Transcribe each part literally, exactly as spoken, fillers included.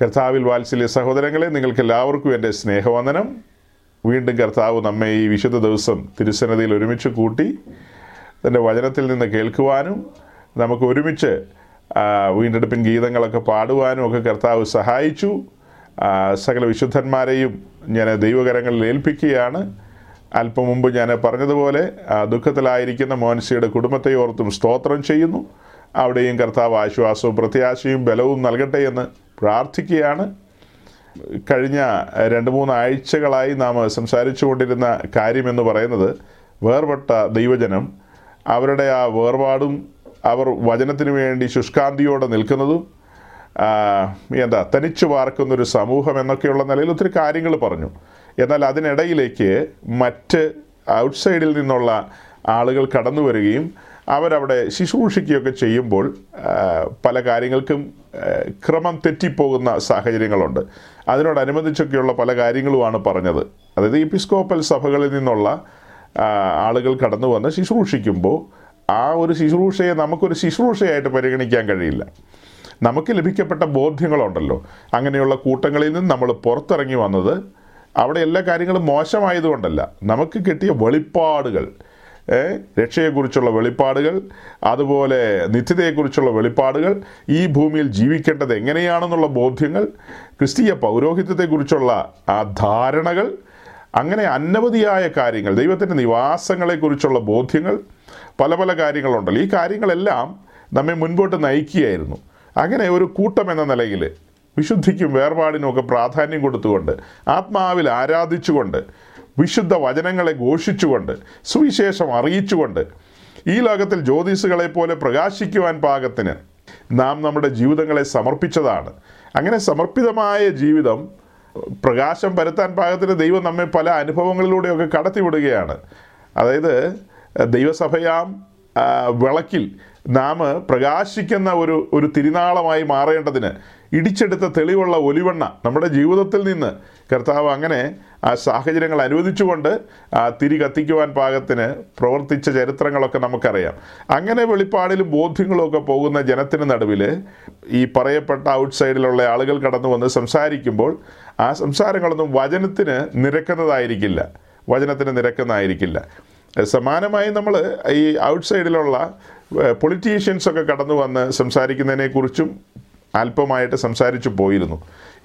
കർത്താവിൽ വാത്സല്യ സഹോദരങ്ങളെ, നിങ്ങൾക്കെല്ലാവർക്കും എൻ്റെ സ്നേഹവന്ദനം. വീണ്ടും കർത്താവ് നമ്മെ ഈ വിശുദ്ധ ദിവസം തിരുസന്നിധിയിൽ ഒരുമിച്ച് കൂട്ടി തൻ്റെ വചനത്തിൽ നിന്ന് കേൾക്കുവാനും നമുക്ക് ഒരുമിച്ച് വീണ്ടെടുപ്പിൻ ഗീതങ്ങളൊക്കെ പാടുവാനും ഒക്കെ കർത്താവ് സഹായിച്ചു. സകല വിശുദ്ധന്മാരെയും ഞാൻ ദൈവകരങ്ങളിൽ ഏൽപ്പിക്കുകയാണ്. അല്പം മുമ്പ് ഞാൻ പറഞ്ഞതുപോലെ ദുഃഖത്തിലായിരിക്കുന്ന മോൻസിയുടെ കുടുംബത്തെ ഓർത്തും സ്തോത്രം ചെയ്യുന്നു. അവിടെയും കർത്താവ് ആശ്വാസവും പ്രത്യാശയും ബലവും നൽകട്ടെ എന്ന് പ്രാർത്ഥിക്കുകയാണ്. കഴിഞ്ഞ രണ്ട് മൂന്ന് ആഴ്ചകളായി നാം സംസാരിച്ചു കൊണ്ടിരുന്ന കാര്യമെന്ന് പറയുന്നത്, വേർപെട്ട ദൈവജനം അവരുടെ ആ വേർപാടും അവർ വചനത്തിന് വേണ്ടി ശുഷ്കാന്തിയോടെ നിൽക്കുന്നതും എന്താ തനിച്ചു പാർക്കുന്നൊരു സമൂഹം എന്നൊക്കെയുള്ള നിലയിൽ ഒത്തിരി കാര്യങ്ങൾ പറഞ്ഞു. എന്നാൽ അതിനിടയിലേക്ക് മറ്റ് ഔട്ട്സൈഡിൽ നിന്നുള്ള ആളുകൾ കടന്നു വരികയും അവരവിടെ ശുശ്രൂഷിക്കുകയൊക്കെ ചെയ്യുമ്പോൾ പല കാര്യങ്ങൾക്കും ക്രമം തെറ്റിപ്പോകുന്ന സാഹചര്യങ്ങളുണ്ട്. അതിനോടനുബന്ധിച്ചൊക്കെയുള്ള പല കാര്യങ്ങളുമാണ് പറഞ്ഞത്. അതായത് എപ്പിസ്കോപ്പൽ സഭകളിൽ നിന്നുള്ള ആളുകൾ കടന്നു വന്ന് ശുശ്രൂഷിക്കുമ്പോൾ ആ ഒരു ശുശ്രൂഷയെ നമുക്കൊരു ശുശ്രൂഷയായിട്ട് പരിഗണിക്കാൻ കഴിയില്ല. നമുക്ക് ലഭിക്കപ്പെട്ട ബോധ്യങ്ങളുണ്ടല്ലോ, അങ്ങനെയുള്ള കൂട്ടങ്ങളിൽ നിന്ന് നമ്മൾ പുറത്തിറങ്ങി വന്നത് അവിടെ എല്ലാ കാര്യങ്ങളും മോശമായതുകൊണ്ടല്ല. നമുക്ക് കിട്ടിയ വെളിപ്പാടുകൾ, രക്ഷയെക്കുറിച്ചുള്ള വെളിപ്പാടുകൾ, അതുപോലെ നിത്യതയെക്കുറിച്ചുള്ള വെളിപ്പാടുകൾ, ഈ ഭൂമിയിൽ ജീവിക്കേണ്ടത് എങ്ങനെയാണെന്നുള്ള ബോധ്യങ്ങൾ, ക്രിസ്തീയ പൗരോഹിത്യത്തെക്കുറിച്ചുള്ള ആ ധാരണകൾ, അങ്ങനെ അനവധിയായ കാര്യങ്ങൾ, ദൈവത്തിൻ്റെ നിവാസങ്ങളെക്കുറിച്ചുള്ള ബോധ്യങ്ങൾ, പല പല കാര്യങ്ങളുണ്ടല്ലോ. ഈ കാര്യങ്ങളെല്ലാം നമ്മെ മുൻപോട്ട് നയിക്കുകയായിരുന്നു. അങ്ങനെ ഒരു കൂട്ടം എന്ന നിലയിൽ വിശുദ്ധിക്കും വേർപാടിനുമൊക്കെ പ്രാധാന്യം കൊടുത്തുകൊണ്ട്, ആത്മാവിൽ ആരാധിച്ചുകൊണ്ട്, വിശുദ്ധ വചനങ്ങളെ ഘോഷിച്ചുകൊണ്ട്, സുവിശേഷം അറിയിച്ചുകൊണ്ട്, ഈ ലോകത്തിൽ ജ്യോതിസുകളെ പോലെ പ്രകാശിക്കുവാൻ പാകത്തിന് നാം നമ്മുടെ ജീവിതങ്ങളെ സമർപ്പിച്ചതാണ്. അങ്ങനെ സമർപ്പിതമായ ജീവിതം പ്രകാശം പരത്താൻ പാകത്തിന് ദൈവം നമ്മെ പല അനുഭവങ്ങളിലൂടെയൊക്കെ കടത്തിവിടുകയാണ്. അതായത് ദൈവസഭയാം വിളക്കിൽ നാം പ്രകാശിക്കുന്ന ഒരു ഒരു തിരുനാളമായി മാറേണ്ടതിന് ഇടിച്ചെടുത്ത തെളിവുള്ള ഒലിവെണ്ണ നമ്മുടെ ജീവിതത്തിൽ നിന്ന് കർത്താവ് അങ്ങനെ ആ സാഹചര്യങ്ങൾ അനുവദിച്ചുകൊണ്ട് ആ തിരി കത്തിക്കുവാൻ പാകത്തിന് പ്രവർത്തിച്ച ചരിത്രങ്ങളൊക്കെ നമുക്കറിയാം. അങ്ങനെ വെളിപ്പാടിലും ബോധ്യങ്ങളുമൊക്കെ പോകുന്ന ജനത്തിന് നടുവിൽ ഈ പറയപ്പെട്ട ഔട്ട്സൈഡിലുള്ള ആളുകൾ കടന്നു വന്ന് സംസാരിക്കുമ്പോൾ ആ സംസാരങ്ങളൊന്നും വചനത്തിന് നിരക്കുന്നതായിരിക്കില്ല, വചനത്തിന് നിരക്കുന്നതായിരിക്കില്ല. സമാനമായി നമ്മൾ ഈ ഔട്ട്സൈഡിലുള്ള പൊളിറ്റീഷ്യൻസൊക്കെ കടന്നു വന്ന് സംസാരിക്കുന്നതിനെക്കുറിച്ചും അല്പമായിട്ട് സംസാരിച്ചു പോയിരുന്നു.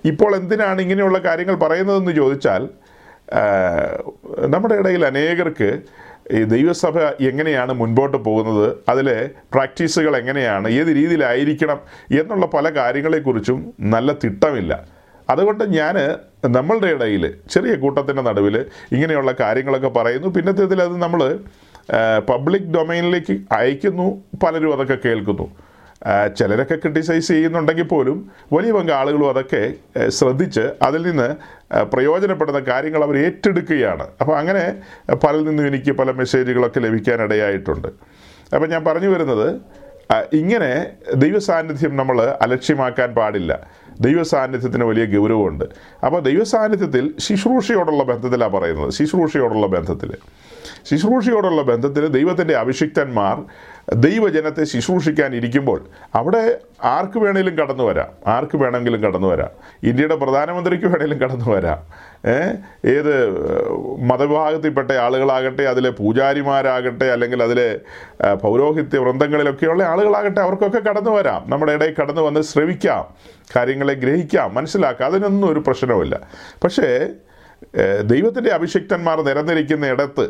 ഇപ്പോൾ എന്തിനാണ് ഇങ്ങനെയുള്ള കാര്യങ്ങൾ പറയുന്നതെന്ന് ചോദിച്ചാൽ, നമ്മുടെ ഇടയിൽ അനേകർക്ക് ഈ ദൈവസഭ എങ്ങനെയാണ് മുൻപോട്ട് പോകുന്നത്, അതിലെ പ്രാക്ടീസുകൾ എങ്ങനെയാണ്, ഏത് രീതിയിലായിരിക്കണം എന്നുള്ള പല കാര്യങ്ങളെക്കുറിച്ചും നല്ല തിട്ടമില്ല. അതുകൊണ്ട് ഞാൻ നമ്മളുടെ ഇടയിൽ ചെറിയ കൂട്ടത്തിൻ്റെ നടുവിൽ ഇങ്ങനെയുള്ള കാര്യങ്ങളൊക്കെ പറയുന്നു. പിന്നത്തേതിൽ അത് നമ്മൾ പബ്ലിക് ഡൊമൈനിലേക്ക് അയക്കുന്നു. പലരും അതൊക്കെ കേൾക്കുന്നു. ചിലരൊക്കെ ക്രിട്ടിസൈസ് ചെയ്യുന്നുണ്ടെങ്കിൽ പോലും വലിയ പങ്ക് ആളുകളും അതൊക്കെ ശ്രദ്ധിച്ച് അതിൽ നിന്ന് പ്രയോജനപ്പെടുന്ന കാര്യങ്ങൾ അവർ ഏറ്റെടുക്കുകയാണ്. അപ്പോൾ അങ്ങനെ പലരിൽ നിന്നും എനിക്ക് പല മെസ്സേജുകളൊക്കെ ലഭിക്കാനിടയായിട്ടുണ്ട്. അപ്പോൾ ഞാൻ പറഞ്ഞു വരുന്നത്, ഇങ്ങനെ ദൈവസാന്നിധ്യം നമ്മൾ അലക്ഷ്യമാക്കാൻ പാടില്ല. ദൈവസാന്നിധ്യത്തിന് വലിയ ഗൗരവമുണ്ട്. അപ്പോൾ ദൈവസാന്നിധ്യത്തിൽ ശുശ്രൂഷയോടുള്ള ബന്ധത്തിലാണ് പറയുന്നത്. ശുശ്രൂഷയോടുള്ള ബന്ധത്തിൽ ശുശ്രൂഷയോടുള്ള ബന്ധത്തിൽ ദൈവത്തിൻ്റെ അഭിഷിക്തന്മാർ ദൈവജനത്തെ ശുശ്രൂഷിക്കാൻ ഇരിക്കുമ്പോൾ അവിടെ ആർക്ക് വേണേലും കടന്നു വരാം, ആർക്ക് വേണമെങ്കിലും കടന്നു വരാം. ഇന്ത്യയുടെ പ്രധാനമന്ത്രിക്ക് വേണേലും കടന്നു വരാം. ഏത് മതവിഭാഗത്തിൽപ്പെട്ട ആളുകളാകട്ടെ, അതിലെ പൂജാരിമാരാകട്ടെ, അല്ലെങ്കിൽ അതിലെ പൗരോഹിത്യ വൃന്ദങ്ങളിലൊക്കെയുള്ള ആളുകളാകട്ടെ, അവർക്കൊക്കെ കടന്നു വരാം. നമ്മുടെ ഇടയിൽ കടന്നു വന്ന് ശ്രവിക്കാം, കാര്യങ്ങളെ ഗ്രഹിക്കാം, മനസ്സിലാക്കാം. അതിനൊന്നും ഒരു പ്രശ്നവുമില്ല. പക്ഷേ ദൈവത്തിൻ്റെ അഭിഷിക്തന്മാർ നിരന്നിരിക്കുന്ന ഇടത്ത്,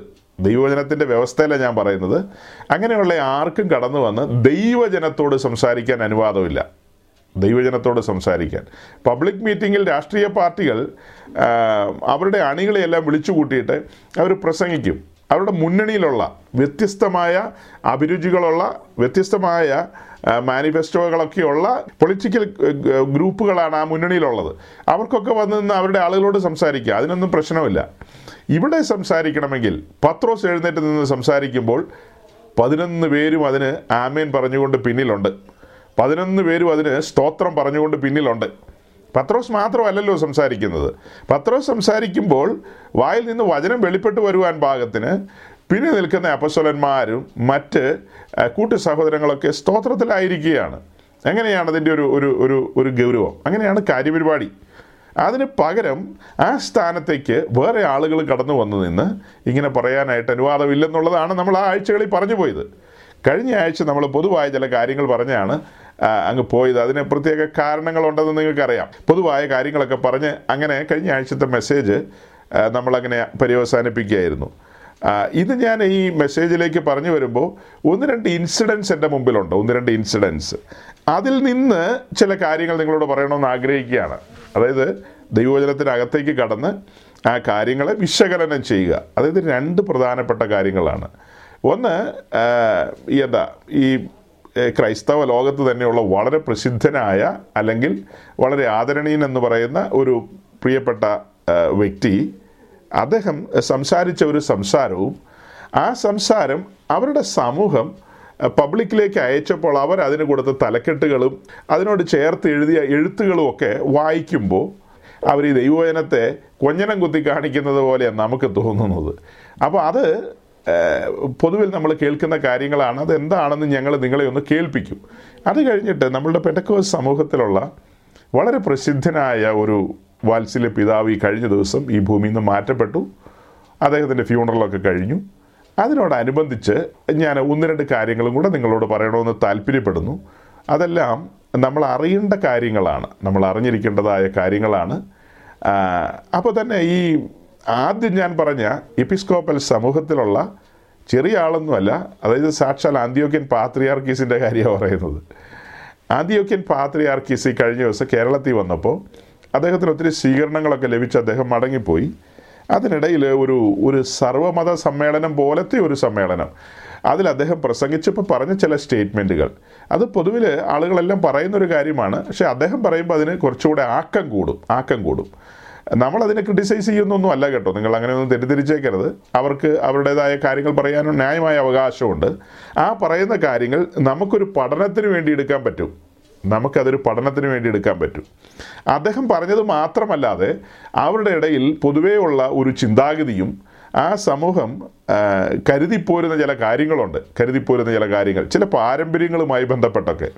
ദൈവജനത്തിൻ്റെ വ്യവസ്ഥയിലാണ് ഞാൻ പറയുന്നത്, അങ്ങനെയുള്ള ആർക്കും കടന്നു വന്ന് ദൈവജനത്തോട് സംസാരിക്കാൻ അനുവാദമില്ല. ദൈവജനത്തോട് സംസാരിക്കാൻ പബ്ലിക് മീറ്റിങ്ങിൽ രാഷ്ട്രീയ പാർട്ടികൾ അവരുടെ അണികളെയെല്ലാം വിളിച്ചു കൂട്ടിയിട്ട് അവർ പ്രസംഗിക്കും. അവരുടെ മുന്നണിയിലുള്ള വ്യത്യസ്തമായ അഭിരുചികളുള്ള, വ്യത്യസ്തമായ മാനിഫെസ്റ്റോകളൊക്കെയുള്ള പൊളിറ്റിക്കൽ ഗ്രൂപ്പുകളാണ് ആ മുന്നണിയിലുള്ളത്. അവർക്കൊക്കെ വന്നു നിന്ന് അവരുടെ ആളുകളോട് സംസാരിക്കുക, അതിനൊന്നും പ്രശ്നമില്ല. ഇവിടെ സംസാരിക്കണമെങ്കിൽ പത്രോസ് എഴുന്നേറ്റ് നിന്ന് സംസാരിക്കുമ്പോൾ പതിനൊന്ന് പേരും അതിന് ആമേൻ പറഞ്ഞുകൊണ്ട് പിന്നിലുണ്ട്, പതിനൊന്ന് പേരും അതിന് സ്തോത്രം പറഞ്ഞുകൊണ്ട് പിന്നിലുണ്ട്. പത്രോസ് മാത്രമല്ലല്ലോ സംസാരിക്കുന്നത്. പത്രോസ് സംസാരിക്കുമ്പോൾ വായിൽ നിന്ന് വചനം വെളിപ്പെട്ട് വരുവാൻ പാകത്തിന് പിന്നെ നിൽക്കുന്ന അപ്പസ്തലന്മാരും മറ്റ് കൂട്ടു സഹോദരങ്ങളൊക്കെ സ്തോത്രത്തിലായിരിക്കുകയാണ്. അങ്ങനെയാണ് അതിൻ്റെ ഒരു ഒരു ഒരു ഗൗരവം, അങ്ങനെയാണ് കാര്യപരിപാടി. അതിന് പകരം ആ സ്ഥാനത്തേക്ക് വേറെ ആളുകൾ കടന്നു വന്നു നിന്ന് ഇങ്ങനെ പറയാനായിട്ട് അനുവാദമില്ലെന്നുള്ളതാണ് നമ്മൾ ആ ആഴ്ചകളിൽ പറഞ്ഞു പോയത്. കഴിഞ്ഞ ആഴ്ച നമ്മൾ പൊതുവായ ചില കാര്യങ്ങൾ പറഞ്ഞാണ് അങ്ങ് പോയത്. അതിന് പ്രത്യേക കാരണങ്ങളുണ്ടെന്ന് നിങ്ങൾക്കറിയാം. പൊതുവായ കാര്യങ്ങളൊക്കെ പറഞ്ഞ് അങ്ങനെ കഴിഞ്ഞ ആഴ്ചത്തെ മെസ്സേജ് നമ്മളങ്ങനെ പര്യവസാനിപ്പിക്കുകയായിരുന്നു. ഇത് ഞാൻ ഈ മെസ്സേജിലേക്ക് പറഞ്ഞു വരുമ്പോൾ ഒന്ന് രണ്ട് ഇൻസിഡൻസ് എൻ്റെ മുമ്പിലുണ്ട്. ഒന്ന് രണ്ട് ഇൻസിഡൻസ് അതിൽ നിന്ന് ചില കാര്യങ്ങൾ നിങ്ങളോട് പറയണമെന്ന് ആഗ്രഹിക്കുകയാണ്. അതായത് ദൈവവചനത്തിനകത്തേക്ക് കടന്ന് ആ കാര്യങ്ങളെ വിശകലനം ചെയ്യുക. അതായത് രണ്ട് പ്രധാനപ്പെട്ട കാര്യങ്ങളാണ്. ഒന്ന് ഈ എന്താ ഈ ക്രൈസ്തവ ലോകത്ത് തന്നെയുള്ള വളരെ പ്രസിദ്ധനായ അല്ലെങ്കിൽ വളരെ ആദരണീയൻ എന്ന് പറയുന്ന ഒരു പ്രിയപ്പെട്ട വ്യക്തി, അദ്ദേഹം സംസാരിച്ച ഒരു സംസാരവും ആ സംസാരം അവരുടെ സമൂഹം പബ്ലിക്കിലേക്ക് അയച്ചപ്പോൾ അവർ അതിന് കൊടുത്ത തലക്കെട്ടുകളും അതിനോട് ചേർത്ത് എഴുതിയ എഴുത്തുകളും ഒക്കെ വായിക്കുമ്പോൾ അവർ ഈ ദൈവവചനത്തെ കൊഞ്ഞനം കുത്തി കാണിക്കുന്നത് പോലെയാണ് നമുക്ക് തോന്നുന്നത്. അപ്പോൾ അത് പൊതുവിൽ നമ്മൾ കേൾക്കുന്ന കാര്യങ്ങളാണ്. അതെന്താണെന്ന് ഞങ്ങൾ നിങ്ങളെ ഒന്ന് കേൾപ്പിക്കും. അത് കഴിഞ്ഞിട്ട് നമ്മളുടെ പെന്റക്കോസ്ത് സമൂഹത്തിലുള്ള വളരെ പ്രസിദ്ധനായ ഒരു വാത്സല്യ പിതാവ് ഈ കഴിഞ്ഞ ദിവസം ഈ ഭൂമിയിൽ നിന്ന് മാറ്റപ്പെട്ടു. അദ്ദേഹത്തിൻ്റെ ഫ്യൂണറലൊക്കെ കഴിഞ്ഞു. അതിനോടനുബന്ധിച്ച് ഞാൻ ഒന്ന് രണ്ട് കാര്യങ്ങളും കൂടെ നിങ്ങളോട് പറയണമെന്ന് താല്പര്യപ്പെടുന്നു. അതെല്ലാം നമ്മൾ അറിയേണ്ട കാര്യങ്ങളാണ്, നമ്മൾ അറിഞ്ഞിരിക്കേണ്ടതായ കാര്യങ്ങളാണ്. അപ്പോൾ തന്നെ ഈ ആദ്യം ഞാൻ പറഞ്ഞ എപ്പിസ്കോപ്പൽ സമൂഹത്തിലുള്ള ചെറിയ ആളൊന്നുമല്ല, അതായത് സാക്ഷാൽ ആന്തിയോക്യൻ പാത്രിയാർക്കീസിൻ്റെ കാര്യമാണ് പറയുന്നത്. ആന്തിയോക്യൻ പാത്രിയാർക്കീസ് ഈ കഴിഞ്ഞ ദിവസം കേരളത്തിൽ വന്നപ്പോൾ അദ്ദേഹത്തിന് ഒത്തിരി സ്വീകരണങ്ങളൊക്കെ ലഭിച്ച് അദ്ദേഹം മടങ്ങിപ്പോയി. അതിനിടയിൽ ഒരു ഒരു സർവ്വമത സമ്മേളനം പോലത്തെ ഒരു സമ്മേളനം, അതിൽ അദ്ദേഹം പ്രസംഗിച്ചപ്പോൾ പറഞ്ഞ ചില സ്റ്റേറ്റ്മെൻറ്റുകൾ, അത് പൊതുവിൽ ആളുകളെല്ലാം പറയുന്നൊരു കാര്യമാണ്. പക്ഷേ അദ്ദേഹം പറയുമ്പോൾ അതിന് കുറച്ചുകൂടെ ആക്കം കൂടും ആക്കം കൂടും നമ്മളതിനെ ക്രിട്ടിസൈസ് ചെയ്യുന്നൊന്നും അല്ല കേട്ടോ, നിങ്ങൾ അങ്ങനെയൊന്നും തെറ്റിദ്ധരിച്ചേക്കരുത്. അവർക്ക് അവരുടേതായ കാര്യങ്ങൾ പറയാനും ന്യായമായ അവകാശമുണ്ട്. ആ പറയുന്ന കാര്യങ്ങൾ നമുക്കൊരു പഠനത്തിന് വേണ്ടി എടുക്കാൻ പറ്റും, നമുക്കതൊരു പഠനത്തിന് വേണ്ടി എടുക്കാൻ പറ്റും. അദ്ദേഹം പറഞ്ഞത് മാത്രമല്ലാതെ അവരുടെ ഇടയിൽ പൊതുവേ ഉള്ള ഒരു ചിന്താഗതിയും ആ സമൂഹം കരുതിപ്പോരുന്ന ചില കാര്യങ്ങളുണ്ട്, കരുതിപ്പോരുന്ന ചില കാര്യങ്ങൾ, ചില പാരമ്പര്യങ്ങളുമായി ബന്ധപ്പെട്ടൊക്കെ.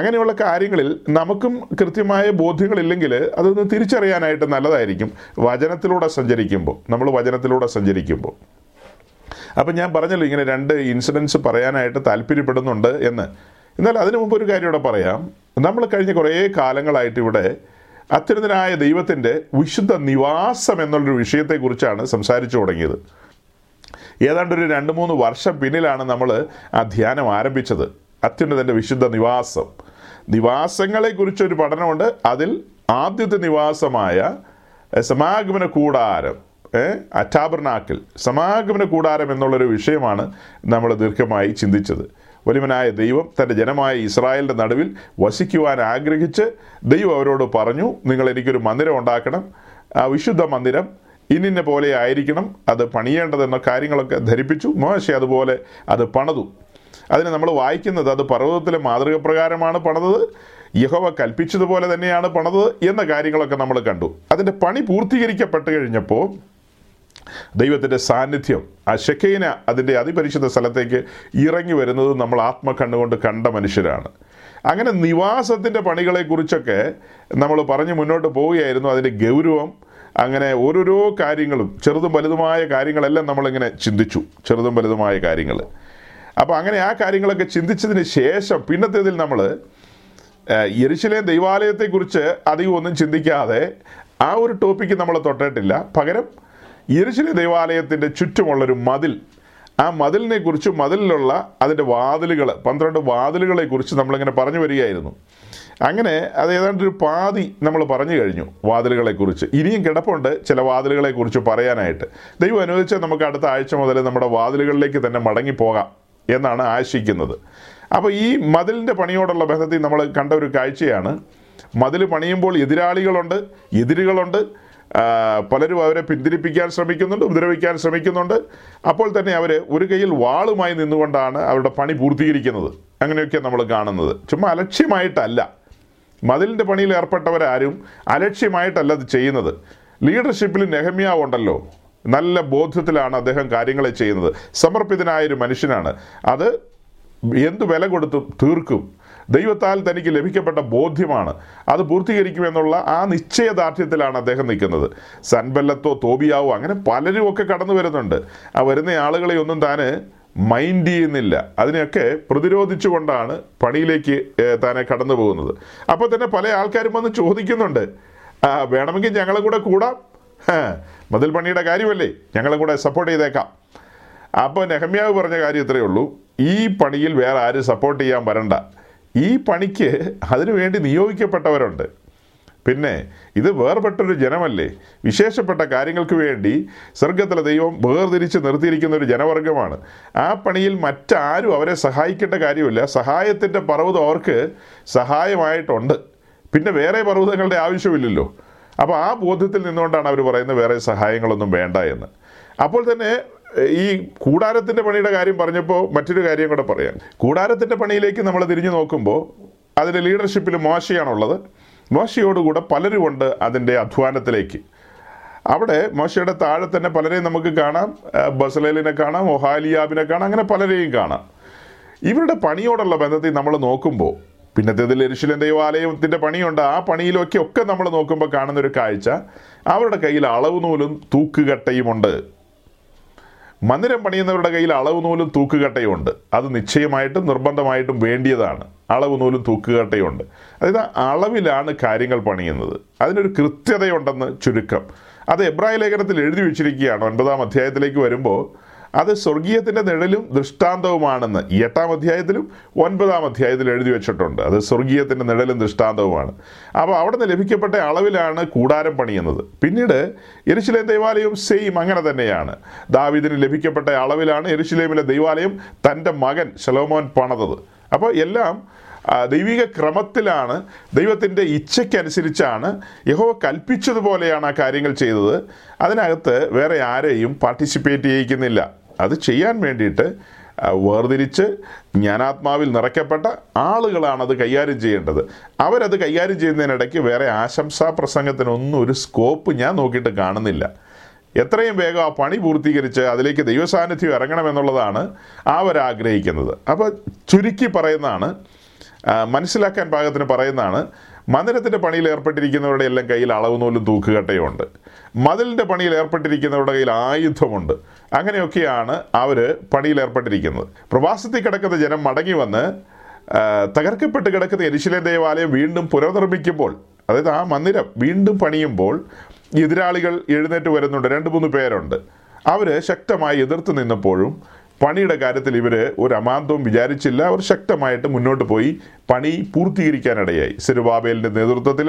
അങ്ങനെയുള്ള കാര്യങ്ങളിൽ നമുക്കും കൃത്യമായ ബോധ്യങ്ങളില്ലെങ്കിൽ അതൊന്ന് തിരിച്ചറിയാനായിട്ട് നല്ലതായിരിക്കും വചനത്തിലൂടെ സഞ്ചരിക്കുമ്പോൾ, നമ്മൾ വചനത്തിലൂടെ സഞ്ചരിക്കുമ്പോൾ. അപ്പം ഞാൻ പറഞ്ഞല്ലോ ഇങ്ങനെ രണ്ട് ഇൻസിഡൻസ് പറയാനായിട്ട് താല്പര്യപ്പെടുന്നുണ്ട് എന്ന്. എന്നാൽ അതിനു മുമ്പ് ഒരു കാര്യം ഇവിടെ പറയാം. നമ്മൾ കഴിഞ്ഞ കുറേ കാലങ്ങളായിട്ട് ഇവിടെ അത്യുന്നതനായ ദൈവത്തിൻ്റെ വിശുദ്ധ നിവാസം എന്നുള്ളൊരു വിഷയത്തെക്കുറിച്ചാണ് സംസാരിച്ചു തുടങ്ങിയത്. ഏതാണ്ടൊരു രണ്ട് മൂന്ന് വർഷം പിന്നിലാണ് നമ്മൾ ആ ധ്യാനം ആരംഭിച്ചത്. അത്യുന്നതൻ്റെ വിശുദ്ധ നിവാസം, നിവാസങ്ങളെക്കുറിച്ചൊരു പഠനമുണ്ട്. അതിൽ ആദ്യത്തെ നിവാസമായ സമാഗമന കൂടാരം, ടാബർനാക്കിൾ, സമാഗമന കൂടാരം എന്നുള്ളൊരു വിഷയമാണ് നമ്മൾ ദീർഘമായി ചിന്തിച്ചത്. ഒരുവനായ ദൈവം തൻ്റെ ജനമായ ഇസ്രായേലിൻ്റെ നടുവിൽ വസിക്കുവാൻ ആഗ്രഹിച്ച് ദൈവം അവരോട് പറഞ്ഞു, നിങ്ങൾ എനിക്കൊരു മന്ദിരം ഉണ്ടാക്കണം, ആ വിശുദ്ധ മന്ദിരം ഇന്നിന്ന പോലെ ആയിരിക്കണം അത് പണിയേണ്ടതെന്ന കാര്യങ്ങളൊക്കെ ധരിപ്പിച്ചു. മോശെ അതുപോലെ അത് പണിതു. അതിന് നമ്മൾ വായിക്കുന്നത് അത് പർവ്വതത്തിലെ മാതൃക പ്രകാരമാണ് പണിതത്, യഹോവ കൽപ്പിച്ചതുപോലെ തന്നെയാണ് പണിതത് എന്ന കാര്യങ്ങളൊക്കെ നമ്മൾ കണ്ടു. അതിൻ്റെ പണി പൂർത്തീകരിക്കപ്പെട്ട് കഴിഞ്ഞപ്പോൾ ദൈവത്തിൻ്റെ സാന്നിധ്യം, ആ ശെക്കീന, അതിൻ്റെ അതിപരിശുദ്ധ സ്ഥലത്തേക്ക് ഇറങ്ങി വരുന്നത് നമ്മൾ ആത്മകണ്ണുകൊണ്ട് കണ്ട മനുഷ്യരാണ്. അങ്ങനെ നിവാസത്തിൻ്റെ പണികളെക്കുറിച്ചൊക്കെ നമ്മൾ പറഞ്ഞ് മുന്നോട്ട് പോവുകയായിരുന്നു. അതിൻ്റെ ഗൗരവം, അങ്ങനെ ഓരോരോ കാര്യങ്ങളും ചെറുതും വലുതുമായ കാര്യങ്ങളെല്ലാം നമ്മളിങ്ങനെ ചിന്തിച്ചു, ചെറുതും വലുതുമായ കാര്യങ്ങൾ. അപ്പോൾ അങ്ങനെ ആ കാര്യങ്ങളൊക്കെ ചിന്തിച്ചതിന് ശേഷം പിന്നത്തേതിൽ നമ്മൾ യെരുശലേം ദൈവാലയത്തെക്കുറിച്ച് അധികം ഒന്നും ചിന്തിക്കാതെ ആ ഒരു ടോപ്പിക്ക് നമ്മൾ തൊട്ടിട്ടില്ല. പകരം യെരുശലേം ദൈവാലയത്തിൻ്റെ ചുറ്റുമുള്ളൊരു മതിൽ, ആ മതിലിനെ കുറിച്ചും മതിലിലുള്ള അതിൻ്റെ വാതിലുകൾ, പന്ത്രണ്ട് വാതിലുകളെക്കുറിച്ച് നമ്മളിങ്ങനെ പറഞ്ഞു വരികയായിരുന്നു. അങ്ങനെ അത് ഏതാണ്ടൊരു പാതി നമ്മൾ പറഞ്ഞു കഴിഞ്ഞു വാതിലുകളെക്കുറിച്ച്. ഇനിയും കിടപ്പുണ്ട് ചില വാതിലുകളെക്കുറിച്ച് പറയാനായിട്ട്. ദൈവം അനുവദിച്ചാൽ നമുക്ക് അടുത്ത ആഴ്ച മുതൽ നമ്മുടെ വാതിലുകളിലേക്ക് തന്നെ മടങ്ങിപ്പോകാം എന്നാണ് ആശിക്കുന്നത്. അപ്പോൾ ഈ മതിലിൻ്റെ പണിയോടുള്ള ബന്ധത്തിൽ നമ്മൾ കണ്ട ഒരു കാഴ്ചയാണ്, മതിൽ പണിയുമ്പോൾ എതിരാളികളുണ്ട്, എതിരുകളുണ്ട്, പലരും അവരെ പിന്തിരിപ്പിക്കാൻ ശ്രമിക്കുന്നുണ്ട്, ഉപദ്രവിക്കാൻ ശ്രമിക്കുന്നുണ്ട്. അപ്പോൾ തന്നെ അവർ ഒരു കയ്യിൽ വാളുമായി നിന്നുകൊണ്ടാണ് അവരുടെ പണി പൂർത്തീകരിക്കുന്നത്. അങ്ങനെയൊക്കെ നമ്മൾ കാണുന്നത്. ചുമ്മാ അലക്ഷ്യമായിട്ടല്ല, മതിലിൻ്റെ പണിയിൽ ഏർപ്പെട്ടവരാരും അലക്ഷ്യമായിട്ടല്ല അത് ചെയ്യുന്നത്. ലീഡർഷിപ്പിൽ നെഹമ്യാവ് ഉണ്ടല്ലോ, നല്ല ബോധ്യത്തിലാണ് അദ്ദേഹം കാര്യങ്ങളെ ചെയ്യുന്നത്. സമർപ്പിതനായൊരു മനുഷ്യനാണ്. അത് എന്ത് വില കൊടുത്തും തീർക്കും. ദൈവത്താൽ തനിക്ക് ലഭിക്കപ്പെട്ട ബോധ്യമാണ്, അത് പൂർത്തീകരിക്കുമെന്നുള്ള ആ നിശ്ചയദാർഢ്യത്തിലാണ് അദ്ദേഹം നിൽക്കുന്നത്. സൻബല്ലത്തോ തോബിയാവോ അങ്ങനെ പലരും ഒക്കെ കടന്നു വരുന്നുണ്ട്. ആ വരുന്ന ആളുകളെ ഒന്നും താൻ മൈൻഡ് ചെയ്യുന്നില്ല, അതിനെയൊക്കെ പ്രതിരോധിച്ചു കൊണ്ടാണ് പണിയിലേക്ക് താനെ കടന്നു പോകുന്നത്. അപ്പോൾ തന്നെ പല ആൾക്കാരും വന്ന് ചോദിക്കുന്നുണ്ട്, വേണമെങ്കിൽ ഞങ്ങളും കൂടെ കൂടാം, മതിൽ പണിയുടെ കാര്യമല്ലേ, ഞങ്ങളും കൂടെ സപ്പോർട്ട് ചെയ്തേക്കാം. അപ്പോൾ നെഹമ്യാവ് പറഞ്ഞ കാര്യം ഇത്രയേ ഉള്ളൂ, ഈ പണിയിൽ വേറെ ആരും സപ്പോർട്ട് ചെയ്യാൻ വരണ്ട, ഈ പണിക്ക് അതിനുവേണ്ടി നിയോഗിക്കപ്പെട്ടവരുണ്ട്. പിന്നെ ഇത് വേർപെട്ടൊരു ജനമല്ലേ, വിശേഷപ്പെട്ട കാര്യങ്ങൾക്ക് വേണ്ടി സ്വർഗത്തിലെ ദൈവം വേർതിരിച്ച് നിർത്തിയിരിക്കുന്ന ഒരു ജനവർഗമാണ്. ആ പണിയിൽ മറ്റാരും അവരെ സഹായിക്കേണ്ട കാര്യമില്ല, സഹായത്തിൻ്റെ പർവ്വതം അവർക്ക് സഹായമായിട്ടുണ്ട്, പിന്നെ വേറെ പർവ്വതങ്ങളുടെ ആവശ്യമില്ലല്ലോ. അപ്പോൾ ആ ബോധ്യത്തിൽ നിന്നുകൊണ്ടാണ് അവർ പറയുന്നത് വേറെ സഹായങ്ങളൊന്നും വേണ്ട എന്ന്. അപ്പോൾ തന്നെ ഈ കൂടാരത്തിൻ്റെ പണിയുടെ കാര്യം പറഞ്ഞപ്പോൾ മറ്റൊരു കാര്യം കൂടെ പറയാം. കൂടാരത്തിൻ്റെ പണിയിലേക്ക് നമ്മൾ തിരിഞ്ഞു നോക്കുമ്പോൾ അതിൻ്റെ ലീഡർഷിപ്പിൽ മോശയാണുള്ളത്. മോശയോടുകൂടെ പലരുമുണ്ട് അതിൻ്റെ അധ്വാനത്തിലേക്ക്. അവിടെ മോശയുടെ താഴെ തന്നെ പലരെയും നമുക്ക് കാണാം, ബസലേലിനെ കാണാം, ഒഹാലിയാബിനെ കാണാം, അങ്ങനെ പലരെയും കാണാം. ഇവരുടെ പണിയോടുള്ള ബന്ധത്തിൽ നമ്മൾ നോക്കുമ്പോൾ പിന്നത്തേതിൽ യെരുശലേമിന്റെ ആലയത്തിൻ്റെ പണിയുണ്ട്, ആ പണിയിലൊക്കെ ഒക്കെ നമ്മൾ നോക്കുമ്പോൾ കാണുന്നൊരു കാഴ്ച, അവരുടെ കയ്യിൽ അളവ് നൂലും തൂക്കുകട്ടയുമുണ്ട്. മന്ദിരം പണിയുന്നവരുടെ കയ്യിൽ അളവ് നൂലും തൂക്കുകട്ടയുമുണ്ട്, അത് നിശ്ചയമായിട്ടും നിർബന്ധമായിട്ടും വേണ്ടിയതാണ്. അളവ് നൂലും തൂക്കുകട്ടയുമുണ്ട്, അതായത് അളവിലാണ് കാര്യങ്ങൾ പണിയുന്നത്, അതിനൊരു കൃത്യതയുണ്ടെന്ന് ചുരുക്കം. അത് എബ്രായ ലേഖനത്തിൽ എഴുതി വെച്ചിരിക്കുകയാണ്. ഒൻപതാം അധ്യായത്തിലേക്ക് വരുമ്പോൾ അത് സ്വർഗീയത്തിൻ്റെ നിഴലും ദൃഷ്ടാന്തവുമാണെന്ന് എട്ടാം അധ്യായത്തിലും ഒൻപതാം അധ്യായത്തിലും എഴുതി വെച്ചിട്ടുണ്ട്. അത് സ്വർഗീയത്തിൻ്റെ നിഴലും ദൃഷ്ടാന്തവുമാണ്. അപ്പോൾ അവിടെ നിന്ന് ലഭിക്കപ്പെട്ട അളവിലാണ് കൂടാരം പണിയുന്നത്. പിന്നീട് യെരുശലേം ദൈവാലയം സെയിം അങ്ങനെ തന്നെയാണ്. ദാവീദിന് ലഭിക്കപ്പെട്ട അളവിലാണ് യെരുശലേമിലെ ദൈവാലയം തൻ്റെ മകൻ ശലോമോൻ പണിതത്. അപ്പോൾ എല്ലാം ദൈവിക ക്രമത്തിലാണ്, ദൈവത്തിൻ്റെ ഇച്ഛയ്ക്കനുസരിച്ചാണ്, യഹോവ കൽപ്പിച്ചതുപോലെയാണ് ആ കാര്യങ്ങൾ ചെയ്തത്. അതിനകത്ത് വേറെ ആരെയും പാർട്ടിസിപ്പേറ്റ് ചെയ്യിക്കുന്നില്ല. അത് ചെയ്യാൻ വേണ്ടിയിട്ട് വേർതിരിച്ച് ജ്ഞാനാത്മാവിൽ നിറയ്ക്കപ്പെട്ട ആളുകളാണത് കൈകാര്യം ചെയ്യേണ്ടത്. അവരത് കൈകാര്യം ചെയ്യുന്നതിനിടയ്ക്ക് വേറെ ആശംസാ പ്രസംഗത്തിനൊന്നും ഒരു സ്കോപ്പ് ഞാൻ നോക്കിയിട്ട് കാണുന്നില്ല. എത്രയും വേഗം ആ പണി പൂർത്തീകരിച്ച് അതിലേക്ക് ദൈവസാന്നിധ്യം ഇറങ്ങണമെന്നുള്ളതാണ് അവരാഗ്രഹിക്കുന്നത്. അപ്പോൾ ചുരുക്കി പറയുന്നതാണ്, മനസ്സിലാക്കാൻ പാകത്തിന് പറയുന്നതാണ്, മന്ദിരത്തിൻ്റെ പണിയിൽ ഏർപ്പെട്ടിരിക്കുന്നവരുടെ എല്ലാം കയ്യിൽ അളവ് നൂലും തൂക്കുകട്ടയുണ്ട്, മതിലിൻ്റെ പണിയിൽ ഏർപ്പെട്ടിരിക്കുന്നവരുടെ കയ്യിൽ ആയുധമുണ്ട്. അങ്ങനെയൊക്കെയാണ് അവർ പണിയിൽ ഏർപ്പെട്ടിരിക്കുന്നത്. പ്രവാസത്തിൽ കിടക്കുന്ന ജനം മടങ്ങി വന്ന് തകർക്കപ്പെട്ട് കിടക്കുന്ന യെരുശലേം ദേവാലയം വീണ്ടും പുനർനിർമ്മിക്കുമ്പോൾ, അതായത് ആ മന്ദിരം വീണ്ടും പണിയുമ്പോൾ, എതിരാളികൾ എഴുന്നേറ്റ് വരുന്നുണ്ട്. രണ്ട് മൂന്ന് പേരുണ്ട്. അവർ ശക്തമായി എതിർത്ത് നിന്നപ്പോഴും പണിയുടെ കാര്യത്തിൽ ഇവർ ഒരു അമാന്തവും വിചാരിച്ചില്ല. അവർ ശക്തമായിട്ട് മുന്നോട്ട് പോയി പണി പൂർത്തീകരിക്കാനിടയായി സെരുബാബേലിൻ്റെ നേതൃത്വത്തിൽ.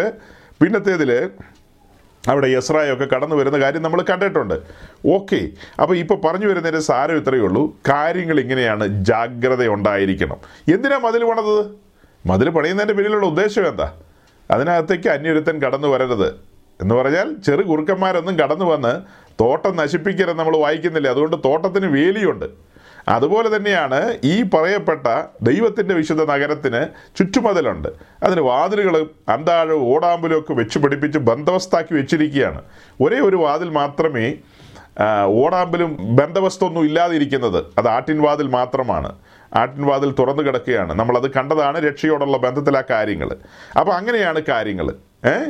പിന്നത്തേതിൽ അവിടെ യെസ്രായൊക്കെ കടന്നു വരുന്ന കാര്യം നമ്മൾ കണ്ടിട്ടുണ്ട്. ഓക്കെ, അപ്പോൾ ഇപ്പോൾ പറഞ്ഞു വരുന്നതിൻ്റെ സാരം ഇത്രയേ ഉള്ളൂ, കാര്യങ്ങൾ ഇങ്ങനെയാണ്, ജാഗ്രത ഉണ്ടായിരിക്കണം. എന്തിനാണ് മതിൽ പണിതത്? മതിൽ പണിയുന്നതിൻ്റെ പേരിലുള്ള ഉദ്ദേശം എന്താ? അതിനകത്തേക്ക് അന്യൊരുത്തൻ കടന്നു വരരുത് എന്ന് പറഞ്ഞാൽ ചെറു കുറുക്കന്മാരൊന്നും കടന്നു വന്ന് തോട്ടം നശിപ്പിക്കരുത്. നമ്മൾ വായിക്കുന്നില്ല, അതുകൊണ്ട് തോട്ടത്തിന് വേലിയുണ്ട്. അതുപോലെ തന്നെയാണ് ഈ പറയപ്പെട്ട ദൈവത്തിൻ്റെ വിശുദ്ധ നഗരത്തിന് ചുറ്റുമതിലുണ്ട്. അതിന് വാതിലുകളും അന്താഴവും ഓടാമ്പലും ഒക്കെ വെച്ച് പിടിപ്പിച്ച് ബന്ധവസ്ഥാക്കി വെച്ചിരിക്കുകയാണ്. ഒരേ ഒരു വാതിൽ മാത്രമേ ഓടാമ്പലും ബന്ധവസ്തൊന്നും ഇല്ലാതിരിക്കുന്നത്, അത് ആട്ടിൻവാതിൽ മാത്രമാണ്. ആട്ടിൻവാതിൽ തുറന്നു കിടക്കുകയാണ്. നമ്മളത് കണ്ടതാണ് രക്ഷയോടുള്ള ബന്ധത്തിലാ കാര്യങ്ങൾ. അപ്പോൾ അങ്ങനെയാണ് കാര്യങ്ങൾ. ഏഹ്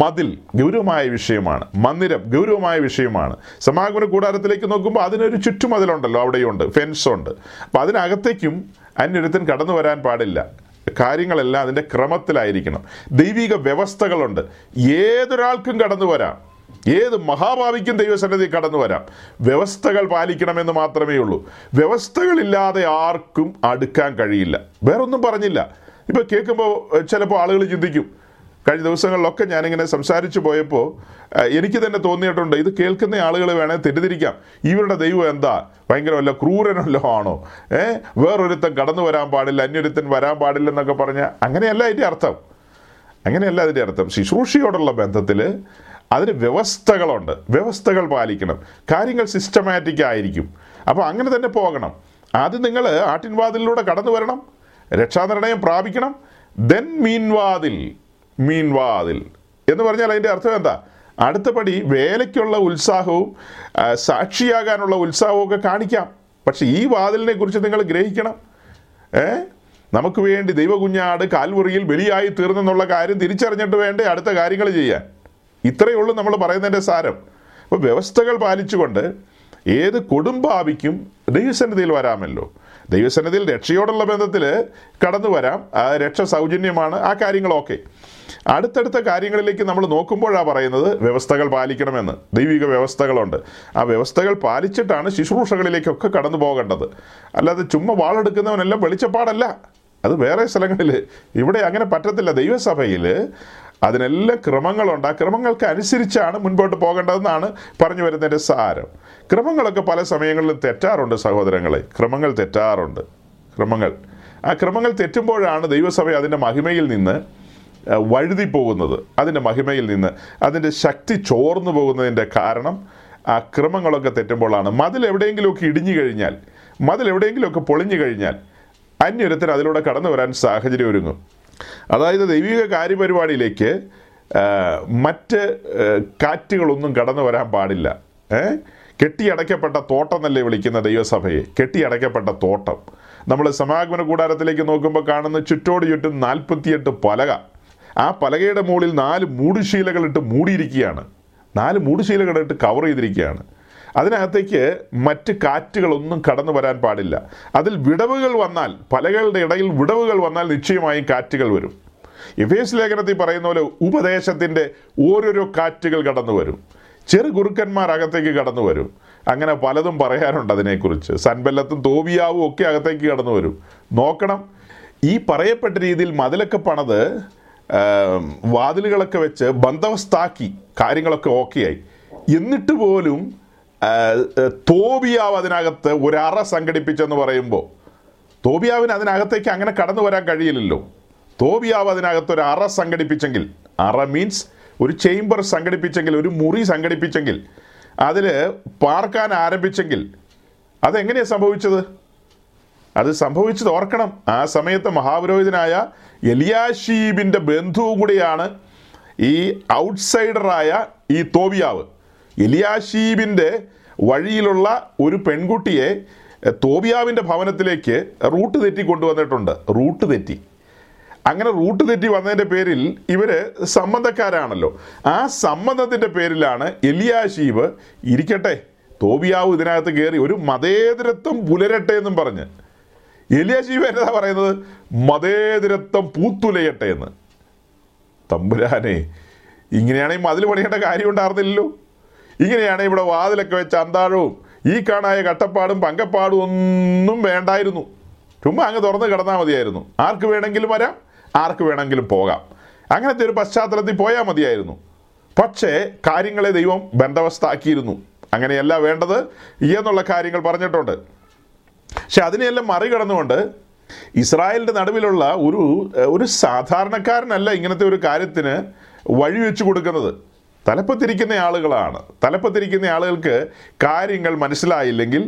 മതിൽ ഗൗരവമായ വിഷയമാണ്, മന്ദിരം ഗൗരവമായ വിഷയമാണ്. സമാഗമന കൂടാരത്തിലേക്ക് നോക്കുമ്പോൾ അതിനൊരു ചുറ്റുമതിലുണ്ടല്ലോ, അവിടെയുണ്ട്, ഫെൻസുണ്ട്. അപ്പം അതിനകത്തേക്കും അന്യൊരുത്തൻ കടന്നു വരാൻ പാടില്ല. കാര്യങ്ങളെല്ലാം അതിൻ്റെ ക്രമത്തിലായിരിക്കണം. ദൈവിക വ്യവസ്ഥകളുണ്ട്. ഏതൊരാൾക്കും കടന്നു വരാം, ഏത് മഹാഭാവിക്കും ദൈവസന്നിധി കടന്നു വരാം, വ്യവസ്ഥകൾ പാലിക്കണമെന്ന് മാത്രമേ ഉള്ളൂ. വ്യവസ്ഥകളില്ലാതെ ആർക്കും അടുക്കാൻ കഴിയില്ല. വേറൊന്നും പറഞ്ഞില്ല. ഇപ്പോൾ കേൾക്കുമ്പോൾ ചിലപ്പോൾ ആളുകൾ ചിന്തിക്കും, കഴിഞ്ഞ ദിവസങ്ങളിലൊക്കെ ഞാനിങ്ങനെ സംസാരിച്ചു പോയപ്പോൾ എനിക്ക് തന്നെ തോന്നിയിട്ടുണ്ട്, ഇത് കേൾക്കുന്ന ആളുകൾ വേണേൽ തെറ്റിദ്ധരിക്കാം, ഇവരുടെ ദൈവം എന്താ ഭയങ്കരമല്ല ക്രൂരനല്ലോ ആണോ, ഏഹ് വേറൊരുത്തൻ കടന്നു വരാൻ പാടില്ല, അന്യൊരുത്തൻ വരാൻ പാടില്ലെന്നൊക്കെ പറഞ്ഞാൽ അങ്ങനെയല്ല അതിൻ്റെ അർത്ഥം. അങ്ങനെയല്ല അതിൻ്റെ അർത്ഥം. ശുശ്രൂഷയോടുള്ള ബന്ധത്തിൽ അതിന് വ്യവസ്ഥകളുണ്ട്, വ്യവസ്ഥകൾ പാലിക്കണം, കാര്യങ്ങൾ സിസ്റ്റമാറ്റിക് ആയിരിക്കും. അപ്പോൾ അങ്ങനെ തന്നെ പോകണം. ആദ്യം നിങ്ങൾ ആട്ടിൻവാതിലൂടെ കടന്നു വരണം, രക്ഷാനിർണയം പ്രാപിക്കണം. ദെൻ മീൻവാതിൽ മീൻവാതിൽ എന്ന് പറഞ്ഞാൽ അതിൻ്റെ അർത്ഥം എന്താ? അടുത്ത പടി വേലയ്ക്കുള്ള ഉത്സാഹവും സാക്ഷിയാകാനുള്ള ഉത്സാഹവും ഒക്കെ കാണിക്കാം, പക്ഷെ ഈ വാതിലിനെ കുറിച്ച് നിങ്ങൾ ഗ്രഹിക്കണം. ഏഹ് നമുക്ക് വേണ്ടി ദൈവകുഞ്ഞാട് കാൽവറിയിൽ ബലിയായി തീർന്നെന്നുള്ള കാര്യം തിരിച്ചറിഞ്ഞിട്ട് വേണ്ടേ അടുത്ത കാര്യങ്ങൾ ചെയ്യാൻ. ഇത്രയേ ഉള്ളൂ നമ്മൾ പറയുന്നതിൻ്റെ സാരം. അപ്പോൾ വ്യവസ്ഥകൾ പാലിച്ചുകൊണ്ട് ഏത് കൊടുമ്പാവിക്കും ദൈവസന്നിധിയിൽ വരാമല്ലോ. ദൈവസന്നിധിയിൽ രക്ഷയോടുള്ള ബന്ധത്തിൽ കടന്നു വരാം. ആ രക്ഷ സൗജന്യമാണ്. ആ കാര്യങ്ങളൊക്കെ അടുത്തടുത്ത കാര്യങ്ങളിലേക്ക് നമ്മൾ നോക്കുമ്പോഴാണ് പറയുന്നത് വ്യവസ്ഥകൾ പാലിക്കണമെന്ന്. ദൈവിക വ്യവസ്ഥകളുണ്ട്. ആ വ്യവസ്ഥകൾ പാലിച്ചിട്ടാണ് ശുശ്രൂഷകളിലേക്കൊക്കെ കടന്നു പോകേണ്ടത്. അല്ലാതെ ചുമ്മാ വാളെടുക്കുന്നവനെല്ലാം വെളിച്ചപ്പാടല്ല. അത് വേറെ സ്ഥലങ്ങളിൽ. ഇവിടെ അങ്ങനെ പറ്റത്തില്ല. ദൈവസഭയിൽ അതിനെല്ലാം ക്രമങ്ങളുണ്ട്. ആ ക്രമങ്ങൾക്ക് അനുസരിച്ചാണ് മുൻപോട്ട് പോകേണ്ടതെന്നാണ് പറഞ്ഞു വരുന്നതിൻ്റെ സാരം. ക്രമങ്ങളൊക്കെ പല സമയങ്ങളിലും തെറ്റാറുണ്ട് സഹോദരങ്ങളെ. ക്രമങ്ങൾ തെറ്റാറുണ്ട് ക്രമങ്ങൾ ആ ക്രമങ്ങൾ തെറ്റുമ്പോഴാണ് ദൈവസഭ അതിൻ്റെ മഹിമയിൽ നിന്ന് വഴുതി പോകുന്നത്. അതിൻ്റെ മഹിമയിൽ നിന്ന് അതിൻ്റെ ശക്തി ചോർന്നു പോകുന്നതിൻ്റെ കാരണം ആ ക്രമങ്ങളൊക്കെ തെറ്റുമ്പോഴാണ്. മതിൽ എവിടെയെങ്കിലുമൊക്കെ ഇടിഞ്ഞു കഴിഞ്ഞാൽ, മതിൽ എവിടെയെങ്കിലുമൊക്കെ പൊളിഞ്ഞു കഴിഞ്ഞാൽ അന്യൊരുത്തിന് അതിലൂടെ കടന്നു വരാൻ സാഹചര്യം ഒരുങ്ങും. അതായത് ദൈവിക കാര്യപരിപാടിയിലേക്ക് മറ്റ് കാറ്റുകളൊന്നും കടന്നു വരാൻ പാടില്ല. ഏഹ് കെട്ടിയടയ്ക്കപ്പെട്ട തോട്ടം എന്നല്ലേ വിളിക്കുന്ന ദൈവസഭയെ, കെട്ടിയടയ്ക്കപ്പെട്ട തോട്ടം. നമ്മൾ സമാഗമന കൂടാരത്തിലേക്ക് നോക്കുമ്പോൾ കാണുന്ന ചുറ്റോട് ചുറ്റും നാൽപ്പത്തിയെട്ട് പലക. ആ പലകയുടെ മുകളിൽ നാല് മൂടുശീലകളിട്ട് മൂടിയിരിക്കുകയാണ്. നാല് മൂടുശീലകളിട്ട് കവർ ചെയ്തിരിക്കുകയാണ്. അതിനകത്തേക്ക് മറ്റ് കാറ്റുകളൊന്നും കടന്നു വരാൻ പാടില്ല. അതിൽ വിടവുകൾ വന്നാൽ, പലകളുടെ ഇടയിൽ വിടവുകൾ വന്നാൽ നിശ്ചയമായും കാറ്റുകൾ വരും. എഫേസ്യ ലേഖനത്തിൽ പറയുന്ന പോലെ ഉപദേശത്തിൻ്റെ ഓരോരോ കാറ്റുകൾ കടന്നു വരും. ചെറു ഗുരുക്കന്മാർ അകത്തേക്ക് കടന്നു വരും. അങ്ങനെ പലതും പറയാനുണ്ട് അതിനെക്കുറിച്ച്. സൻബല്ലത്തും തോബിയാവും ഒക്കെ അകത്തേക്ക് കടന്നു വരും. നോക്കണം. ഈ പറയപ്പെട്ട രീതിയിൽ മതിലൊക്കെ പണത്, വാതിലുകളൊക്കെ വെച്ച് ബന്ധവസ്ഥാക്കി, കാര്യങ്ങളൊക്കെ ഓക്കെയായി. എന്നിട്ട് പോലും തോബിയാവ് അതിനകത്ത് ഒരറ സംഘടിപ്പിച്ചെന്ന് പറയുമ്പോൾ തോബിയാവിന് അതിനകത്തേക്ക് അങ്ങനെ കടന്നു വരാൻ കഴിയില്ലല്ലോ. തോബിയാവ് അതിനകത്ത് ഒരു അറ സംഘടിപ്പിച്ചെങ്കിൽ, അറ മീൻസ് ഒരു ചേംബർ സംഘടിപ്പിച്ചെങ്കിൽ, ഒരു മുറി സംഘടിപ്പിച്ചെങ്കിൽ, അതിൽ പാർക്കാൻ ആരംഭിച്ചെങ്കിൽ അതെങ്ങനെയാണ് സംഭവിച്ചത്? അത് സംഭവിച്ചത് ഓർക്കണം. ആ സമയത്ത് മഹാപുരോഹിതനായ എലിയാശീബിൻ്റെ ബന്ധുവും കൂടിയാണ് ഈ ഔട്ട്സൈഡറായ ഈ തോബിയാവ്. എലിയാശീബിൻ്റെ വഴിയിലുള്ള ഒരു പെൺകുട്ടിയെ തോബിയാവിൻ്റെ ഭവനത്തിലേക്ക് റൂട്ട് തെറ്റി കൊണ്ടുവന്നിട്ടുണ്ട്. റൂട്ട് തെറ്റി അങ്ങനെ റൂട്ട് തെറ്റി വന്നതിൻ്റെ പേരിൽ ഇവർ സംബന്ധക്കാരാണല്ലോ. ആ സംബന്ധത്തിൻ്റെ പേരിലാണ് എലിയാശീബ് ഇരിക്കട്ടെ തോബിയാവ് ഇതിനകത്ത് കയറി ഒരു മതേതരത്വം പുലരട്ടെ എന്നും പറഞ്ഞ്. എലിയാശീബ് എന്താ പറയുന്നത്? മതേതരത്വം പൂത്തുലയട്ടെ എന്ന്. തമ്പുരാനെ, ഇങ്ങനെയാണെങ്കിൽ മതിൽ പണിയേണ്ട കാര്യം ഉണ്ടായിരുന്നില്ലല്ലോ. ഇങ്ങനെയാണ് ഇവിടെ വാതിലൊക്കെ വെച്ച അന്താഴവും ഈ കാണായ കട്ടപ്പാടും പങ്കപ്പാടും ഒന്നും വേണ്ടായിരുന്നു. ചുമ്മാ അങ്ങ് തുറന്ന് കിടന്നാൽ മതിയായിരുന്നു. ആർക്ക് വേണമെങ്കിലും വരാം, ആർക്ക് വേണമെങ്കിലും പോകാം. അങ്ങനത്തെ ഒരു പശ്ചാത്തലത്തിൽ പോയാൽ മതിയായിരുന്നു. പക്ഷേ കാര്യങ്ങളെ ദൈവം ബന്ധവസ്ഥ ആക്കിയിരുന്നു. അങ്ങനെയല്ല വേണ്ടത് എന്നുള്ള കാര്യങ്ങൾ പറഞ്ഞിട്ടുണ്ട്. പക്ഷെ അതിനെയെല്ലാം മറികടന്നുകൊണ്ട് ഇസ്രായേലിൻ്റെ നടുവിലുള്ള ഒരു ഒരു സാധാരണക്കാരനല്ല ഇങ്ങനത്തെ ഒരു കാര്യത്തിന് വഴിവെച്ചു കൊടുക്കുന്നത്. തലപ്പത്തിരിക്കുന്ന ആളുകളാണ്. തലപ്പത്തിരിക്കുന്ന ആളുകൾക്ക് കാര്യങ്ങൾ മനസ്സിലായില്ലെങ്കിൽ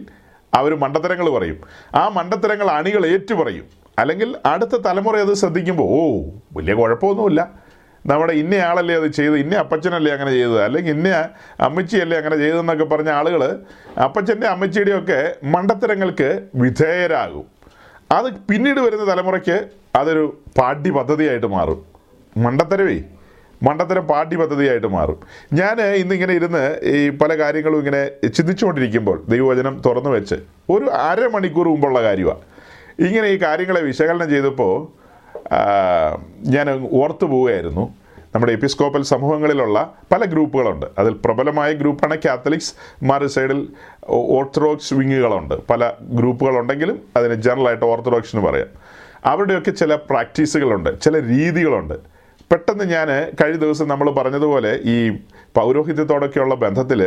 അവർ മണ്ടത്തരങ്ങൾ പറയും. ആ മണ്ടത്തരങ്ങൾ അണികൾ ഏറ്റുപറയും. അല്ലെങ്കിൽ അടുത്ത തലമുറ അത് ശ്രദ്ധിക്കുമ്പോൾ, ഓ വലിയ കുഴപ്പമൊന്നുമില്ല, നമ്മുടെ ഇന്നയാളല്ലേ അത് ചെയ്ത്, ഇന്ന അപ്പച്ചനല്ലേ അങ്ങനെ ചെയ്തത്, അല്ലെങ്കിൽ ഇന്ന അമ്മച്ചിയല്ലേ അങ്ങനെ ചെയ്തതെന്നൊക്കെ പറഞ്ഞ ആളുകൾ അപ്പച്ചൻ്റെ അമ്മച്ചിയുടെയൊക്കെ മണ്ടത്തരങ്ങൾക്ക് വിധേയരാകും. അത് പിന്നീട് വരുന്ന തലമുറയ്ക്ക് അതൊരു പാഠ്യ പദ്ധതിയായിട്ട് മാറും. മണ്ടത്തരവേ മണ്ടത്തരം പാഠ്യ പദ്ധതിയായിട്ട് മാറും. ഞാൻ ഇന്നിങ്ങനെ ഇരുന്ന് ഈ പല കാര്യങ്ങളും ഇങ്ങനെ ചിന്തിച്ചുകൊണ്ടിരിക്കുമ്പോൾ ദൈവവചനം തുറന്നു വെച്ച് ഒരു അരമണിക്കൂർ മുമ്പുള്ള കാര്യമാണ്. ഇങ്ങനെ ഈ കാര്യങ്ങളെ വിശകലനം ചെയ്തപ്പോൾ ഞാൻ ഓർത്തു പോവുകയായിരുന്നു. നമ്മുടെ എപ്പിസ്കോപ്പൽ സമൂഹങ്ങളിലുള്ള പല ഗ്രൂപ്പുകളുണ്ട്. അതിൽ പ്രബലമായ ഗ്രൂപ്പാണ് കാത്തലിക്സ്. മറു സൈഡിൽ ഓർത്തഡോക്സ് വിങ്ങുകളുണ്ട്. പല ഗ്രൂപ്പുകളുണ്ടെങ്കിലും അതിന് ജനറലായിട്ട് ഓർത്തഡോക്സ് എന്ന് പറയാം. അവരുടെയൊക്കെ ചില പ്രാക്ടീസുകളുണ്ട്, ചില രീതികളുണ്ട്. പെട്ടെന്ന് ഞാൻ കഴിഞ്ഞ ദിവസം നമ്മൾ പറഞ്ഞതുപോലെ ഈ പൗരോഹിത്യത്തോടൊക്കെയുള്ള ബന്ധത്തിൽ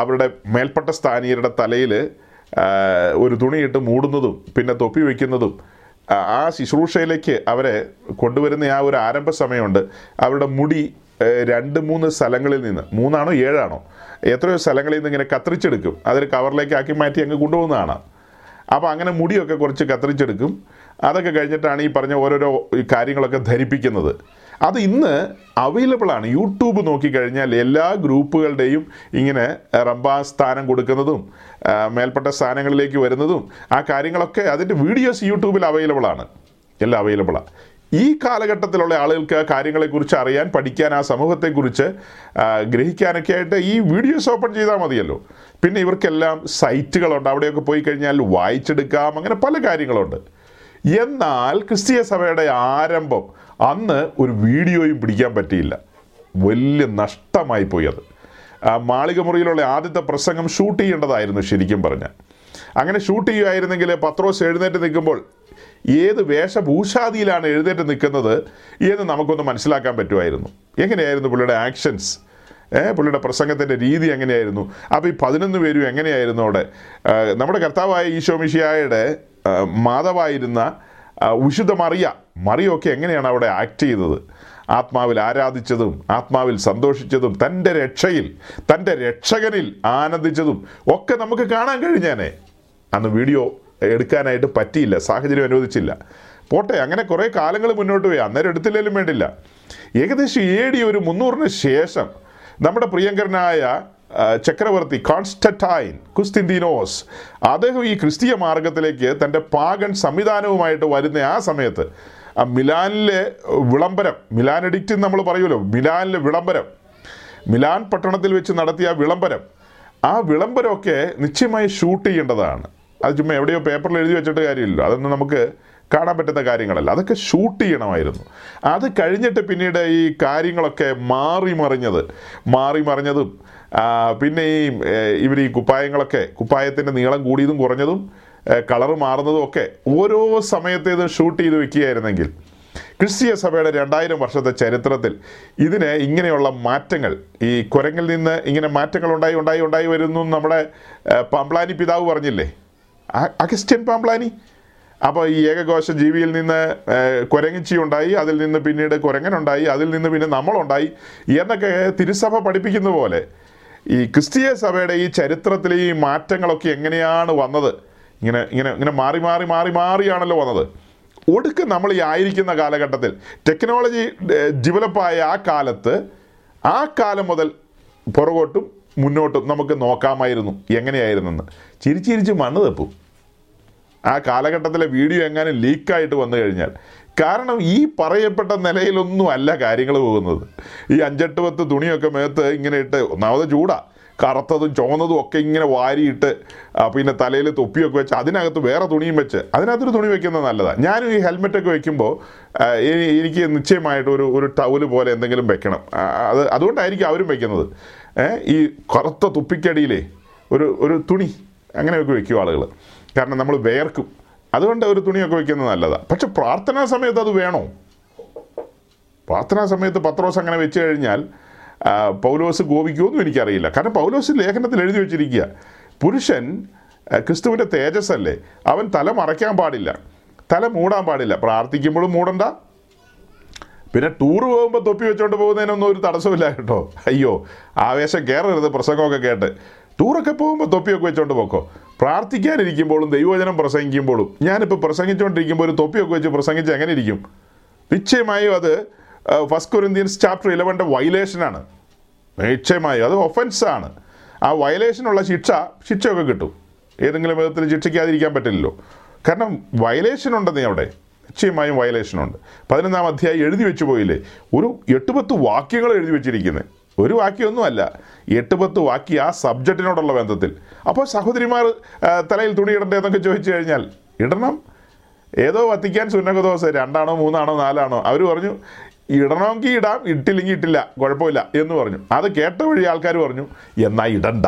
അവരുടെ മേൽപ്പെട്ട സ്ഥാനീയരുടെ തലയിൽ ഒരു തുണിയിട്ട് മൂടുന്നതും പിന്നെ തൊപ്പി വയ്ക്കുന്നതും ആ ശുശ്രൂഷയിലേക്ക് അവരെ കൊണ്ടുവരുന്ന ആ ഒരു ആരംഭ സമയമുണ്ട്. അവരുടെ മുടി രണ്ട് മൂന്ന് സ്ഥലങ്ങളിൽ നിന്ന്, മൂന്നാണോ ഏഴാണോ എത്രയോ സ്ഥലങ്ങളിൽ നിന്ന് ഇങ്ങനെ കത്തിരിച്ചെടുക്കും. അതിൽ കവറിലേക്ക് ആക്കി മാറ്റി അങ്ങ് കൊണ്ടുപോകുന്നതാണ്. അപ്പോൾ അങ്ങനെ മുടിയൊക്കെ കുറച്ച് കത്തിരിച്ചെടുക്കും. അതൊക്കെ കഴിഞ്ഞിട്ടാണ് ഈ പറഞ്ഞ ഓരോരോ കാര്യങ്ങളൊക്കെ ധരിപ്പിക്കുന്നത്. അത് ഇന്ന് അവൈലബിളാണ്. യൂട്യൂബ് നോക്കിക്കഴിഞ്ഞാൽ എല്ലാ ഗ്രൂപ്പുകളുടെയും ഇങ്ങനെ റംബാ സ്ഥാനം കൊടുക്കുന്നതും മേൽപ്പെട്ട സ്ഥാനങ്ങളിലേക്ക് വരുന്നതും ആ കാര്യങ്ങളൊക്കെ അതിൻ്റെ വീഡിയോസ് യൂട്യൂബിൽ അവൈലബിളാണ്. എല്ലാം അവൈലബിളാണ്. ഈ കാലഘട്ടത്തിലുള്ള ആളുകൾക്ക് കാര്യങ്ങളെക്കുറിച്ച് അറിയാൻ, പഠിക്കാൻ, ആ സമൂഹത്തെക്കുറിച്ച് ഗ്രഹിക്കാനൊക്കെ ആയിട്ട് ഈ വീഡിയോസ് ഓപ്പൺ ചെയ്താൽ മതിയല്ലോ. പിന്നെ ഇവർക്കെല്ലാം സൈറ്റുകളുണ്ട്, അവിടെയൊക്കെ പോയി കഴിഞ്ഞാൽ വായിച്ചെടുക്കാം. അങ്ങനെ പല കാര്യങ്ങളുണ്ട്. എന്നാൽ ക്രിസ്തീയ സഭയുടെ ആരംഭം അന്ന് ഒരു വീഡിയോയും പിടിക്കാൻ പറ്റിയില്ല. വലിയ നഷ്ടമായി പോയി. അത് മാളികമുറിയിലുള്ള ആദ്യത്തെ പ്രസംഗം ഷൂട്ട് ചെയ്യേണ്ടതായിരുന്നു ശരിക്കും പറഞ്ഞാൽ. അങ്ങനെ ഷൂട്ട് ചെയ്യുമായിരുന്നെങ്കിൽ പത്രോസ് എഴുന്നേറ്റ് നിൽക്കുമ്പോൾ ഏത് വേഷഭൂഷാദിയിലാണ് എഴുന്നേറ്റ് നിൽക്കുന്നത് എന്ന് നമുക്കൊന്ന് മനസ്സിലാക്കാൻ പറ്റുമായിരുന്നു. എങ്ങനെയായിരുന്നു പുള്ളിയുടെ ആക്ഷൻസ്, ഏഹ് പുള്ളിയുടെ പ്രസംഗത്തിൻ്റെ രീതി എങ്ങനെയായിരുന്നു? അപ്പോൾ ഈ പതിനൊന്ന് പേരും എങ്ങനെയായിരുന്നു അവിടെ? നമ്മുടെ കർത്താവായ ഈശോമിശിഹായുടെ മാതാവായിരുന്ന വിശുദ്ധ മറിയ മറിയൊക്കെ എങ്ങനെയാണ് അവിടെ ആക്ട് ചെയ്തത്? ആത്മാവിൽ ആരാധിച്ചതും ആത്മാവിൽ സന്തോഷിച്ചതും തൻ്റെ രക്ഷയിൽ, തൻ്റെ രക്ഷകനിൽ ആനന്ദിച്ചതും ഒക്കെ നമുക്ക് കാണാൻ കഴിഞ്ഞാനേ. അന്ന് വീഡിയോ എടുക്കാനായിട്ട് പറ്റിയില്ല, സാഹചര്യം അനുവദിച്ചില്ല. പോട്ടെ, അങ്ങനെ കുറേ കാലങ്ങൾ മുന്നോട്ട് പോയി. അന്നേരം എടുത്തില്ലെങ്കിലും വേണ്ടില്ല. ഏകദേശം എ ഡി ഒരു മുന്നൂറിന് ശേഷം നമ്മുടെ പ്രിയങ്കരനായ ചക്രവർത്തി കോൺസ്റ്റന്റൈൻ കുസ്തിന്തീനോസ്, അദ്ദേഹം ഈ ക്രിസ്തീയ മാർഗത്തിലേക്ക് തൻ്റെ പാഗൻ സംവിധാനവുമായിട്ട് വരുന്ന ആ സമയത്ത് മിലാനിലെ വിളംബരം, മിലാൻ എഡിക്റ്റ് നമ്മൾ പറയുമല്ലോ, മിലാനിലെ വിളംബരം, മിലാൻ പട്ടണത്തിൽ വെച്ച് നടത്തിയ ആ വിളംബരം, ആ വിളംബരമൊക്കെ നിശ്ചയമായി ഷൂട്ട് ചെയ്യേണ്ടതാണ്. അത് ചുമ്മാ എവിടെയോ പേപ്പറിൽ എഴുതി വെച്ചിട്ട് കാര്യമില്ലല്ലോ, അതൊന്നും നമുക്ക് കാണാൻ പറ്റുന്ന കാര്യങ്ങളല്ല. അതൊക്കെ ഷൂട്ട് ചെയ്യണമായിരുന്നു. അത് കഴിഞ്ഞിട്ട് പിന്നീട് ഈ കാര്യങ്ങളൊക്കെ മാറി മറിഞ്ഞത് മാറി മറിഞ്ഞതും പിന്നെ ഈ ഇവർ ഈ കുപ്പായങ്ങളൊക്കെ, കുപ്പായത്തിൻ്റെ നീളം കൂടിയതും കുറഞ്ഞതും കളറ് മാറുന്നതും ഒക്കെ ഓരോ സമയത്തേതും ഷൂട്ട് ചെയ്ത് വെക്കുകയായിരുന്നെങ്കിൽ ക്രിസ്തീയ സഭയുടെ രണ്ടായിരം വർഷത്തെ ചരിത്രത്തിൽ ഇതിന് ഇങ്ങനെയുള്ള മാറ്റങ്ങൾ, ഈ കുരങ്ങിൽ നിന്ന് ഇങ്ങനെ മാറ്റങ്ങൾ ഉണ്ടായി ഉണ്ടായി ഉണ്ടായി വരുന്നു. നമ്മുടെ പാംപ്ലാനി പിതാവ് പറഞ്ഞില്ലേ, അഗസ്റ്റ്യൻ പാംപ്ലാനി. അപ്പോൾ ഈ ഏകകോശ ജീവിയിൽ നിന്ന് കുരങ്ങിച്ചി ഉണ്ടായി, അതിൽ നിന്ന് പിന്നീട് കുരങ്ങനുണ്ടായി, അതിൽ നിന്ന് പിന്നെ നമ്മളുണ്ടായി എന്നൊക്കെ തിരുസഭ പഠിപ്പിക്കുന്ന പോലെ ഈ ക്രിസ്തീയ സഭയുടെ ഈ ചരിത്രത്തിലെ ഈ മാറ്റങ്ങളൊക്കെ എങ്ങനെയാണ് വന്നത്? ഇങ്ങനെ ഇങ്ങനെ ഇങ്ങനെ മാറി മാറി മാറി മാറിയാണല്ലോ വന്നത്. ഒടുക്കം നമ്മൾ ഈ ആയിരിക്കുന്ന കാലഘട്ടത്തിൽ, ടെക്നോളജി ഡെവലപ്പായ ആ കാലത്ത്, ആ കാലം മുതൽ പുറകോട്ടും മുന്നോട്ടും നമുക്ക് നോക്കാമായിരുന്നു എങ്ങനെയായിരുന്നെന്ന്. ചിരിച്ചിരിച്ച് മണ്ണ് തപ്പും ആ കാലഘട്ടത്തിലെ വീഡിയോ എങ്ങാനും ലീക്കായിട്ട് വന്നു കഴിഞ്ഞാൽ. കാരണം ഈ പറയപ്പെട്ട നിലയിലൊന്നും അല്ല കാര്യങ്ങൾ പോകുന്നത്. ഈ അഞ്ചെട്ട് പത്ത് തുണിയൊക്കെ മേത്ത് ഇങ്ങനെ ഇട്ട്, ഒന്നാമത് ചൂടാ, കറുത്തതും ചുവന്നതും ഒക്കെ ഇങ്ങനെ വാരിയിട്ട് പിന്നെ തലയിൽ തൊപ്പിയൊക്കെ വെച്ച് അതിനകത്ത് വേറെ തുണിയും വെച്ച്, അതിനകത്തൊരു തുണി വെക്കുന്നത് നല്ലതാണ്. ഞാനും ഈ ഹെൽമെറ്റൊക്കെ വെക്കുമ്പോൾ എനിക്ക് നിശ്ചയമായിട്ട് ഒരു ഒരു ടവൽ പോലെ എന്തെങ്കിലും വെക്കണം. അത് അതുകൊണ്ടായിരിക്കും അവരും വെക്കുന്നത്. ഈ കറുത്ത തുപ്പിക്കടിയിലെ ഒരു ഒരു തുണി അങ്ങനെയൊക്കെ വെക്കും ആളുകൾ, കാരണം നമ്മൾ വേർക്കും. അതുകൊണ്ട് ഒരു തുണിയൊക്കെ വെക്കുന്നത് നല്ലതാണ്. പക്ഷെ പ്രാർത്ഥനാ സമയത്ത് അത് വേണോ? പ്രാർത്ഥനാ സമയത്ത് പത്രോസ് അങ്ങനെ വെച്ച് കഴിഞ്ഞാൽ പൗലോസ് കോപിക്കുമെന്നും എനിക്കറിയില്ല. കാരണം പൗലോസ് ലേഖനത്തിൽ എഴുതി വെച്ചിരിക്കുക, പുരുഷൻ ക്രിസ്തുവിൻ്റെ തേജസ്സല്ലേ, അവൻ തല മറയ്ക്കാൻ പാടില്ല, തല മൂടാൻ പാടില്ല. പ്രാർത്ഥിക്കുമ്പോഴും മൂടണ്ട. പിന്നെ ടൂറ് പോകുമ്പോൾ തൊപ്പി വെച്ചോണ്ട് പോകുന്നതിനൊന്നും ഒരു തടസ്സമില്ല കേട്ടോ. അയ്യോ, ആവേശം കയറരുത് പ്രസംഗമൊക്കെ കേട്ട്. ടൂറൊക്കെ പോകുമ്പോൾ തൊപ്പിയൊക്കെ വെച്ചോണ്ട് പോക്കോ. പ്രാർത്ഥിക്കാനിരിക്കുമ്പോഴും ദൈവവചനം പ്രസംഗിക്കുമ്പോഴും, ഞാനിപ്പോൾ പ്രസംഗിച്ചുകൊണ്ടിരിക്കുമ്പോൾ ഒരു തൊപ്പിയൊക്കെ വെച്ച് പ്രസംഗിച്ച് എങ്ങനെ ഇരിക്കും? നിശ്ചയമായും അത് ഫസ്റ്റ് കൊരിന്ത്യൻസ് ചാപ്റ്റർ ഇലവൻ്റെ വയലേഷനാണ്. നിശ്ചയമായും അത് ഒഫൻസാണ്. ആ വയലേഷനുള്ള ശിക്ഷ ശിക്ഷയൊക്കെ കിട്ടും. ഏതെങ്കിലും വിധത്തിൽ ശിക്ഷിക്കാതിരിക്കാൻ പറ്റില്ലല്ലോ, കാരണം വയലേഷനുണ്ടെന്നേ അവിടെ. നിശ്ചയമായും വയലേഷനുണ്ട്. പതിനൊന്നാം അധ്യായം എഴുതി വെച്ച് പോയില്ലേ, ഒരു എട്ട് പത്ത് വാക്യങ്ങൾ എഴുതി വെച്ചിരിക്കുന്നത്. ഒരു വാക്യമൊന്നുമല്ല, എട്ട് പത്ത് വാക്യം ആ സബ്ജക്റ്റിനോടുള്ള ബന്ധത്തിൽ. അപ്പോൾ സഹോദരിമാർ തലയിൽ തുണി ഇടണ്ടേ എന്നൊക്കെ ചോദിച്ചു കഴിഞ്ഞാൽ ഇടണം. ഏതോ വത്തിക്കാൻ സുന്നക ദോശ രണ്ടാണോ മൂന്നാണോ നാലാണോ അവർ പറഞ്ഞു, ഇടണമെങ്കിൽ ഇടാം, ഇട്ടില്ലെങ്കിൽ ഇട്ടില്ല, കുഴപ്പമില്ല എന്ന് പറഞ്ഞു. അത് കേട്ട വഴി ആൾക്കാർ പറഞ്ഞു, എന്നാൽ ഇടണ്ട,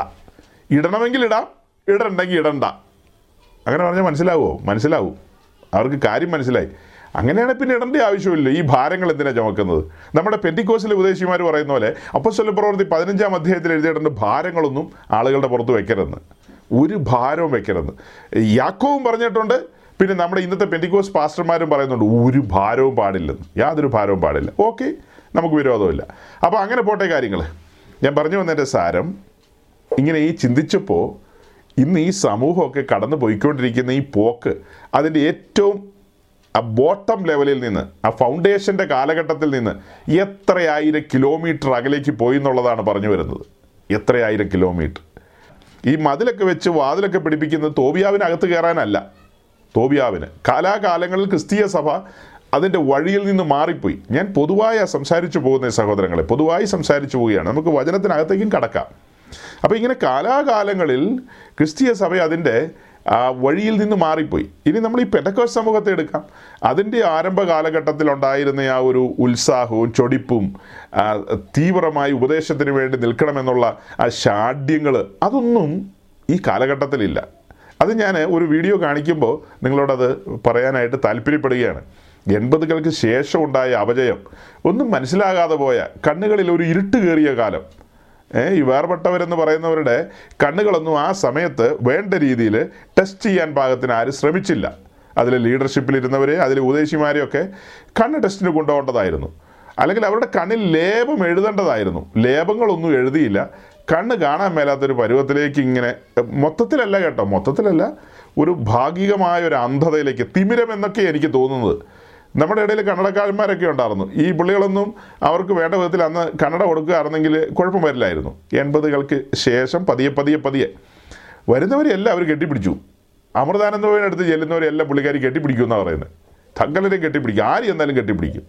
ഇടണമെങ്കിൽ ഇടാം, ഇടണ്ടെങ്കിൽ ഇടണ്ട. അങ്ങനെ പറഞ്ഞാൽ മനസ്സിലാവുമോ? മനസ്സിലാവും, അവർക്ക് കാര്യം മനസ്സിലായി. അങ്ങനെയാണ് പിന്നെ ഇടേണ്ട ആവശ്യമില്ല. ഈ ഭാരങ്ങൾ എന്തിനാണ് ചുമക്കുന്നത്? നമ്മുടെ പെന്തിക്കോസിലെ ഉപദേശിമാർ പറയുന്ന പോലെ അപ്പോസ്തല പ്രവൃത്തി പതിനഞ്ചാം അധ്യായത്തിൽ എഴുതിയിട്ടുണ്ട്, ഭാരങ്ങളൊന്നും ആളുകളുടെ പുറത്ത് വെക്കരുതെന്ന്, ഒരു ഭാരവും വെക്കരുതെന്ന്. യാക്കോവും പറഞ്ഞിട്ടുണ്ട്, പിന്നെ നമ്മുടെ ഇന്നത്തെ പെന്തിക്കോസ് പാസ്റ്റർമാരും പറയുന്നുണ്ട്, ഒരു ഭാരവും പാടില്ലെന്ന്, യാതൊരു ഭാരവും പാടില്ല. ഓക്കെ, നമുക്ക് വിരോധമില്ല. അപ്പോൾ അങ്ങനെ പോട്ടെ കാര്യങ്ങൾ. ഞാൻ പറഞ്ഞു വന്നതിൻ്റെ സാരം, ഇങ്ങനെ ഈ ചിന്തിച്ചപ്പോൾ ഇന്ന് ഈ സമൂഹമൊക്കെ കടന്നു പോയിക്കൊണ്ടിരിക്കുന്ന ഈ പോക്ക്, അതിൻ്റെ ഏറ്റവും ആ ബോട്ടം ലെവലിൽ നിന്ന്, ആ ഫൗണ്ടേഷൻ്റെ കാലഘട്ടത്തിൽ നിന്ന് എത്രയായിരം കിലോമീറ്റർ അകലേക്ക് പോയി എന്നുള്ളതാണ് പറഞ്ഞു വരുന്നത്. എത്രയായിരം കിലോമീറ്റർ. ഈ മതിലൊക്കെ വെച്ച് വാതിലൊക്കെ പിടിപ്പിക്കുന്നത് തോബിയാവിനകത്ത് കയറാനല്ല, തോബിയാവിന്. കാലാകാലങ്ങളിൽ ക്രിസ്തീയ സഭ അതിൻ്റെ വഴിയിൽ നിന്ന് മാറിപ്പോയി. ഞാൻ പൊതുവായ സംസാരിച്ചു പോകുന്ന സഹോദരങ്ങളെ, പൊതുവായി സംസാരിച്ചു പോവുകയാണ്. നമുക്ക് വചനത്തിനകത്തേക്കും കടക്കാം. അപ്പോൾ ഇങ്ങനെ കാലാകാലങ്ങളിൽ ക്രിസ്തീയ സഭ അതിൻ്റെ വഴിയിൽ നിന്ന് മാറിപ്പോയി. ഇനി നമ്മൾ ഈ പെന്തക്കോസ്ത് സമൂഹത്തെ എടുക്കാം. അതിൻ്റെ ആരംഭ കാലഘട്ടത്തിലുണ്ടായിരുന്ന ആ ഒരു ഉത്സാഹവും ചൊടിപ്പും തീവ്രമായി ഉപദേശത്തിന് വേണ്ടി നിൽക്കണമെന്നുള്ള ആ ഷാഢ്യങ്ങൾ അതൊന്നും ഈ കാലഘട്ടത്തിലില്ല. അത് ഞാൻ ഒരു വീഡിയോ കാണിക്കുമ്പോൾ നിങ്ങളോടത് പറയാനായിട്ട് താല്പര്യപ്പെടുകയാണ്. എൺപതുകൾക്ക് ശേഷം ഉണ്ടായ അപജയം, ഒന്നും മനസ്സിലാകാതെ പോയ, കണ്ണുകളിൽ ഒരു ഇരുട്ട് കയറിയ കാലം. ഈ വേർപെട്ടവരെന്ന് പറയുന്നവരുടെ കണ്ണുകളൊന്നും ആ സമയത്ത് വേണ്ട രീതിയിൽ ടെസ്റ്റ് ചെയ്യാൻ പാകത്തിന് ആരും ശ്രമിച്ചില്ല. അതിൽ ലീഡർഷിപ്പിലിരുന്നവരെ, അതിൽ ഉപദേശിമാരെയൊക്കെ കണ്ണ് ടെസ്റ്റിന് കൊണ്ടുപോകേണ്ടതായിരുന്നു. അല്ലെങ്കിൽ അവരുടെ കണ്ണിൽ ലേപം എഴുതേണ്ടതായിരുന്നു. ലേപങ്ങളൊന്നും എഴുതിയില്ല. കണ്ണ് കാണാൻ മേലാത്തൊരു പരുവത്തിലേക്ക് ഇങ്ങനെ, മൊത്തത്തിലല്ല കേട്ടോ, മൊത്തത്തിലല്ല, ഒരു ഭാഗികമായ ഒരു അന്ധതയിലേക്ക്, തിമിരം എന്നൊക്കെ എനിക്ക് തോന്നുന്നത്. നമ്മുടെ ഇടയിൽ കന്നടക്കാരന്മാരൊക്കെ ഉണ്ടായിരുന്നു. ഈ പുള്ളികളൊന്നും അവർക്ക് വേണ്ട വിധത്തിൽ അന്ന് കന്നഡ കൊടുക്കുകയായിരുന്നെങ്കിൽ കുഴപ്പം വരില്ലായിരുന്നു. എൺപതുകൾക്ക് ശേഷം പതിയെ പതിയെ പതിയെ വരുന്നവരെല്ലാം അവർ കെട്ടിപ്പിടിച്ചു. അമൃതാനന്ദവനടുത്ത് ചെല്ലുന്നവരെല്ലാം പുള്ളിക്കാരി കെട്ടിപ്പിടിക്കും എന്നാണ് പറയുന്നത്. തങ്കലരെ കെട്ടിപ്പിടിക്കും, ആര് എന്നാലും കെട്ടിപ്പിടിക്കും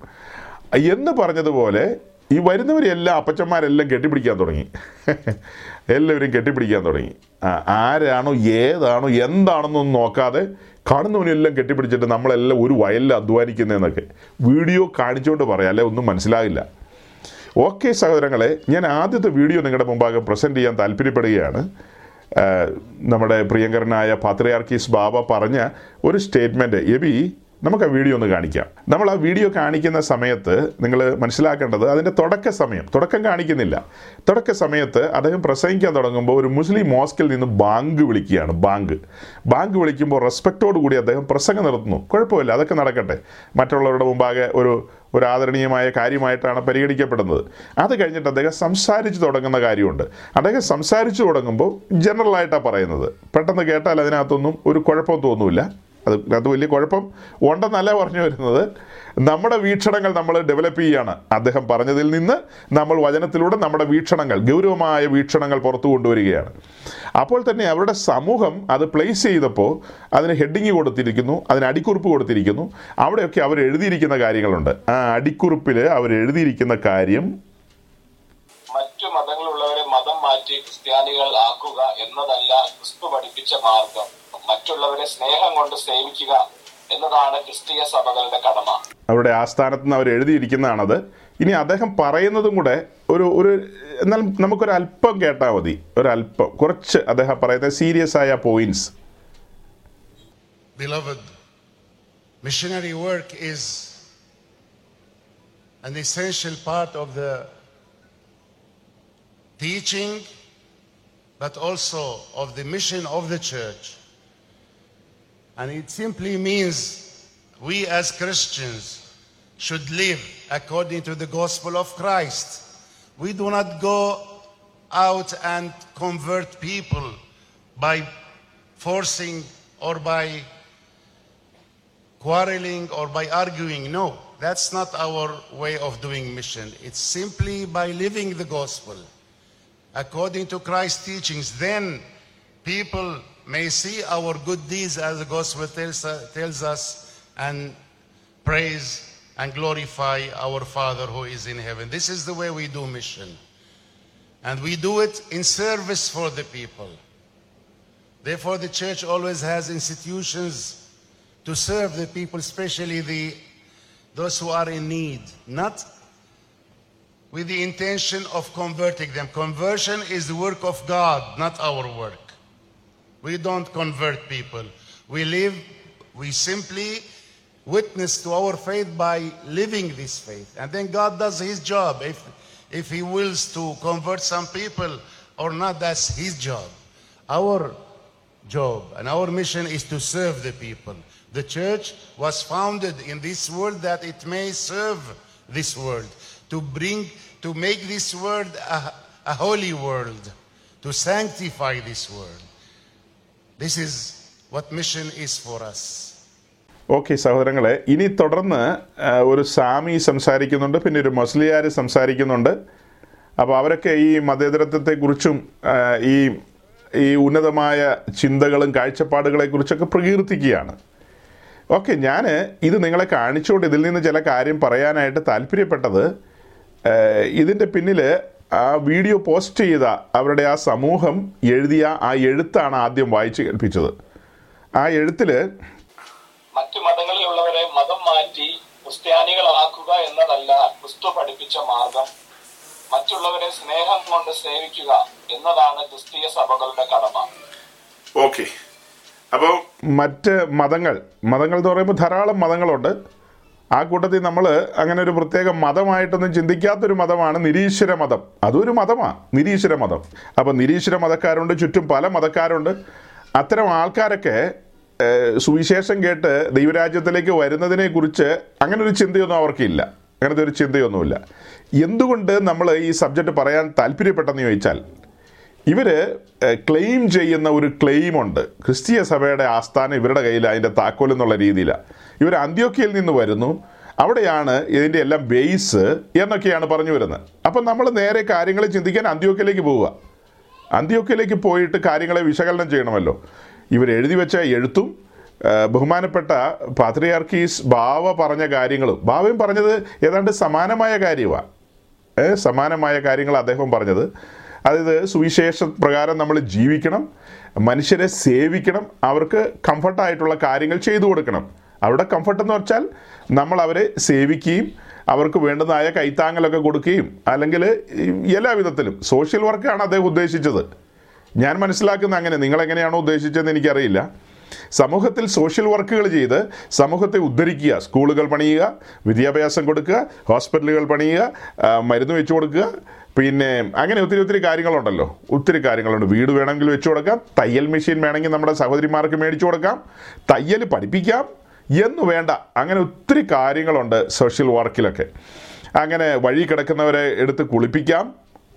എന്ന് പറഞ്ഞതുപോലെ ഈ വരുന്നവരെല്ലാം അപ്പച്ചന്മാരെല്ലാം കെട്ടിപ്പിടിക്കാൻ തുടങ്ങി. എല്ലാവരും കെട്ടിപ്പിടിക്കാൻ തുടങ്ങി. ആരാണോ ഏതാണോ എന്താണെന്നൊന്നും നോക്കാതെ കാണുന്നവനെല്ലാം കെട്ടിപ്പിടിച്ചിട്ട് നമ്മളെല്ലാം ഒരു വയലിൽ അധ്വാനിക്കുന്നതെന്നൊക്കെ വീഡിയോ കാണിച്ചുകൊണ്ട് പറയാം, അല്ലെ ഒന്നും മനസ്സിലാകില്ല. ഓക്കെ സഹോദരങ്ങളെ, ഞാൻ ആദ്യത്തെ വീഡിയോ നിങ്ങളുടെ മുമ്പാകെ പ്രസൻറ്റ് ചെയ്യാൻ താല്പര്യപ്പെടുകയാണ്. നമ്മുടെ പ്രിയങ്കരനായ പാത്രിയാർക്കീസ് ബാബ പറഞ്ഞ ഒരു സ്റ്റേറ്റ്മെൻറ്റ്, എബി നമുക്ക് ആ വീഡിയോ ഒന്ന് കാണിക്കാം. നമ്മൾ ആ വീഡിയോ കാണിക്കുന്ന സമയത്ത് നിങ്ങൾ മനസ്സിലാക്കേണ്ടത് അതിൻ്റെ തുടക്ക സമയം, തുടക്കം കാണിക്കുന്നില്ല. തുടക്ക സമയത്ത് അദ്ദേഹം പ്രസംഗിക്കാൻ തുടങ്ങുമ്പോൾ ഒരു മുസ്ലിം മോസ്കിൽ നിന്ന് ബാങ്ക് വിളിക്കുകയാണ്. ബാങ്ക് ബാങ്ക് വിളിക്കുമ്പോൾ റെസ്പെക്റ്റോടു കൂടി അദ്ദേഹം പ്രസംഗം നിർത്തുന്നു. കുഴപ്പമില്ല, അതൊക്കെ നടക്കട്ടെ. മറ്റുള്ളവരുടെ മുമ്പാകെ ഒരു ഒരു ആദരണീയമായ കാര്യമായിട്ടാണ് പരിഗണിക്കപ്പെടുന്നത്. അത് കഴിഞ്ഞിട്ട് അദ്ദേഹം സംസാരിച്ച് തുടങ്ങുന്ന കാര്യമുണ്ട്. അദ്ദേഹം സംസാരിച്ചു തുടങ്ങുമ്പോൾ ജനറലായിട്ടാണ് പറയുന്നത്. പെട്ടെന്ന് കേട്ടാൽ അതിനകത്തൊന്നും ഒരു കുഴപ്പം തോന്നില്ല. അത് അത് വലിയ കുഴപ്പം ഉണ്ടെന്നല്ല പറഞ്ഞു വരുന്നത്. നമ്മുടെ വീക്ഷണങ്ങൾ നമ്മൾ ഡെവലപ്പ് ചെയ്യുകയാണ്. അദ്ദേഹം പറഞ്ഞതിൽ നിന്ന് നമ്മൾ വചനത്തിലൂടെ നമ്മുടെ വീക്ഷണങ്ങൾ, ഗൗരവമായ വീക്ഷണങ്ങൾ പുറത്തു കൊണ്ടുവരികയാണ്. അപ്പോൾ തന്നെ അവരുടെ സമൂഹം അത് പ്ലേസ് ചെയ്തപ്പോൾ അതിന് ഹെഡിങ് കൊടുത്തിരിക്കുന്നു, അതിന് അടിക്കുറിപ്പ് കൊടുത്തിരിക്കുന്നു. അവിടെയൊക്കെ അവർ എഴുതിയിരിക്കുന്ന കാര്യങ്ങളുണ്ട്. ആ അടിക്കുറിപ്പിൽ അവർ എഴുതിയിരിക്കുന്ന കാര്യം, മറ്റു മതങ്ങളുള്ളവരെ മതം മാറ്റി ക്രിസ്ത്യാനികൾ ആക്കുക എന്നതല്ല ക്രിസ്തു പഠിപ്പിച്ച മാർഗം. മറ്റുള്ളവരെ സ്നേഹം കൊണ്ട് സേവിക്കുക എന്നതാണ് ക്രിസ്തീയ സഭകളുടെ കടമ. അവരുടെ ആസ്ഥാനത്ത് നിന്ന് അവർ എഴുതിയിരിക്കുന്നതാണത്. ഇനി അദ്ദേഹം പറയുന്നതും കൂടെ ഒരു ഒരു എന്നാൽ നമുക്കൊരല്പം കേട്ടാൽ മതി, ഒരല്പം കുറച്ച് അദ്ദേഹം പറയുന്ന സീരിയസ് ആയ points. Beloved, missionary work is an essential part of the teaching, but also of the mission of the church. And it simply means we as Christians should live according to the gospel of Christ. We do not go out and convert people by forcing or by quarreling or by arguing. No, that's not our way of doing mission. It's simply by living the gospel according to Christ's teachings. Then people may see our good deeds as the gospel tells, uh, tells us, and praise and glorify our Father who is in heaven. This is the way we do mission. And we do it in service for the people. Therefore, the church always has institutions to serve the people, especially the, those who are in need, not with the intention of converting them. Conversion is the work of God, not our work. We don't convert people. We live, we simply witness to our faith by living this faith. And then God does his job. If, if he wills to convert some people or not, that's his job. Our job and our mission is to serve the people. The church was founded in this world that it may serve this world, to bring, to make this world a, a holy world, to sanctify this world. This is what mission is for us. Okay സഹോദരങ്ങളെ, ഇനി തുടർന്ന് ഒരു സാമി സംസാരിക്കുന്നുണ്ട്, പിന്നെ ഒരു മുസ്ലിയാർ സംസാരിക്കുന്നുണ്ട്. അപ്പോൾ അവരൊക്കെ ഈ മതേതരത്വത്തെക്കുറിച്ചും ഈ ഈ ഉന്നതമായ ചിന്തകളും കാഴ്ചപ്പാടുകളെക്കുറിച്ചൊക്കെ പ്രകീർത്തിക്കുകയാണ്. ഓക്കെ, ഞാൻ ഇത് നിങ്ങളെ കാണിച്ചുകൊണ്ട് ഇതിൽ നിന്ന് ചില കാര്യം പറയാനായിട്ട് താല്പര്യപ്പെട്ടത്, ഇതിൻ്റെ പിന്നിൽ ആ വീഡിയോ പോസ്റ്റ് ചെയ്ത അവരുടെ ആ സമൂഹം എഴുതിയ ആ എഴുത്താണ് ആദ്യം വായിച്ചു കേൾപ്പിച്ചത്. ആ എഴുത്തിൽ മറ്റു മതങ്ങളിലുള്ളവരെ മതം മാറ്റി ക്രിസ്ത്യാനികളാക്കുക എന്നതല്ല ക്രിസ്തു പഠിപ്പിച്ച മാർഗം, മറ്റുള്ളവരെ സ്നേഹം കൊണ്ട് സേവിക്കുക എന്നതാണ് ക്രിസ്തീയ സഭകളുടെ കടമ. ഓക്കെ, അപ്പോൾ മറ്റ് മതങ്ങൾ മതങ്ങൾ എന്ന് പറയുമ്പോൾ ധാരാളം മതങ്ങളുണ്ട്. ആ കൂട്ടത്തിൽ നമ്മൾ അങ്ങനെ ഒരു പ്രത്യേക മതമായിട്ടൊന്നും ചിന്തിക്കാത്തൊരു മതമാണ് നിരീശ്വര മതം. അതൊരു മതമാണ് നിരീശ്വര മതം. അപ്പോൾ നിരീശ്വര മതക്കാരുണ്ട്, ചുറ്റും പല മതക്കാരുണ്ട്. അത്തരം ആൾക്കാരൊക്കെ സുവിശേഷം കേട്ട് ദൈവരാജ്യത്തിലേക്ക് വരുന്നതിനെ കുറിച്ച് അങ്ങനെ ഒരു ചിന്തയൊന്നും അവർക്കില്ല, അങ്ങനത്തെ ഒരു ചിന്തയൊന്നുമില്ല. എന്തുകൊണ്ട് നമ്മൾ ഈ സബ്ജക്റ്റ് പറയാൻ താല്പര്യപ്പെട്ടെന്ന് ചോദിച്ചാൽ, ഇവർ ക്ലെയിം ചെയ്യുന്ന ഒരു ക്ലെയിമുണ്ട്. ക്രിസ്തീയ സഭയുടെ ആസ്ഥാനം ഇവരുടെ കയ്യിൽ, അതിൻ്റെ താക്കോൽ എന്നുള്ള രീതിയിലാണ്. ഇവർ അന്ത്യോക്യയിൽ നിന്ന് വരുന്നു, അവിടെയാണ് ഇതിൻ്റെ എല്ലാം ബേസ് എന്നൊക്കെയാണ് പറഞ്ഞു വരുന്നത്. അപ്പം നമ്മൾ നേരെ കാര്യങ്ങൾ ചിന്തിക്കാൻ അന്ത്യോക്യയിലേക്ക് പോവുക. അന്ത്യോക്യയിലേക്ക് പോയിട്ട് കാര്യങ്ങളെ വിശകലനം ചെയ്യണമല്ലോ. ഇവരെഴുതി വെച്ച എഴുത്തും ബഹുമാനപ്പെട്ട പാത്രിയാർക്കീസ് ബാവ പറഞ്ഞ കാര്യങ്ങളും, ബാവയും പറഞ്ഞത് ഏതാണ്ട് സമാനമായ കാര്യമാണ്. സമാനമായ കാര്യങ്ങൾ അദ്ദേഹം പറഞ്ഞത്, അതായത് സുവിശേഷ പ്രകാരം നമ്മൾ ജീവിക്കണം, മനുഷ്യരെ സേവിക്കണം, അവർക്ക് കംഫർട്ടായിട്ടുള്ള കാര്യങ്ങൾ ചെയ്തു കൊടുക്കണം. അവരുടെ കംഫർട്ടെന്ന് വെച്ചാൽ നമ്മൾ അവരെ സേവിക്കുകയും അവർക്ക് വേണ്ടതായ കൈത്താങ്ങലൊക്കെ കൊടുക്കുകയും, അല്ലെങ്കിൽ എല്ലാ വിധത്തിലും സോഷ്യൽ വർക്കാണ് അദ്ദേഹം ഉദ്ദേശിച്ചത്. ഞാൻ മനസ്സിലാക്കുന്ന അങ്ങനെ, നിങ്ങളെങ്ങനെയാണോ ഉദ്ദേശിച്ചതെന്ന് എനിക്കറിയില്ല. സമൂഹത്തിൽ സോഷ്യൽ വർക്കുകൾ ചെയ്ത് സമൂഹത്തെ ഉദ്ധരിക്കുക, സ്കൂളുകൾ പണിയുക, വിദ്യാഭ്യാസം കൊടുക്കുക, ഹോസ്പിറ്റലുകൾ പണിയുക, മരുന്ന് വെച്ചു കൊടുക്കുക, പിന്നെ അങ്ങനെ ഒത്തിരി ഒത്തിരി കാര്യങ്ങളുണ്ടല്ലോ, ഒത്തിരി കാര്യങ്ങളുണ്ട്. വീട് വേണമെങ്കിൽ വെച്ചു കൊടുക്കാം, തയ്യൽ മെഷീൻ വേണമെങ്കിൽ നമ്മുടെ സഹോദരിമാർക്ക് മേടിച്ചു കൊടുക്കാം, തയ്യൽ പഠിപ്പിക്കാം എന്നു വേണ്ട അങ്ങനെ ഒത്തിരി കാര്യങ്ങളുണ്ട് സോഷ്യൽ വർക്കിലൊക്കെ. അങ്ങനെ വഴി കിടക്കുന്നവരെ എടുത്ത് കുളിപ്പിക്കാം,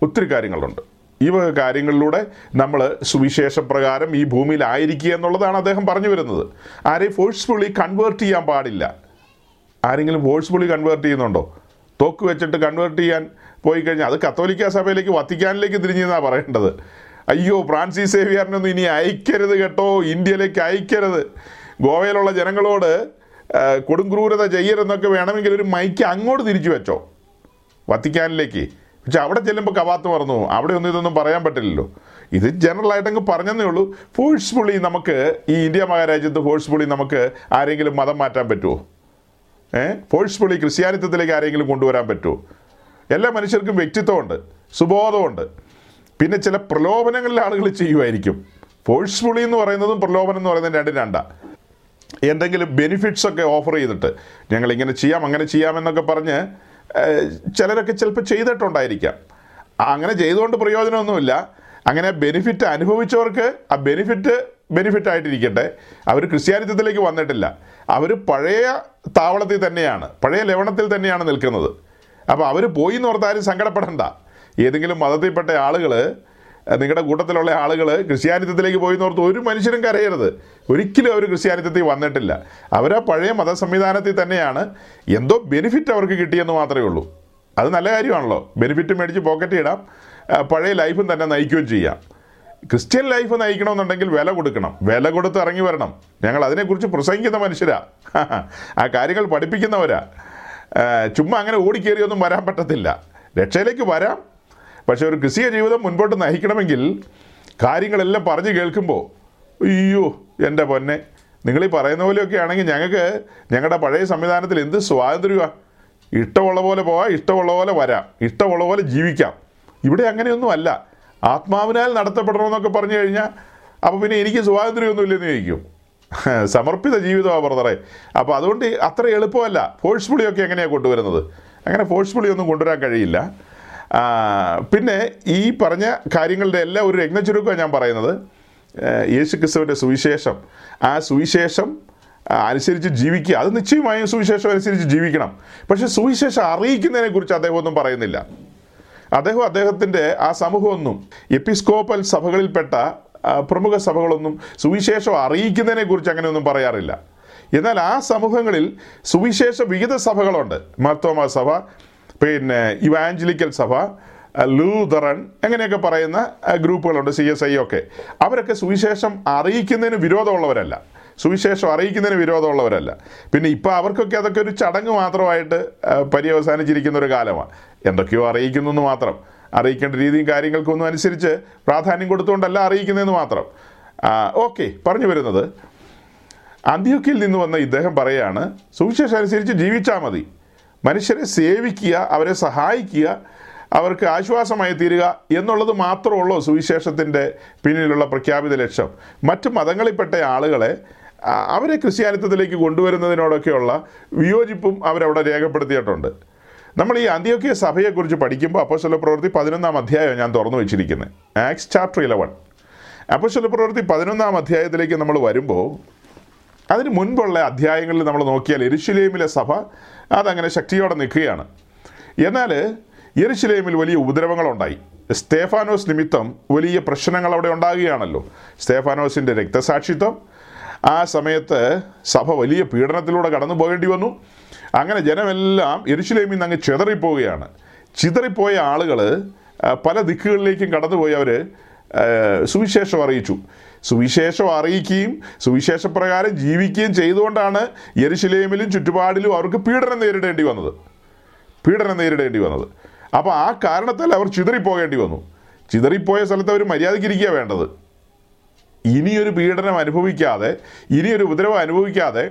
ഒത്തിരി കാര്യങ്ങളുണ്ട്. ഈ വക കാര്യങ്ങളിലൂടെ നമ്മൾ സുവിശേഷപ്രകാരം ഈ ഭൂമിയിലായിരിക്കുക എന്നുള്ളതാണ് അദ്ദേഹം പറഞ്ഞു വരുന്നത്. ആരെയും ഫോഴ്സ്ഫുള്ളി കൺവേർട്ട് ചെയ്യാൻ പാടില്ല. ആരെങ്കിലും ഫോഴ്സ്ഫുള്ളി കൺവേർട്ട് ചെയ്യുന്നുണ്ടോ? തോക്ക് വെച്ചിട്ട് കൺവേർട്ട് ചെയ്യാൻ പോയി കഴിഞ്ഞാൽ അത് കത്തോലിക്ക സഭയിലേക്ക്, വത്തിക്കാനിലേക്ക് തിരിഞ്ഞെന്നാണ് പറയേണ്ടത്. അയ്യോ, ഫ്രാൻസിസ് സേവ്യറിനൊന്നും ഇനി അയക്കരുത് കേട്ടോ, ഇന്ത്യയിലേക്ക് അയക്കരുത്, ഗോവയിലുള്ള ജനങ്ങളോട് കൊടുംക്രൂരത ചെയ്യരുതെന്നൊക്കെ വേണമെങ്കിൽ ഒരു മൈക്ക് അങ്ങോട്ട് തിരിച്ചു വെച്ചോ വത്തിക്കാനിലേക്ക്. പക്ഷെ അവിടെ ചെല്ലുമ്പോൾ കവാത്ത് മറന്നു, അവിടെ ഒന്നും ഇതൊന്നും പറയാൻ പറ്റില്ലല്ലോ. ഇത് ജനറലായിട്ടങ്ങ് പറഞ്ഞതേ ഉള്ളൂ. ഫോഴ്സ്ഫുള്ളി നമുക്ക് ഈ ഇന്ത്യ മഹാരാജ്യത്ത് ഫോഴ്സ്ഫുള്ളി നമുക്ക് ആരെങ്കിലും മതം മാറ്റാൻ പറ്റുമോ? ഏഹ് ഫോഴ്സ്ഫുള്ളി ക്രിസ്ത്യാനിത്വത്തിലേക്ക് ആരെങ്കിലും കൊണ്ടുവരാൻ പറ്റുമോ? എല്ലാ മനുഷ്യർക്കും വ്യക്തിത്വമുണ്ട്, സുബോധമുണ്ട്. പിന്നെ ചില പ്രലോഭനങ്ങളിൽ ആളുകൾ ചെയ്യുമായിരിക്കും. ഫോഴ്സ്ഫുള്ളി എന്ന് പറയുന്നതും പ്രലോഭനം എന്ന് പറയുന്നതും രണ്ടും രണ്ടാണ്. എന്തെങ്കിലും ബെനിഫിറ്റ്സൊക്കെ ഓഫർ ചെയ്തിട്ട് ഞങ്ങളിങ്ങനെ ചെയ്യാം അങ്ങനെ ചെയ്യാമെന്നൊക്കെ പറഞ്ഞ് ചിലരൊക്കെ ചിലപ്പോൾ ചെയ്തിട്ടുണ്ടായിരിക്കാം. അങ്ങനെ ചെയ്തുകൊണ്ട് പ്രയോജനമൊന്നുമില്ല. അങ്ങനെ ബെനിഫിറ്റ് അനുഭവിച്ചവർക്ക് ആ ബെനിഫിറ്റ് ബെനിഫിറ്റായിട്ടിരിക്കട്ടെ, അവർ ക്രിസ്ത്യാനിത്വത്തിലേക്ക് വന്നിട്ടില്ല. അവർ പഴയ താവളത്തിൽ തന്നെയാണ്, പഴയ ലവണത്തിൽ തന്നെയാണ് നിൽക്കുന്നത്. അപ്പോൾ അവർ പോയി എന്ന് ഓർത്താരും സങ്കടപ്പെടേണ്ട. ഏതെങ്കിലും മതത്തിൽപ്പെട്ട ആളുകൾ, നിങ്ങളുടെ കൂട്ടത്തിലുള്ള ആളുകൾ ക്രിസ്ത്യാനിത്വത്തിലേക്ക് പോയി എന്ന് ഓർത്ത് ഒരു മനുഷ്യരും കരയരുത്. ഒരിക്കലും അവർ ക്രിസ്ത്യാനിത്വത്തിൽ വന്നിട്ടില്ല. അവരാ പഴയ മത സംവിധാനത്തിൽ തന്നെയാണ്. എന്തോ ബെനിഫിറ്റ് അവർക്ക് കിട്ടിയെന്ന് മാത്രമേ ഉള്ളൂ. അത് നല്ല കാര്യമാണല്ലോ, ബെനിഫിറ്റ് മേടിച്ച് പോക്കറ്റ് ഇടാം, പഴയ ലൈഫും തന്നെ നയിക്കുകയും ചെയ്യാം. ക്രിസ്ത്യൻ ലൈഫ് നയിക്കണമെന്നുണ്ടെങ്കിൽ വില കൊടുക്കണം, വില കൊടുത്ത് ഇറങ്ങി വരണം. ഞങ്ങൾ അതിനെക്കുറിച്ച് പ്രസംഗിക്കുന്ന മനുഷ്യരാ, ആ കാര്യങ്ങൾ പഠിപ്പിക്കുന്നവരാ. ചുമ്മാ അങ്ങനെ ഓടിക്കേറിയൊന്നും വരാൻ പറ്റത്തില്ല. രക്ഷയിലേക്ക് വരാം, പക്ഷേ ഒരു ക്രിസ്തീയ ജീവിതം മുൻപോട്ട് നയിക്കണമെങ്കിൽ കാര്യങ്ങളെല്ലാം പറഞ്ഞു കേൾക്കുമ്പോൾ അയ്യോ എൻ്റെ പൊന്നെ, നിങ്ങളീ പറയുന്ന പോലെയൊക്കെ ആണെങ്കിൽ ഞങ്ങൾക്ക് ഞങ്ങളുടെ പഴയ സംവിധാനത്തിൽ എന്ത് സ്വാതന്ത്ര്യമാണ്, ഇഷ്ടമുള്ള പോലെ പോവാം, ഇഷ്ടമുള്ള പോലെ വരാം, ഇഷ്ടമുള്ള പോലെ ജീവിക്കാം. ഇവിടെ അങ്ങനെയൊന്നും അല്ല. ആത്മാവിനാൽ നടത്തപ്പെടണമെന്നൊക്കെ പറഞ്ഞു കഴിഞ്ഞാൽ അപ്പോൾ പിന്നെ എനിക്ക് സ്വാതന്ത്ര്യമൊന്നുമില്ലെന്ന് ചോദിക്കും. സമർപ്പിത ജീവിതമാണ് ബ്രദറെ. അപ്പോൾ അതുകൊണ്ട് അത്ര എളുപ്പമല്ല. ഫോഴ്സ്ഫുള്ളിയൊക്കെ എങ്ങനെയാണ് കൊണ്ടുവരുന്നത്? അങ്ങനെ ഫോഴ്സ്ഫുള്ളി ഒന്നും കൊണ്ടുവരാൻ കഴിയില്ല. പിന്നെ ഈ പറഞ്ഞ കാര്യങ്ങളുടെ എല്ലാം ഒരു രത്നച്ചുരുക്കമാണ് ഞാൻ പറയുന്നത്. യേശു ക്രിസ്തുവിൻ്റെ സുവിശേഷം, ആ സുവിശേഷം അനുസരിച്ച് ജീവിക്കുക. അത് നിശ്ചയമായും സുവിശേഷം അനുസരിച്ച് ജീവിക്കണം. പക്ഷേ സുവിശേഷം അറിയിക്കുന്നതിനെക്കുറിച്ച് അദ്ദേഹം ഒന്നും പറയുന്നില്ല. അദ്ദേഹം അദ്ദേഹത്തിൻ്റെ ആ സമൂഹമൊന്നും, എപ്പിസ്കോപ്പൽ സഭകളിൽപ്പെട്ട പ്രമുഖ സഭകളൊന്നും സുവിശേഷം അറിയിക്കുന്നതിനെക്കുറിച്ച് അങ്ങനെയൊന്നും പറയാറില്ല. എന്നാൽ ആ സമൂഹങ്ങളിൽ സുവിശേഷ വിഹിത സഭകളുണ്ട്. മാർത്തോമാ സഭ, പിന്നെ ഇവാഞ്ചലിക്കൽ സഭ, ലൂതറൻ, അങ്ങനെയൊക്കെ പറയുന്ന ഗ്രൂപ്പുകളുണ്ട്, സി എസ് ഐ ഒക്കെ. അവരൊക്കെ സുവിശേഷം അറിയിക്കുന്നതിന് വിരോധമുള്ളവരല്ല. സുവിശേഷം അറിയിക്കുന്നതിന് വിരോധമുള്ളവരല്ല. പിന്നെ ഇപ്പോൾ അവർക്കൊക്കെ അതൊക്കെ ഒരു ചടങ്ങ് മാത്രമായിട്ട് പര്യവസാനിച്ചിരിക്കുന്ന ഒരു കാലമാണ്. എന്തൊക്കെയോ അറിയിക്കുന്നു എന്ന് മാത്രം, അറിയിക്കേണ്ട രീതിയും കാര്യങ്ങൾക്കൊന്നും അനുസരിച്ച് പ്രാധാന്യം കൊടുത്തുകൊണ്ടല്ല അറിയിക്കുന്നതെന്ന് മാത്രം. ഓക്കെ, പറഞ്ഞു വരുന്നത് അന്ത്യോക്യയിൽ നിന്ന് വന്ന ഇദ്ദേഹം പറയുകയാണ്, സുവിശേഷം അനുസരിച്ച് ജീവിച്ചാൽ മതി, മനുഷ്യരെ സേവിക്കുക, അവരെ സഹായിക്കുക, അവർക്ക് ആശ്വാസമായി തീരുക എന്നുള്ളത് മാത്രമുള്ളൂ സുവിശേഷത്തിൻ്റെ പിന്നിലുള്ള പ്രഖ്യാപിത ലക്ഷ്യം. മറ്റ് മതങ്ങളിൽപ്പെട്ട ആളുകളെ അവരെ ക്രിസ്ത്യാനിത്വത്തിലേക്ക് കൊണ്ടുവരുന്നതിനോടൊക്കെയുള്ള വിയോജിപ്പും അവരവിടെ രേഖപ്പെടുത്തിയിട്ടുണ്ട്. നമ്മൾ ഈ അന്ത്യോക്യ സഭയെക്കുറിച്ച് പഠിക്കുമ്പോൾ അപ്പോസ്തല പ്രവൃത്തി പതിനൊന്നാം അധ്യായം ഞാൻ തുറന്നു വെച്ചിരിക്കുന്നത്, ആക്സ് ചാപ്റ്റർ ഇലവൻ. അപ്പോസ്തല പ്രവൃത്തി പതിനൊന്നാം അധ്യായത്തിലേക്ക് നമ്മൾ വരുമ്പോൾ, അതിന് മുൻപുള്ള അധ്യായങ്ങളിൽ നമ്മൾ നോക്കിയാൽ യെരുശലേമിലെ സഭ അതങ്ങനെ ശക്തിയോടെ നിൽക്കുകയാണ്. എന്നാൽ യെരുശലേമിൽ വലിയ ഉപദ്രവങ്ങളുണ്ടായി. സ്തെഫാനോസ് നിമിത്തം വലിയ പ്രശ്നങ്ങൾ അവിടെ ഉണ്ടാകുകയാണല്ലോ. സ്തെഫാനോസിൻ്റെ രക്തസാക്ഷിത്വം, ആ സമയത്ത് സഭ വലിയ പീഡനത്തിലൂടെ കടന്നു പോകേണ്ടി വന്നു. അങ്ങനെ ജനമെല്ലാം യെരുശലേമിൽ നിന്ന് അങ്ങ് ചിതറിപ്പോവുകയാണ്. ചിതറിപ്പോയ ആളുകൾ പല ദിക്കുകളിലേക്കും കടന്നുപോയി അവർ സുവിശേഷം അറിയിച്ചു. സുവിശേഷം അറിയിക്കുകയും സുവിശേഷപ്രകാരം ജീവിക്കുകയും ചെയ്തുകൊണ്ടാണ് യെരുശലേമിലും ചുറ്റുപാടിലും അവർക്ക് പീഡനം നേരിടേണ്ടി വന്നത് പീഡനം നേരിടേണ്ടി വന്നത് അപ്പോൾ ആ കാരണത്താൽ അവർ ചിതറിപ്പോകേണ്ടി വന്നു. ചിതറിപ്പോയ സ്ഥലത്ത് അവർ മര്യാദയ്ക്കിരിക്കുക വേണ്ടത്. ഇനിയൊരു പീഡനം അനുഭവിക്കാതെ, ഇനിയൊരു ഉപദ്രവം അനുഭവിക്കാതെ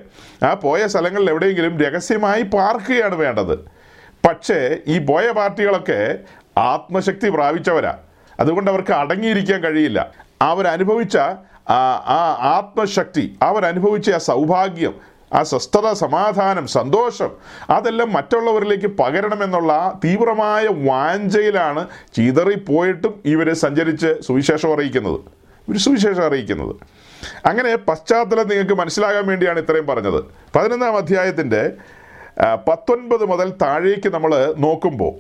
ആ പോയ സ്ഥലങ്ങളിൽ എവിടെയെങ്കിലും രഹസ്യമായി പാർക്കുകയാണ് വേണ്ടത്. പക്ഷേ ഈ പോയ പാർട്ടികളൊക്കെ ആത്മശക്തി പ്രാപിച്ചവരാ, അതുകൊണ്ട് അവർക്ക് അടങ്ങിയിരിക്കാൻ കഴിയില്ല. അവരനുഭവിച്ച ആ ആത്മശക്തി, അവരനുഭവിച്ച ആ സൗഭാഗ്യം, ആ സ്വസ്ഥത, സമാധാനം, സന്തോഷം, അതെല്ലാം മറ്റുള്ളവരിലേക്ക് പകരണമെന്നുള്ള തീവ്രമായ വാഞ്ചയിലാണ് ചിതറിപ്പോയിട്ടും ഇവർ സഞ്ചരിച്ച് സുവിശേഷം അറിയിക്കുന്നത് ഇവർ സുവിശേഷം അറിയിക്കുന്നത് അങ്ങനെ പശ്ചാത്തലം നിങ്ങൾക്ക് മനസ്സിലാകാൻ വേണ്ടിയാണ് ഇത്രയും പറഞ്ഞത്. പതിനൊന്നാം അധ്യായത്തിൻ്റെ പത്തൊൻപത് മുതൽ താഴേക്ക് നമ്മൾ നോക്കുമ്പോൾ,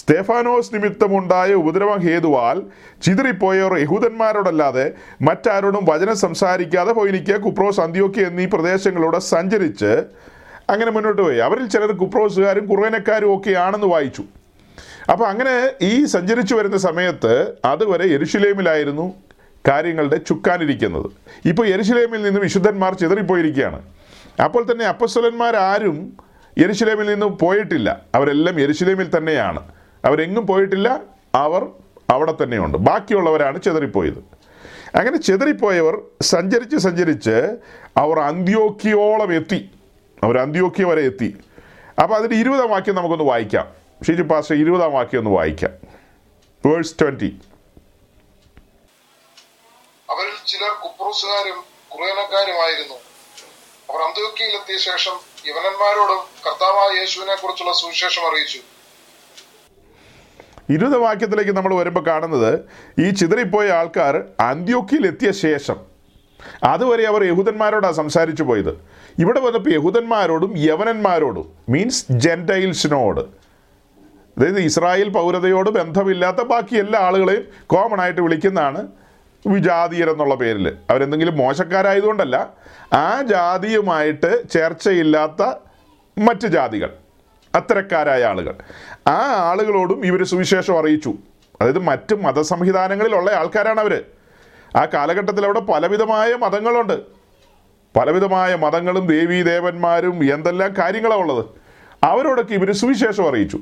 സ്തെഫാനോസ് നിമിത്തമുണ്ടായ ഉപദ്രവം ഹേതുവാൽ ചിതറിപ്പോയവർ യഹൂദന്മാരോടല്ലാതെ മറ്റാരോടും വചനം സംസാരിക്കാതെ ഫൊയ്നിക്ക, കുപ്രോസ്, അന്ത്യോക്യ എന്നീ പ്രദേശങ്ങളിലൂടെ സഞ്ചരിച്ച് അങ്ങനെ മുന്നോട്ട് പോയി. അവരിൽ ചിലർ കുപ്രോസുകാരും കുറേനക്കാരും ഒക്കെ ആണെന്ന് വായിച്ചു. അപ്പോൾ അങ്ങനെ ഈ സഞ്ചരിച്ചു വരുന്ന സമയത്ത് അതുവരെ യെരുശലേമിലായിരുന്നു കാര്യങ്ങളുടെ ചുക്കാനിരിക്കുന്നത്. ഇപ്പോൾ യെരുശലേമിൽ നിന്നും വിശുദ്ധന്മാർ ചിതറിപ്പോയിരിക്കുകയാണ്. അപ്പോൾ തന്നെ അപ്പോസ്തലന്മാരാരും യെരുശലേമിൽ നിന്നും പോയിട്ടില്ല, അവരെല്ലാം യെരുശലേമിൽ തന്നെയാണ്. അവരെങ്ങും പോയിട്ടില്ല, അവർ അവിടെ തന്നെയുണ്ട്. ബാക്കിയുള്ളവരാണ് ചിതറിപ്പോയത്. അങ്ങനെ ചിതറിപ്പോയവർ സഞ്ചരിച്ച് സഞ്ചരിച്ച് അവർ അന്ത്യോക്യയോളം എത്തി, അവർ അന്ത്യോക്യ വരെ എത്തി. അപ്പോൾ അതിൻ്റെ ഇരുപതാം വാക്യം നമുക്കൊന്ന് വായിക്കാം. ഷീജി പാസ്റ്റർ ഇരുപതാം വാക്യം ഒന്ന് വായിക്കാം. Verse twenty. അവരിൽ ചിലർ കുപ്രോസുകാരും കുറേനക്കാരുമായിരുന്നു. അവർ അന്ത്യോക്യയിലെത്തിയ ശേഷം യവനന്മാരോടും കർത്താവായ യേശുവിനെ കുറിച്ചുള്ള സുവിശേഷം അറിയിച്ചു. ഇരുപത് വാക്യത്തിലേക്ക് നമ്മൾ വരുമ്പോൾ കാണുന്നത്, ഈ ചിതറിപ്പോയ ആൾക്കാർ അന്ത്യോക്യയിൽ എത്തിയ ശേഷം, അതുവരെ അവർ യഹൂദന്മാരോടാണ് സംസാരിച്ചു പോയത്. ഇവിടെ വന്നപ്പോൾ യഹൂദന്മാരോടും യവനന്മാരോടും, മീൻസ് ജെന്റൈൽസിനോട്, അതായത് ഇസ്രായേൽ പൗരതയോട് ബന്ധമില്ലാത്ത ബാക്കി എല്ലാ ആളുകളെയും കോമൺ ആയിട്ട് വിളിക്കുന്നതാണ് വിജാതീയരെന്നുള്ള പേരിൽ. അവരെന്തെങ്കിലും മോശക്കാരായതുകൊണ്ടല്ല, ആ ജാതിയുമായിട്ട് ചേർച്ചയില്ലാത്ത മറ്റ് ജാതികൾ, അത്തരക്കാരായ ആളുകൾ, ആ ആളുകളോടും ഇവർ സുവിശേഷം അറിയിച്ചു. അതായത് മറ്റ് മതസംവിധാനങ്ങളിലുള്ള ആൾക്കാരാണ് അവർ. ആ കാലഘട്ടത്തിൽ അവിടെ പലവിധമായ മതങ്ങളുണ്ട്. പലവിധമായ മതങ്ങളും ദേവീദേവന്മാരും എന്തെല്ലാം കാര്യങ്ങളാണ് ഉള്ളത്. അവരോടൊക്കെ ഇവർ സുവിശേഷം അറിയിച്ചു.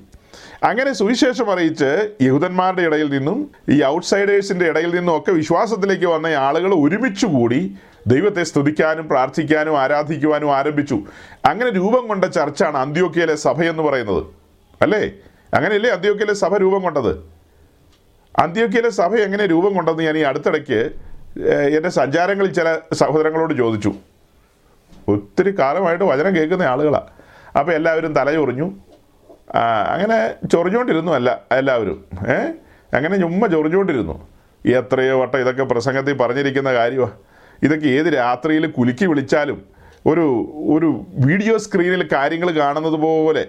അങ്ങനെ സുവിശേഷം അറിയിച്ച് യഹൂദന്മാരുടെ ഇടയിൽ നിന്നും ഈ ഔട്ട്സൈഡേഴ്സിൻ്റെ ഇടയിൽ നിന്നും ഒക്കെ വിശ്വാസത്തിലേക്ക് വന്ന ആളുകൾ ഒരുമിച്ച് കൂടി ദൈവത്തെ സ്തുതിക്കാനും പ്രാർത്ഥിക്കാനും ആരാധിക്കുവാനും ആരംഭിച്ചു. അങ്ങനെ രൂപം കൊണ്ട ചർച്ചാണ് അന്ത്യോക്യയിലെ സഭയെന്ന് പറയുന്നത്, അല്ലേ? അങ്ങനെയല്ലേ അന്ത്യോക്യയിലെ സഭ രൂപം കൊണ്ടത്? അന്ത്യോക്യയിലെ സഭ എങ്ങനെ രൂപം കൊണ്ടെന്ന് ഞാൻ ഈ അടുത്തിടയ്ക്ക് എൻ്റെ സഞ്ചാരങ്ങളിൽ ചില സഹോദരങ്ങളോട് ചോദിച്ചു. ഒത്തിരി കാലമായിട്ട് വചനം കേൾക്കുന്ന ആളുകളാണ്. അപ്പോൾ എല്ലാവരും തലയൊറിഞ്ഞു. അങ്ങനെ ചൊറിഞ്ഞുകൊണ്ടിരുന്നു അല്ല എല്ലാവരും ഏ അങ്ങനെ ചുമ്മാ ചൊറിഞ്ഞുകൊണ്ടിരുന്നു. എത്രയോ വട്ടം ഇതൊക്കെ പ്രസംഗത്തിൽ പറഞ്ഞിരിക്കുന്ന കാര്യമാണ്. ഇതൊക്കെ ഏത് രാത്രിയിൽ കുലുക്കി വിളിച്ചാലും ഒരു ഒരു വീഡിയോ സ്ക്രീനിൽ കാര്യങ്ങൾ കാണുന്നത് പോലെ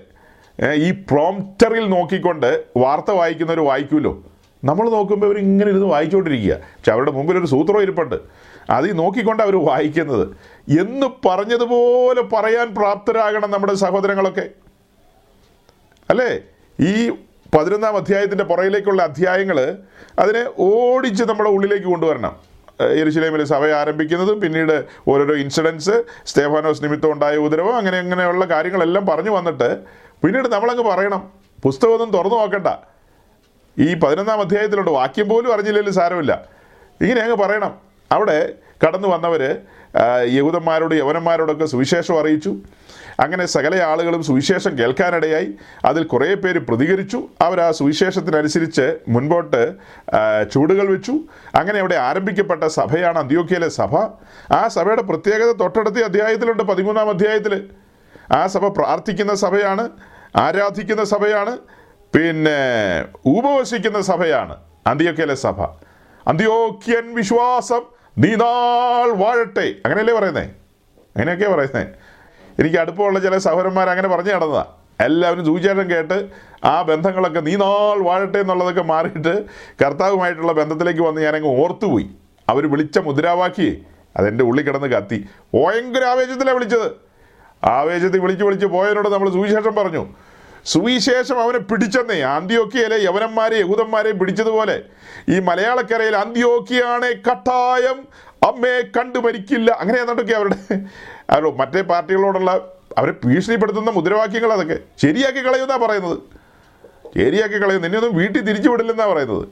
ഈ പ്രോംപ്റ്ററിൽ നോക്കിക്കൊണ്ട് വാർത്ത വായിക്കുന്നവർ വായിക്കുമല്ലോ. നമ്മൾ നോക്കുമ്പോൾ ഇവർ ഇങ്ങനെ ഇരുന്ന് വായിച്ചുകൊണ്ടിരിക്കുക. പക്ഷെ അവരുടെ മുമ്പിൽ ഒരു സൂത്രം ഇരിപ്പുണ്ട്, അത് നോക്കിക്കൊണ്ട് അവർ വായിക്കുന്നത്. എന്ന് പറഞ്ഞതുപോലെ പറയാൻ പ്രാപ്തരാകണം നമ്മുടെ സഹോദരങ്ങളൊക്കെ, അല്ലേ? ഈ പതിനൊന്നാം അധ്യായത്തിൻ്റെ പുറകിലേക്കുള്ള അധ്യായങ്ങൾ അതിനെ ഓടിച്ച് നമ്മുടെ ഉള്ളിലേക്ക് കൊണ്ടുവരണം. യെരുശലേമിൽ സഭ ആരംഭിക്കുന്നതും പിന്നീട് ഓരോരോ ഇൻസിഡൻസ്, സ്തേഫാനോസ് നിമിത്തം ഉണ്ടായ ഉപദ്രവം, അങ്ങനെ അങ്ങനെയുള്ള കാര്യങ്ങളെല്ലാം പറഞ്ഞു വന്നിട്ട് പിന്നീട് നമ്മളങ്ങ് പറയണം പുസ്തകമൊന്നും തുറന്നു നോക്കണ്ട, ഈ പതിനൊന്നാം അധ്യായത്തിലുണ്ട് വാക്യം പോലും അറിഞ്ഞില്ലെങ്കിൽ സാരമില്ല, ഇങ്ങനെ അങ്ങ് പറയണം. അവിടെ കടന്നു വന്നവർ യഹൂദന്മാരോട് യവനന്മാരോടൊക്കെ സുവിശേഷം അറിയിച്ചു. അങ്ങനെ സകല ആളുകളും സുവിശേഷം കേൾക്കാനിടയായി. അതിൽ കുറേ പേര് പ്രതികരിച്ചു. അവർ ആ സുവിശേഷത്തിനനുസരിച്ച് മുൻപോട്ട് ചുവടുകൾ വെച്ചു. അങ്ങനെ അവിടെ ആരംഭിക്കപ്പെട്ട സഭയാണ് അന്ത്യോക്യയിലെ സഭ. ആ സഭയുടെ പ്രത്യേകത തൊട്ടടുത്ത അധ്യായത്തിലുണ്ട്, പതിമൂന്നാം അധ്യായത്തിൽ. ആ സഭ പ്രാർത്ഥിക്കുന്ന സഭയാണ്, ആരാധിക്കുന്ന സഭയാണ്, പിന്നെ ഉപവസിക്കുന്ന സഭയാണ് അന്ത്യോക്യയിലെ സഭ. അന്ത്യോക്യൻ വിശ്വാസം നീനാൾ വാഴട്ടെ, അങ്ങനെയല്ലേ പറയുന്നത്? അങ്ങനെയൊക്കെയാണ് പറയുന്നത്. എനിക്ക് അടുപ്പമുള്ള ചില സഹോദരന്മാർ അങ്ങനെ പറഞ്ഞു നടന്നതാണ്. എല്ലാവരും സൂചിച്ചേട്ടം കേട്ട് ആ ബന്ധങ്ങളൊക്കെ നീനാൾ വാഴട്ടെ എന്നുള്ളതൊക്കെ മാറിയിട്ട് കർത്താവുമായിട്ടുള്ള ബന്ധത്തിലേക്ക് വന്ന് ഞാനങ്ങ് ഓർത്തുപോയി. അവർ വിളിച്ച മുദ്രാവാക്യേ അതെൻ്റെ ഉള്ളിൽ കിടന്ന് കത്തി. ഭയങ്കര ആവേശത്തിലാണ് വിളിച്ചത്. ആവേശത്തിൽ വിളിച്ച് വിളിച്ച് പോയതിനോട് നമ്മൾ സുവിശേഷം പറഞ്ഞു. സുവിശേഷം അവനെ പിടിച്ചെന്നേ, അന്ത്യോക്യയിലെ യവനന്മാരെ യഹൂദന്മാരെയും പിടിച്ചതുപോലെ ഈ മലയാളക്കരയിൽ അന്ത്യോക്യയാണെ കട്ടായം അമ്മയെ കണ്ടു മരിക്കില്ല, അങ്ങനെ എന്നിട്ടൊക്കെ അവരുടെ അവരോ മറ്റേ പാർട്ടികളോടുള്ള അവരെ ഭീഷണിപ്പെടുത്തുന്ന മുദ്രാവാക്യങ്ങൾ അതൊക്കെ ശരിയാക്കി കളയുമെന്നാണ് പറയുന്നത്. ശരിയാക്കി കളയും, നിന്നെയൊന്നും വീട്ടിൽ തിരിച്ചു വിടില്ലെന്നാണ് പറയുന്നത്.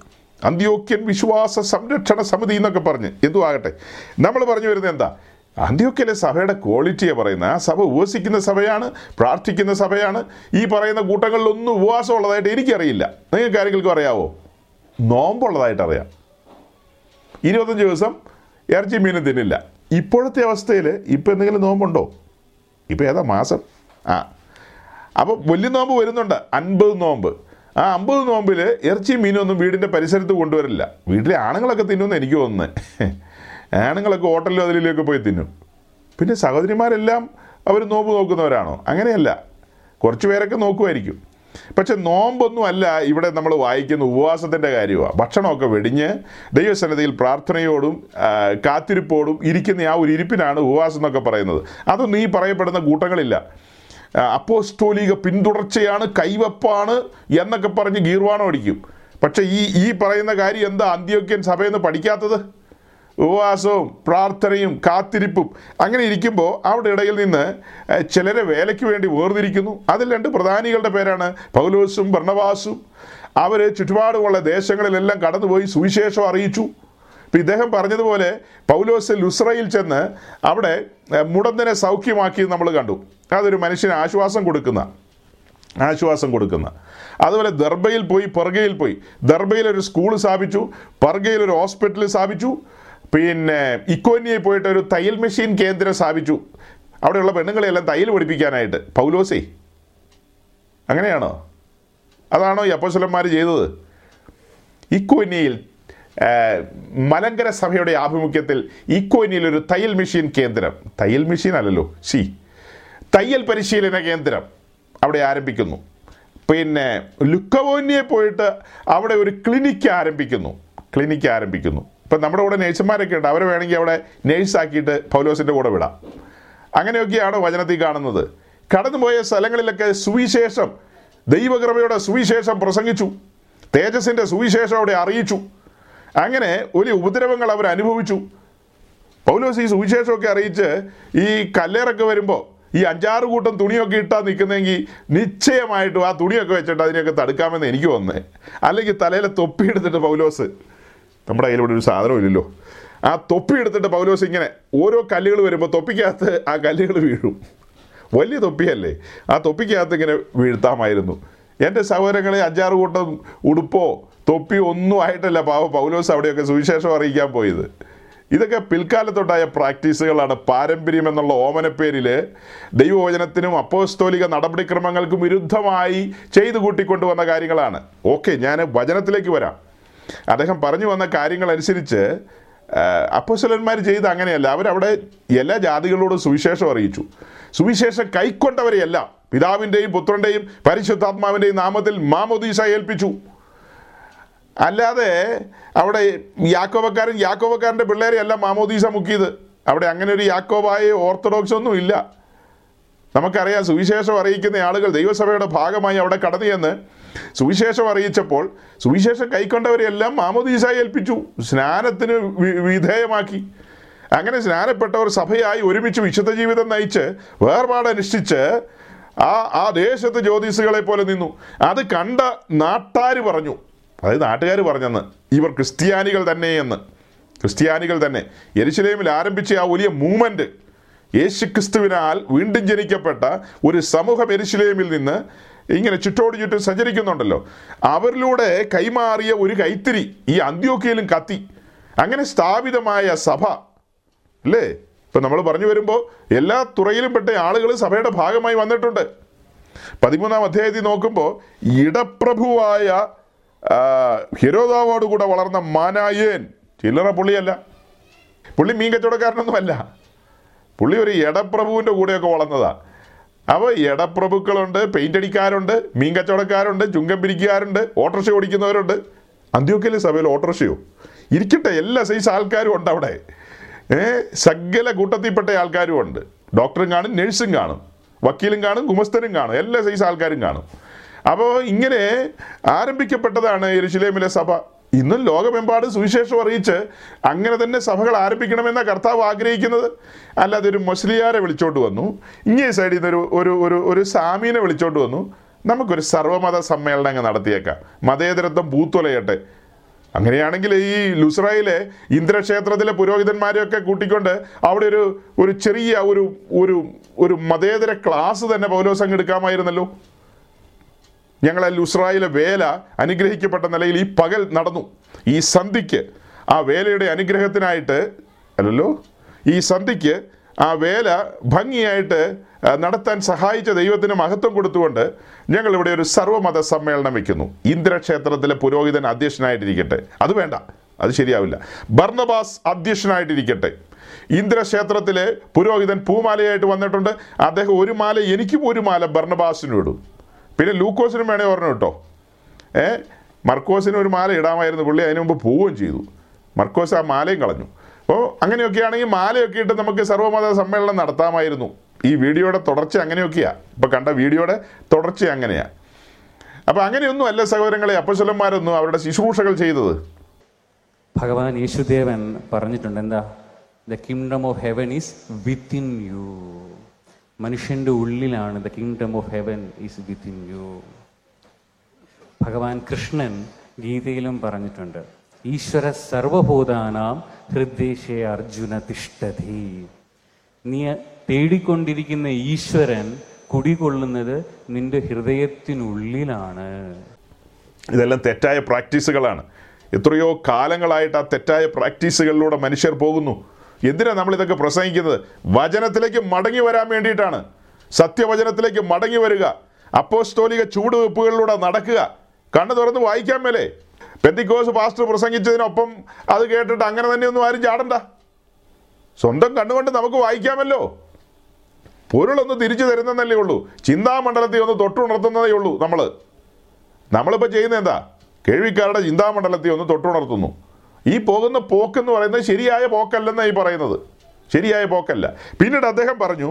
അന്ത്യോക്യൻ വിശ്വാസ സംരക്ഷണ സമിതി എന്നൊക്കെ പറഞ്ഞ് എന്തു ആകട്ടെ, നമ്മൾ പറഞ്ഞു വരുന്നത് എന്താ? അന്ത്യോക്യയിലെ സഭയുടെ ക്വാളിറ്റിയെ പറയുന്നത്. ആ സഭ ഉപവസിക്കുന്ന സഭയാണ്, പ്രാർത്ഥിക്കുന്ന സഭയാണ്. ഈ പറയുന്ന കൂട്ടങ്ങളിലൊന്നും ഉപവാസം ഉള്ളതായിട്ട് എനിക്കറിയില്ല. നിങ്ങൾക്ക് ആരെങ്കിലും അറിയാവോ? നോമ്പുള്ളതായിട്ട് അറിയാം. ഇരുപത്തഞ്ച് ദിവസം ഇറച്ചി മീനും തിന്നില്ല. ഇപ്പോഴത്തെ അവസ്ഥയിൽ ഇപ്പോൾ എന്തെങ്കിലും നോമ്പുണ്ടോ? ഇപ്പോൾ ഏതാ മാസം? ആ, അപ്പോൾ വലിയ നോമ്പ് വരുന്നുണ്ട്, അൻപത് നോമ്പ്. ആ അമ്പത് നോമ്പിൽ ഇറച്ചി മീനൊന്നും വീടിൻ്റെ പരിസരത്ത് കൊണ്ടുവരില്ല. വീട്ടിലെ ആണുങ്ങളൊക്കെ തിന്നുമെന്ന് എനിക്ക് തോന്നുന്നത്. ആണുങ്ങളൊക്കെ ഹോട്ടലിലും അതിലൊക്കെ പോയി തിന്നും. പിന്നെ സഹോദരിമാരെല്ലാം അവർ നോമ്പ് നോക്കുന്നവരാണോ? അങ്ങനെയല്ല, കുറച്ച് പേരൊക്കെ നോക്കുമായിരിക്കും. പക്ഷെ നോമ്പൊന്നും അല്ല ഇവിടെ നമ്മൾ വായിക്കുന്ന ഉപവാസത്തിൻ്റെ കാര്യമാണ്. ഭക്ഷണമൊക്കെ വെടിഞ്ഞ് ദൈവസന്നിധിയിൽ പ്രാർത്ഥനയോടും കാത്തിരിപ്പോടും ഇരിക്കുന്ന ആ ഒരു ഇരിപ്പിനാണ് ഉപവാസം എന്നൊക്കെ പറയുന്നത്. അതൊന്നും ഈ പറയപ്പെടുന്ന കൂട്ടങ്ങളില്ല. അപ്പോസ്തോലിക പിന്തുടർച്ചയാണ്, കൈവപ്പാണ് എന്നൊക്കെ പറഞ്ഞ് ഗീർവാണം അടിക്കും. പക്ഷെ ഈ ഈ പറയുന്ന കാര്യം എന്താ അന്ത്യോക്യൻ സഭയെന്ന് പഠിക്കാത്തത്? ഉപവാസവും പ്രാർത്ഥനയും കാത്തിരിപ്പും. അങ്ങനെ ഇരിക്കുമ്പോൾ അവിടെ ഇടയിൽ നിന്ന് ചിലരെ വേലയ്ക്ക് വേണ്ടി വേർതിരിക്കുന്നു. അതിൽ രണ്ട് പ്രധാനികളുടെ പേരാണ് പൗലോസും ബർണബാസും. അവർ ചുറ്റുപാടുമുള്ള ദേശങ്ങളിലെല്ലാം കടന്നുപോയി സുവിശേഷം അറിയിച്ചു. ഇപ്പം ഇദ്ദേഹം പറഞ്ഞതുപോലെ പൗലോസ് ലുസ്രയിൽ ചെന്ന് അവിടെ മുടന്തനെ സൗഖ്യമാക്കിയത് നമ്മൾ കണ്ടു. അതൊരു മനുഷ്യന് ആശ്വാസം കൊടുക്കുന്ന ആശ്വാസം കൊടുക്കുന്ന അതുപോലെ ദർബയിൽ പോയി, പെർഗയിൽ പോയി. ദർബയിൽ ഒരു സ്കൂൾ സ്ഥാപിച്ചു, പെർഗയിൽ ഒരു ഹോസ്പിറ്റൽ സ്ഥാപിച്ചു. പിന്നെ ഇക്കോന്യയിൽ പോയിട്ട് ഒരു തയ്യൽ മെഷീൻ കേന്ദ്രം സ്ഥാപിച്ചു. അവിടെയുള്ള പെണ്ണുങ്ങളെല്ലാം തയ്യൽ പഠിപ്പിക്കാനായിട്ട്. പൗലോസേ, അങ്ങനെയാണോ? അതാണോ ഈ അപ്പോസ്തലന്മാർ ചെയ്തത്? ഇക്കോന്യയിൽ മലങ്കര സഭയുടെ ആഭിമുഖ്യത്തിൽ ഇക്കോന്യയിൽ ഒരു തയ്യൽ മെഷീൻ കേന്ദ്രം, തയ്യൽ മെഷീൻ അല്ലല്ലോ സി തയ്യൽ പരിശീലന കേന്ദ്രം അവിടെ ആരംഭിക്കുന്നു. പിന്നെ ലുക്കവോന്യയിൽ പോയിട്ട് അവിടെ ഒരു ക്ലിനിക്ക് ആരംഭിക്കുന്നു ക്ലിനിക്ക് ആരംഭിക്കുന്നു ഇപ്പം നമ്മുടെ കൂടെ നേഴ്സുമാരൊക്കെ ഉണ്ട്. അവരെ വേണമെങ്കിൽ അവിടെ നേഴ്സാക്കിയിട്ട് പൗലോസിൻ്റെ കൂടെ വിടാം. അങ്ങനെയൊക്കെയാണ് വചനത്തിൽ കാണുന്നത്. കടന്നുപോയ സ്ഥലങ്ങളിലൊക്കെ സുവിശേഷം, ദൈവകൃപയുടെ സുവിശേഷം പ്രസംഗിച്ചു. തേജസ്സിൻ്റെ സുവിശേഷം അവിടെ അറിയിച്ചു. അങ്ങനെ ഒരു ഉപദ്രവങ്ങൾ അവർ അനുഭവിച്ചു. പൗലോസ് ഈ സുവിശേഷമൊക്കെ അറിയിച്ച് ഈ കല്ലേറൊക്കെ വരുമ്പോൾ ഈ അഞ്ചാറ് കൂട്ടം തുണിയൊക്കെ ഇട്ടാൽ നിൽക്കുന്നെങ്കിൽ നിശ്ചയമായിട്ടും ആ തുണിയൊക്കെ വെച്ചിട്ട് അതിനെയൊക്കെ തടുക്കാമെന്ന് എനിക്ക് തോന്നുന്നത്. അല്ലെങ്കിൽ തലയിലെ തൊപ്പി എടുത്തിട്ട് പൗലോസ്, നമ്മുടെ കയ്യിൽ ഇവിടെ ഒരു സാധനം ഇല്ലല്ലോ, ആ തൊപ്പി എടുത്തിട്ട് പൗലോസ് ഇങ്ങനെ ഓരോ കല്ലുകൾ വരുമ്പോൾ തൊപ്പിക്കകത്ത് ആ കല്ലുകൾ വീഴും. വലിയ തൊപ്പിയല്ലേ, ആ തൊപ്പിക്കകത്ത് ഇങ്ങനെ വീഴ്ത്താമായിരുന്നു. എൻ്റെ സഹോദരങ്ങളെ, അഞ്ചാറ് കൂട്ടം ഉടുപ്പോ തൊപ്പിയോ ഒന്നും ആയിട്ടല്ല പാവ പൗലോസ് അവിടെയൊക്കെ സുവിശേഷം അറിയിക്കാൻ പോയത്. ഇതൊക്കെ പിൽക്കാലത്തോട്ടായ പ്രാക്ടീസുകളാണ്. പാരമ്പര്യം എന്നുള്ള ഓമനപ്പേരിൽ ദൈവവചനത്തിനും അപ്പോസ്തോലിക നടപടിക്രമങ്ങൾക്കും വിരുദ്ധമായി ചെയ്തു കൂട്ടിക്കൊണ്ടുവന്ന കാര്യങ്ങളാണ്. ഓക്കെ, ഞാൻ വചനത്തിലേക്ക് വരാം. അദ്ദേഹം പറഞ്ഞു വന്ന കാര്യങ്ങളനുസരിച്ച് അപ്പോസ്തലന്മാർ ചെയ്ത് അങ്ങനെയല്ല. അവരവിടെ എല്ലാ ജാതികളോടും സുവിശേഷം അറിയിച്ചു. സുവിശേഷം കൈക്കൊണ്ടവരെയല്ല പിതാവിൻ്റെയും പുത്രൻ്റെയും പരിശുദ്ധാത്മാവിൻ്റെയും നാമത്തിൽ മാമോദീസ ഏൽപ്പിച്ചു. അല്ലാതെ അവിടെ യാക്കോബക്കാരൻ യാക്കോബക്കാരൻ്റെ പിള്ളേരെയല്ല മാമോദീസ മുക്കിയത്. അവിടെ അങ്ങനെ ഒരു യാക്കോബായ ഓർത്തഡോക്സ് ഒന്നും ഇല്ല. നമുക്കറിയാം, സുവിശേഷം അറിയിക്കുന്ന ആളുകൾ ദൈവസഭയുടെ ഭാഗമായി അവിടെ കടന്നു ചെന്ന് സുവിശേഷം അറിയിച്ചപ്പോൾ സുവിശേഷം കൈക്കൊണ്ടവരെല്ലാം മാമോദീസ ഏൽപ്പിച്ചു, സ്നാനത്തിന് വിധേയമാക്കി. അങ്ങനെ സ്നാനപ്പെട്ടവർ സഭയായി ഒരുമിച്ച് വിശുദ്ധ ജീവിതം നയിച്ച് വേർപാടനുഷ്ഠിച്ച് ആ ആ ദേശത്ത് ജ്യോതിസുകളെ പോലെ നിന്നു. അത് കണ്ട നാട്ടാർ പറഞ്ഞു, അതായത് നാട്ടുകാർ പറഞ്ഞെന്ന്, ഇവർ ക്രിസ്ത്യാനികൾ തന്നെയെന്ന്. ക്രിസ്ത്യാനികൾ തന്നെ യെരുശലേമിൽ ആരംഭിച്ച ആ വലിയ മൂവ്മെൻറ്റ്, യേശുക്രിസ്തുവിനാൽ വീണ്ടും ജനിക്കപ്പെട്ട ഒരു സമൂഹം യെരുശലേമിൽ നിന്ന് ഇങ്ങനെ ചുറ്റോട് ചുറ്റും സഞ്ചരിക്കുന്നുണ്ടല്ലോ, അവരിലൂടെ കൈമാറിയ ഒരു കൈത്തിരി ഈ അന്ത്യോക്യയിലും കത്തി. അങ്ങനെ സ്ഥാപിതമായ സഭ അല്ലേ. ഇപ്പം നമ്മൾ പറഞ്ഞു വരുമ്പോൾ എല്ലാ തുറയിലും പെട്ട ആളുകൾ സഭയുടെ ഭാഗമായി വന്നിട്ടുണ്ട്. പതിമൂന്നാം അധ്യായത്തിൽ നോക്കുമ്പോൾ ഇടപ്രഭുവായ ഹെരോദാവോടുകൂടെ വളർന്ന മാനായേൻ, ചില്ലറ പുള്ളിയല്ല, പുള്ളി മീൻ കച്ചവടക്കാരനൊന്നുമല്ല, പുള്ളി ഒരു ഇടപ്രഭുവിൻ്റെ കൂടെയൊക്കെ വളർന്നതാണ്. അപ്പോൾ ഇടപ്രഭുക്കളുണ്ട്, പെയിൻ്റടിക്കാരുണ്ട്, മീൻ കച്ചവടക്കാരുണ്ട്, ചുങ്കം പിരിക്കാറുണ്ട്, ഓട്ടോറിക്ഷ ഓടിക്കുന്നവരുണ്ട്. അന്ത്യോക്യയിലെ സഭയിൽ ഓട്ടോറിക്ഷയോ ഇരിക്കട്ടെ, എല്ലാ സൈസ് ആൾക്കാരും ഉണ്ട് അവിടെ. ഏഹ് സകല കൂട്ടത്തിൽപ്പെട്ട ആൾക്കാരും ഉണ്ട്. ഡോക്ടറും കാണും, നേഴ്സും കാണും, വക്കീലും കാണും, ഗുമസ്തനും കാണും, എല്ലാ സൈസ് ആൾക്കാരും കാണും. അപ്പോൾ ഇങ്ങനെ ആരംഭിക്കപ്പെട്ടതാണ് യെരുശലേമിലെ സഭ. ഇന്നും ലോകമെമ്പാടും സുവിശേഷം അറിയിച്ച് അങ്ങനെ തന്നെ സഭകൾ ആരംഭിക്കണമെന്നാണ് കർത്താവ് ആഗ്രഹിക്കുന്നത്. അല്ലാതെ ഒരു മൊസ്ലിയാരെ വിളിച്ചോണ്ട് വന്നു, ഇങ്ങേ സൈഡിൽ നിന്നൊരു ഒരു ഒരു ഒരു സാമീനെ വിളിച്ചോണ്ട് വന്നു, നമുക്കൊരു സർവ്വമത സമ്മേളനം അങ്ങ് നടത്തിയേക്കാം, മതേതരത്വം പൂത്തുലയട്ടെ. അങ്ങനെയാണെങ്കിൽ ഈ ലുസ്രയിലെ ഇന്ദ്രക്ഷേത്രത്തിലെ പുരോഹിതന്മാരെയൊക്കെ കൂട്ടിക്കൊണ്ട് അവിടെ ഒരു ഒരു ചെറിയ ഒരു ഒരു ഒരു മതേതര ക്ലാസ് തന്നെ പൗലോസ് അങ്ങ് എടുക്കാമായിരുന്നല്ലോ. ഞങ്ങളെ ലുസ്രയിലെ വേല അനുഗ്രഹിക്കപ്പെട്ട നിലയിൽ ഈ പകൽ നടന്നു, ഈ സന്ധിക്ക് ആ വേലയുടെ അനുഗ്രഹത്തിനായിട്ട് അല്ലല്ലോ, ഈ സന്ധിക്ക് ആ വേല ഭംഗിയായിട്ട് നടത്താൻ സഹായിച്ച ദൈവത്തിന് മഹത്വം കൊടുത്തുകൊണ്ട് ഞങ്ങളിവിടെ ഒരു സർവ്വമത സമ്മേളനം വയ്ക്കുന്നു. ഇന്ദ്രക്ഷേത്രത്തിലെ പുരോഹിതൻ അധ്യക്ഷനായിട്ടിരിക്കട്ടെ, അത് വേണ്ട, അത് ശരിയാവില്ല. ബർന്നബാസ് അധ്യക്ഷനായിട്ടിരിക്കട്ടെ. ഇന്ദ്രക്ഷേത്രത്തിലെ പുരോഹിതൻ പൂമാലയായിട്ട് വന്നിട്ടുണ്ട്, അദ്ദേഹം ഒരു മാല എനിക്കും ഒരു മാല ബർന്നബാസിനും ഇടും, പിന്നെ ലൂക്കോസിനും വേണേ പറഞ്ഞു കേട്ടോ. ഏ മർക്കോസിന് ഒരു മാല ഇടാമായിരുന്നു, പുള്ളി അതിനു മുമ്പ് പോവുകയും ചെയ്തു, മർക്കോസ് ആ മാലയും കളഞ്ഞു. അപ്പോൾ അങ്ങനെയൊക്കെ ആണെങ്കിൽ മാലയൊക്കെ ഇട്ട് നമുക്ക് സർവ്വമത സമ്മേളനം നടത്താമായിരുന്നു. ഈ വീഡിയോയുടെ തുടർച്ച അങ്ങനെയൊക്കെയാണ്, ഇപ്പോൾ കണ്ട വീഡിയോയുടെ തുടർച്ച അങ്ങനെയാണ്. അപ്പോൾ അങ്ങനെയൊന്നും അല്ല സഹോദരങ്ങളെ അപ്പോസ്തലന്മാരൊന്നും അവരുടെ ശുശ്രൂഷകൾ ചെയ്തത്. ഭഗവാൻ യേശുദേവൻ പറഞ്ഞിട്ടുണ്ട്, എന്താ? The kingdom of heaven is within you. മനുഷ്യൻ്റെ ഉള്ളിലാണ്. The kingdom of heaven is within you. ഭഗവാൻ കൃഷ്ണൻ ഗീതയിലും പറഞ്ഞിട്ടുണ്ട്, ഈശ്വര സർവഭൂതാനാം ഹൃദ്ദേശേ അർജുന തിഷ്ഠതി. നീ തേടിക്കൊണ്ടിരിക്കുന്ന ഈശ്വരൻ കുടികൊള്ളുന്നത് നിന്റെ ഹൃദയത്തിനുള്ളിലാണ്. ഇതെല്ലാം തെറ്റായ പ്രാക്ടീസുകളാണ്. എത്രയോ കാലങ്ങളായിട്ട് ആ തെറ്റായ പ്രാക്ടീസുകളിലൂടെ മനുഷ്യർ പോകുന്നു. എന്തിനാണ് നമ്മളിതൊക്കെ പ്രസംഗിക്കുന്നത്? വചനത്തിലേക്ക് മടങ്ങി വരാൻ വേണ്ടിയിട്ടാണ്. സത്യവചനത്തിലേക്ക് മടങ്ങി വരിക, അപ്പോസ്തോലിക ചൂടുവെപ്പുകളിലൂടെ നടക്കുക. കണ്ണു തുറന്ന് വായിക്കാൻ മേലെ പെന്തിക്കോസ് പാസ്റ്റർ പ്രസംഗിച്ചതിനൊപ്പം അത് കേട്ടിട്ട് അങ്ങനെ തന്നെയൊന്നും ആരും ചാടണ്ട. സ്വന്തം കണ്ണുകൊണ്ട് നമുക്ക് വായിക്കാമല്ലോ. പൊരുളൊന്ന് തിരിച്ചു തരുന്നതല്ലേ ഉള്ളൂ, ചിന്താമണ്ഡലത്തെ ഒന്ന് തൊട്ടുണർത്തുന്നതേ ഉള്ളൂ. നമ്മൾ നമ്മളിപ്പോൾ ചെയ്യുന്നത് എന്താ? കേൾവിക്കാരുടെ ചിന്താമണ്ഡലത്തെ ഒന്ന് തൊട്ടുണർത്തുന്നു. ഈ പോകുന്ന പോക്കെന്ന് പറയുന്നത് ശരിയായ പോക്കല്ലെന്നായി പറയുന്നത്, ശരിയായ പോക്കല്ല. പിന്നീട് അദ്ദേഹം പറഞ്ഞു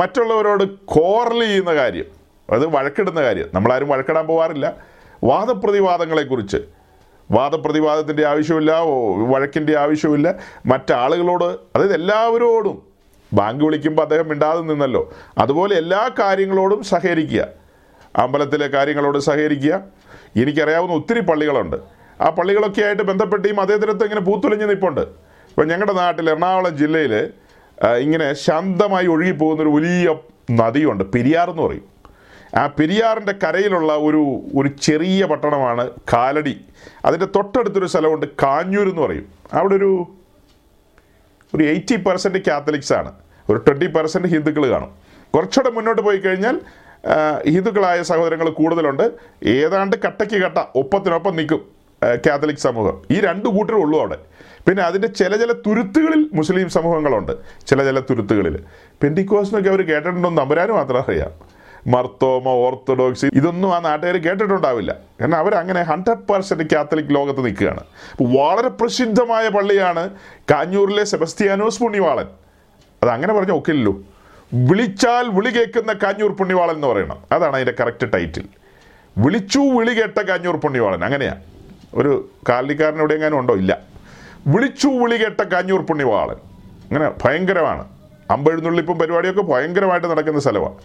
മറ്റുള്ളവരോട് കോറൽ ചെയ്യുന്ന കാര്യം, അത് വഴക്കിടുന്ന കാര്യം. നമ്മളാരും വഴക്കിടാൻ പോകാറില്ല. വാദപ്രതിവാദങ്ങളെക്കുറിച്ച് വാദപ്രതിവാദത്തിൻ്റെ ആവശ്യമില്ല, വഴക്കിൻ്റെ ആവശ്യമില്ല. മറ്റാളുകളോട്, അതായത് എല്ലാവരോടും, ബാങ്ക് വിളിക്കുമ്പോൾ അദ്ദേഹം മിണ്ടാതെ നിന്നല്ലോ, അതുപോലെ എല്ലാ കാര്യങ്ങളോടും സഹകരിക്കുക. അമ്പലത്തിലെ കാര്യങ്ങളോട് സഹകരിക്കുക. എനിക്കറിയാവുന്ന ഒത്തിരി പള്ളികളുണ്ട്. ആ പള്ളികളൊക്കെ ആയിട്ട് ബന്ധപ്പെട്ട് ഈ മതേതരത്വം ഇങ്ങനെ പൂത്തുലഞ്ഞ് നിൽപ്പുണ്ട്. ഇപ്പം ഞങ്ങളുടെ നാട്ടിൽ എറണാകുളം ജില്ലയിൽ ഇങ്ങനെ ശാന്തമായി ഒഴുകിപ്പോകുന്നൊരു വലിയ നദിയുണ്ട്, പെരിയാർ എന്ന് പറയും. ആ പെരിയാറിൻ്റെ കരയിലുള്ള ഒരു ഒരു ചെറിയ പട്ടണമാണ് കാലടി. അതിൻ്റെ തൊട്ടടുത്തൊരു സ്ഥലമുണ്ട് കാഞ്ഞൂർ എന്ന് പറയും. അവിടെ ഒരു ഒരു എയ്റ്റി പെർസെൻറ്റ് കാത്തലിക്സാണ്, ഒരു ട്വൻറ്റി പെർസെൻറ്റ് ഹിന്ദുക്കൾ കാണും. കുറച്ചുകൂടെ മുന്നോട്ട് പോയി കഴിഞ്ഞാൽ ഹിന്ദുക്കളായ സഹോദരങ്ങൾ കൂടുതലുണ്ട്. ഏതാണ്ട് കട്ടയ്ക്ക് കട്ട ഒപ്പത്തിനൊപ്പം നിൽക്കും കാത്തലിക് സമൂഹം. ഈ രണ്ട് കൂട്ടരും ഉള്ളൂ അവിടെ. പിന്നെ അതിൻ്റെ ചില ചില തുരുത്തുകളിൽ മുസ്ലിം സമൂഹങ്ങളുണ്ട്, ചില ചില തുരുത്തുകളിൽ. പെന്തിക്കോസിനൊക്കെ അവർ കേട്ടിട്ടുണ്ടെന്ന് നമ്പരാൻ മാത്രം അറിയാം. മർത്തോമ, ഓർത്തഡോക്സ്, ഇതൊന്നും ആ നാട്ടുകാർ കേട്ടിട്ടുണ്ടാവില്ല. കാരണം അവരങ്ങനെ ഹൺഡ്രഡ് പെർസെൻറ്റ് കാത്തലിക് ലോകത്ത് നിൽക്കുകയാണ്. വളരെ പ്രസിദ്ധമായ പള്ളിയാണ് കാഞ്ഞൂരിലെ സെബസ്ത്യാനോസ് പുണ്യവാളൻ. അത് അങ്ങനെ പറഞ്ഞാൽ ഒക്കില്ലല്ലോ. വിളിച്ചാൽ വിളി കേൾക്കുന്ന കാഞ്ഞൂർ പുണ്യവാളൻ എന്ന് പറയണം. അതാണ് അതിൻ്റെ കറക്റ്റ് ടൈറ്റിൽ. വിളിച്ചു വിളി കേട്ട കാഞ്ഞൂർ പുണ്യവാളൻ. അങ്ങനെയാണ്. ഒരു കാലിക്കാരൻ എവിടെ എങ്ങനെ ഉണ്ടോ? ഇല്ല. വിളിച്ചു വിളി കേട്ട കാഞ്ഞൂർ പുണ്യവാളൻ. അങ്ങനെ ഭയങ്കരമാണ്. അമ്പെഴുന്നള്ളിപ്പും പരിപാടിയൊക്കെ ഭയങ്കരമായിട്ട് നടക്കുന്ന സ്ഥലമാണ്.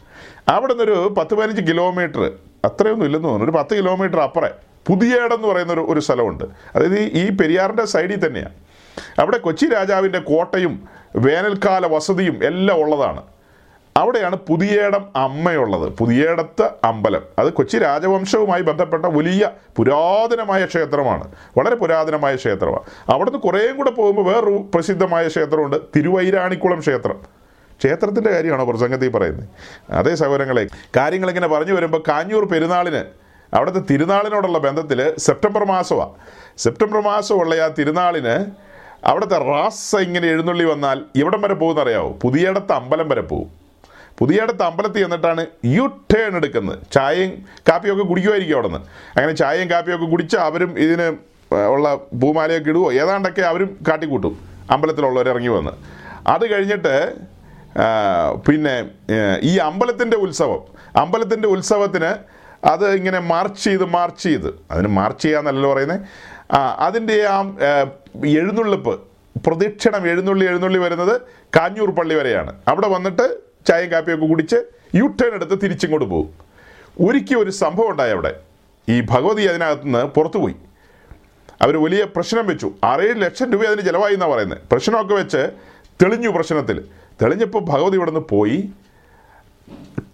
അവിടെ നിന്നൊരു പത്ത് പതിനഞ്ച് കിലോമീറ്റർ, അത്രയൊന്നും ഇല്ലെന്ന് തോന്നുന്നു, ഒരു പത്ത് കിലോമീറ്റർ അപ്പുറം പുതിയേടം എന്ന് പറയുന്നൊരു ഒരു സ്ഥലമുണ്ട്. അതായത് ഈ പെരിയാറിൻ്റെ സൈഡിൽ തന്നെയാണ്. അവിടെ കൊച്ചി രാജാവിൻ്റെ കോട്ടയും വേനൽക്കാല വസതിയും എല്ലാം ഉള്ളതാണ്. അവിടെയാണ് പുതിയേടം അമ്മയുള്ളത്, പുതിയേടത്തെ അമ്പലം. അത് കൊച്ചി രാജവംശവുമായി ബന്ധപ്പെട്ട വലിയ പുരാതനമായ ക്ഷേത്രമാണ്, വളരെ പുരാതനമായ ക്ഷേത്രമാണ്. അവിടുന്ന് കുറേയും കൂടെ പോകുമ്പോൾ വേറൊരു പ്രസിദ്ധമായ ക്ഷേത്രമുണ്ട്, തിരുവൈരാണിക്കുളം ക്ഷേത്രം. ക്ഷേത്രത്തിൻ്റെ കാര്യമാണോ പ്രസംഗത്തിൽ പറയുന്നത്? അതേ സഹോദരങ്ങളെ, കാര്യങ്ങളിങ്ങനെ പറഞ്ഞു വരുമ്പോൾ കാഞ്ഞൂർ പെരുന്നാളിന്, അവിടുത്തെ തിരുനാളിനോടുള്ള ബന്ധത്തിൽ സെപ്റ്റംബർ മാസമാണ്, സെപ്റ്റംബർ മാസമുള്ള ആ തിരുനാളിന് അവിടുത്തെ റാസ ഇങ്ങനെ എഴുന്നള്ളി വന്നാൽ ഇവിടം വരെ പോകുന്ന അറിയാവോ? പുതിയേടത്തെ അമ്പലം വരെ പോകും. പുതിയേടത്ത് അമ്പലത്തിൽ എന്നിട്ടാണ് യു ടേൺ എടുക്കുന്നത്. ചായയും കാപ്പിയൊക്കെ കുടിക്കുമായിരിക്കും അവിടെ നിന്ന്. അങ്ങനെ ചായയും കാപ്പിയൊക്കെ കുടിച്ച് അവരും ഇതിന് ഉള്ള പൂമാലയൊക്കെ ഇടുവോ ഏതാണ്ടൊക്കെ അവരും കാട്ടിക്കൂട്ടും അമ്പലത്തിലുള്ളവരിറങ്ങി വന്ന്. അത് കഴിഞ്ഞിട്ട് പിന്നെ ഈ അമ്പലത്തിൻ്റെ ഉത്സവം, അമ്പലത്തിൻ്റെ ഉത്സവത്തിന് അത് ഇങ്ങനെ മാർച്ച് ചെയ്ത് മാർച്ച് ചെയ്ത് അതിന് മാർച്ച് ചെയ്യാന്നല്ലോ പറയുന്നത്. ആ അതിൻ്റെ ആ എഴുന്നള്ളിപ്പ് പ്രദക്ഷിണം എഴുന്നള്ളി എഴുന്നള്ളി വരുന്നത് കാഞ്ഞൂർ പള്ളി വരെയാണ്. അവിടെ വന്നിട്ട് ചായയും കാപ്പിയൊക്കെ കുടിച്ച് യു ടേൺ എടുത്ത് തിരിച്ചിങ്ങോട്ട് പോകും. ഒരിക്കലും ഒരു സംഭവം ഉണ്ടായി അവിടെ. ഈ ഭഗവതി അതിനകത്തുനിന്ന് പുറത്തുപോയി. അവർ വലിയ പ്രശ്നം വെച്ചു. ആറേഴ് ലക്ഷം രൂപ അതിന് ചിലവായി എന്നാണ് പറയുന്നത്. പ്രശ്നമൊക്കെ വെച്ച് തെളിഞ്ഞു. പ്രശ്നത്തിൽ തെളിഞ്ഞപ്പോൾ ഭഗവതി ഇവിടെ നിന്ന് പോയി.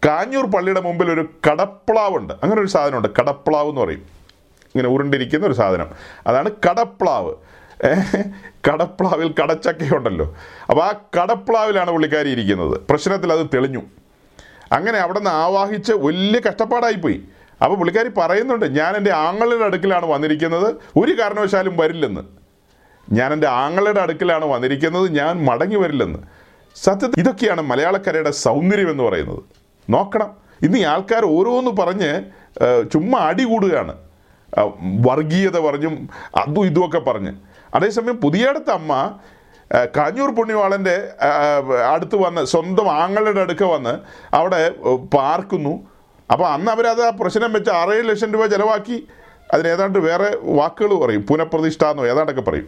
കാഞ്ഞൂർ പള്ളിയുടെ മുമ്പിൽ ഒരു കടപ്പ്ളാവുണ്ട്. അങ്ങനെ ഒരു സാധനമുണ്ട്, കടപ്പ്ളാവ് എന്ന് പറയും. ഇങ്ങനെ ഉരുണ്ടിരിക്കുന്ന ഒരു സാധനം, അതാണ് കടപ്പ്ളാവ്. കടപ്പ്ളാവിൽ കടച്ചക്കയുണ്ടല്ലോ, അപ്പോൾ ആ കടപ്പ്ളാവിലാണ് പുള്ളിക്കാരി ഇരിക്കുന്നത്. പ്രശ്നത്തിൽ അത് തെളിഞ്ഞു. അങ്ങനെ അവിടെ നിന്ന് ആവാഹിച്ച് വലിയ കഷ്ടപ്പാടായിപ്പോയി. അപ്പോൾ പുള്ളിക്കാരി പറയുന്നുണ്ട്, ഞാൻ എൻ്റെ ആങ്ങളുടെ അടുക്കിലാണ് വന്നിരിക്കുന്നത്, ഒരു കാരണവശാലും വരില്ലെന്ന്. ഞാൻ എൻ്റെ ആങ്ങളുടെ അടുക്കിലാണ് വന്നിരിക്കുന്നത്, ഞാൻ മടങ്ങി വരില്ലെന്ന്. സത്യത്തിൽ ഇതൊക്കെയാണ് മലയാളക്കരയുടെ സൗന്ദര്യം എന്ന് പറയുന്നത്. നോക്കണം, ഇന്ന് ഈ ആൾക്കാർ ഓരോന്ന് പറഞ്ഞ് ചുമ്മാ അടി കൂടുകയാണ്, വർഗീയത പറഞ്ഞും അതും ഇതുമൊക്കെ പറഞ്ഞ്. അതേസമയം പുതിയേടത്ത് അമ്മ കാഞ്ഞൂർ പുണ്യവാളൻ്റെ അടുത്ത് വന്ന്, സ്വന്തം ആങ്ങളുടെ അടുക്ക വന്ന് അവിടെ പാർക്കുന്നു. അപ്പോൾ അന്ന് അവരത് ആ പ്രശ്നം വെച്ച് ആറേഴ് ലക്ഷം രൂപ ചിലവാക്കി. അതിനേതാണ്ട് വേറെ വാക്കുകൾ പറയും, പുനഃപ്രതിഷ്ഠ എന്നോ ഏതാണ്ടൊക്കെ പറയും.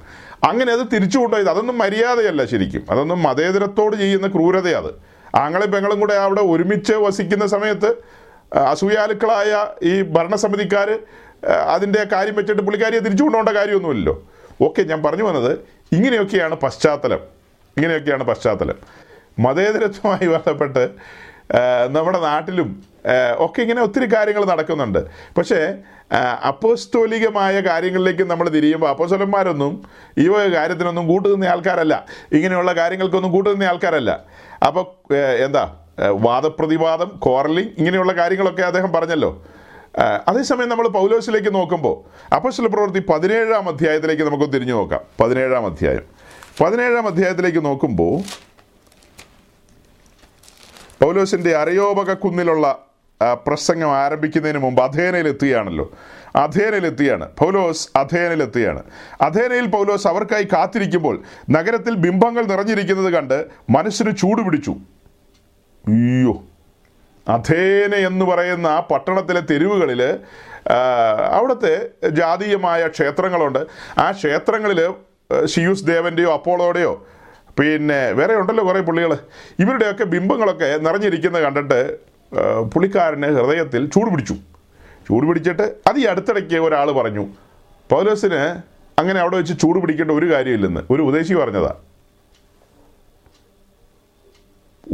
അങ്ങനെ അത് തിരിച്ചു കൊണ്ടുപോയത് അതൊന്നും മര്യാദയല്ല ശരിക്കും, അതൊന്നും മതേതരത്തോട് ചെയ്യുന്ന ക്രൂരതയാണ്. ആങ്ങളെ പെങ്ങളും കൂടെ അവിടെ ഒരുമിച്ച് വസിക്കുന്ന സമയത്ത് അസൂയാലുക്കളായ ഈ ഭരണസമിതിക്കാർ അതിൻ്റെ കാര്യം വെച്ചിട്ട് പുള്ളിക്കാരിയെ തിരിച്ചു കൊണ്ടുപോകേണ്ട കാര്യമൊന്നുമില്ലല്ലോ. ഓക്കെ, ഞാൻ പറഞ്ഞു വന്നത് ഇങ്ങനെയൊക്കെയാണ് പശ്ചാത്തലം, ഇങ്ങനെയൊക്കെയാണ് പശ്ചാത്തലം. മതേതരത്വമായി ബന്ധപ്പെട്ട് നമ്മുടെ നാട്ടിലും ഒക്കെ ഇങ്ങനെ ഒത്തിരി കാര്യങ്ങൾ നടക്കുന്നുണ്ട്. പക്ഷേ അപ്പോസ്തോലികമായ കാര്യങ്ങളിലേക്ക് നമ്മൾ തിരിയുമ്പോൾ അപ്പോസ്തലന്മാരൊന്നും ഈ വക കാര്യത്തിനൊന്നും കൂട്ടുനിന്ന ആൾക്കാരല്ല, ഇങ്ങനെയുള്ള കാര്യങ്ങൾക്കൊന്നും കൂട്ടുനിന്ന ആൾക്കാരല്ല. അപ്പോൾ എന്താ വാദപ്രതിവാദം, കോറലിങ്, ഇങ്ങനെയുള്ള കാര്യങ്ങളൊക്കെ അദ്ദേഹം പറഞ്ഞല്ലോ. അതേസമയം നമ്മൾ പൗലോസിലേക്ക് നോക്കുമ്പോൾ അപ്പോസ്തല പ്രവൃത്തി പതിനേഴാം അധ്യായത്തിലേക്ക് നമുക്ക് തിരിഞ്ഞു നോക്കാം. പതിനേഴാം അധ്യായം പതിനേഴാം അധ്യായത്തിലേക്ക് നോക്കുമ്പോൾ പൗലോസിൻ്റെ അരയോപക കുന്നിലുള്ള പ്രസംഗം ആരംഭിക്കുന്നതിന് മുമ്പ് അഥേനയിലെത്തുകയാണല്ലോ. അഥേനയിലെത്തുകയാണ് പൗലോസ്, അഥേനയിലെത്തുകയാണ്. അഥേനയിൽ പൗലോസ് അവർക്കായി കാത്തിരിക്കുമ്പോൾ നഗരത്തിൽ ബിംബങ്ങൾ നിറഞ്ഞിരിക്കുന്നത് കണ്ട് മനസ്സിന് ചൂട് പിടിച്ചു. അയ്യോ, അഥേന എന്ന് പറയുന്ന ആ പട്ടണത്തിലെ തെരുവുകളിൽ അവിടുത്തെ ജാതീയമായ ക്ഷേത്രങ്ങളുണ്ട്. ആ ക്ഷേത്രങ്ങളിൽ സിയൂസ് ദേവൻ്റെയോ അപ്പോളോടെയോ പിന്നെ വേറെ ഉണ്ടല്ലോ കുറേ പുള്ളികൾ, ഇവരുടെയൊക്കെ ബിംബങ്ങളൊക്കെ നിറഞ്ഞിരിക്കുന്നത് കണ്ടിട്ട് പുള്ളിക്കാരന് ഹൃദയത്തിൽ ചൂട് പിടിച്ചു. ചൂട് പിടിച്ചിട്ട് അത് ഈ അടുത്തിടയ്ക്ക് ഒരാൾ പറഞ്ഞു, പൗലോസിന് അങ്ങനെ അവിടെ വെച്ച് ചൂട് പിടിക്കേണ്ട ഒരു കാര്യമില്ലെന്ന്. ഒരു ഉപദേശി പറഞ്ഞതാ,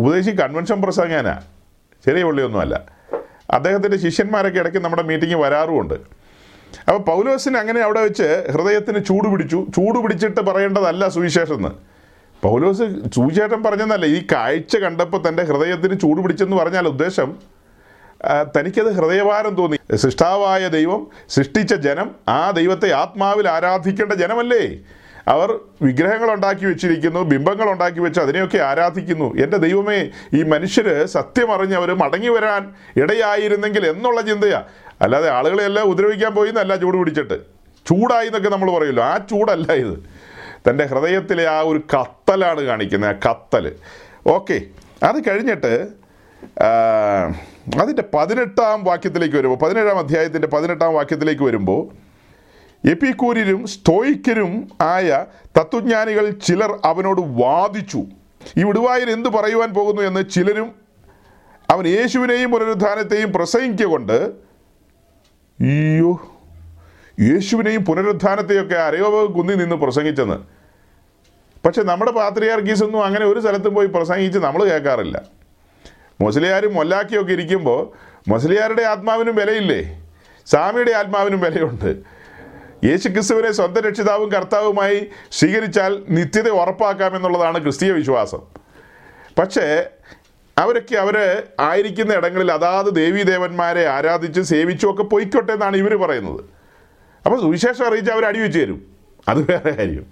ഉപദേശി കൺവെൻഷൻ പ്രസംഗാനാ, ചെറിയ പുള്ളിയൊന്നുമല്ല. അദ്ദേഹത്തിൻ്റെ ശിഷ്യന്മാരൊക്കെ ഇടയ്ക്ക് നമ്മുടെ മീറ്റിംഗ് വരാറുമുണ്ട്. അപ്പോൾ പൗലോസിന് അങ്ങനെ അവിടെ വെച്ച് ഹൃദയത്തിന് ചൂട് പിടിച്ചു. ചൂട് പിടിച്ചിട്ട് പറയേണ്ടതല്ല സുവിശേഷം എന്ന് പൗലോസ് സുവിശേഷം പറഞ്ഞെന്നല്ല, ഈ കാഴ്ച കണ്ടപ്പോൾ തൻ്റെ ഹൃദയത്തിന് ചൂട് പിടിച്ചെന്ന് പറഞ്ഞാൽ ഉദ്ദേശം തനിക്കത് ഹൃദയഭാരം തോന്നി. സൃഷ്ടാവായ ദൈവം സൃഷ്ടിച്ച ജനം, ആ ദൈവത്തെ ആത്മാവിൽ ആരാധിക്കേണ്ട ജനമല്ലേ, അവർ വിഗ്രഹങ്ങളുണ്ടാക്കി വെച്ചിരിക്കുന്നു, ബിംബങ്ങളുണ്ടാക്കി വെച്ച് അതിനെയൊക്കെ ആരാധിക്കുന്നു. എൻ്റെ ദൈവമേ, ഈ മനുഷ്യർ സത്യമറിഞ്ഞ് അവർ മടങ്ങി വരാൻ ഇടയായിരുന്നെങ്കിൽ എന്നുള്ള ചിന്തയാണ്. അല്ലാതെ ആളുകളെല്ലാം ഉപദ്രവിക്കാൻ പോയി എന്നല്ല ചൂട് പിടിച്ചിട്ട്. ചൂടായി എന്നൊക്കെ നമ്മൾ പറയുമല്ലോ, ആ ചൂടല്ല ഇത്. തൻ്റെ ഹൃദയത്തിലെ ആ ഒരു കത്തലാണ് കാണിക്കുന്നത്, ആ കത്തൽ. ഓക്കെ, അത് കഴിഞ്ഞിട്ട് അതിൻ്റെ പതിനെട്ടാം വാക്യത്തിലേക്ക് വരുമ്പോൾ പതിനേഴാം അധ്യായത്തിൻ്റെ പതിനെട്ടാം വാക്യത്തിലേക്ക് വരുമ്പോൾ എപ്പിക്കൂര്യരും സ്റ്റോയിക്കരും ആയ തത്വജ്ഞാനികൾ ചിലർ അവനോട് വാദിച്ചു. ഈ വിടുവായർ എന്തു പറയുവാൻ പോകുന്നു എന്ന് ചിലരും അവൻ യേശുവിനെയും പുനരുദ്ധാനത്തെയും പ്രസംഗിക്കുക കൊണ്ട്, അയ്യോ യേശുവിനെയും പുനരുദ്ധാനത്തെയൊക്കെ അരയോപ കുന്നി നിന്ന് പ്രസംഗിച്ചെന്ന്. പക്ഷെ നമ്മുടെ പാത്രിയാർക്കീസൊന്നും അങ്ങനെ ഒരു സ്ഥലത്തും പോയി പ്രസംഗിച്ച് നമ്മൾ കേൾക്കാറില്ല. മുസ്ലിയാരും മൊല്ലാക്കിയൊക്കെ ഇരിക്കുമ്പോൾ മുസ്ലിയാരുടെ ആത്മാവിനും വിലയില്ലേ? സ്വാമിയുടെ ആത്മാവിനും വിലയുണ്ട്. യേശു ക്രിസ്തുവിനെ സ്വന്തം രക്ഷിതാവും കർത്താവുമായി സ്വീകരിച്ചാൽ നിത്യത ഉറപ്പാക്കാമെന്നുള്ളതാണ് ക്രിസ്തീയ വിശ്വാസം. പക്ഷേ അവരൊക്കെ അവർ ആയിരിക്കുന്ന ഇടങ്ങളിൽ അതാത് ദേവീദേവന്മാരെ ആരാധിച്ച് സേവിച്ചും ഒക്കെ പൊയ്ക്കോട്ടെ എന്നാണ് ഇവർ പറയുന്നത്. അപ്പോൾ സുവിശേഷം അറിയിച്ച് അവർ അടിവെച്ച് തരും, അത് വേറെ കാര്യം.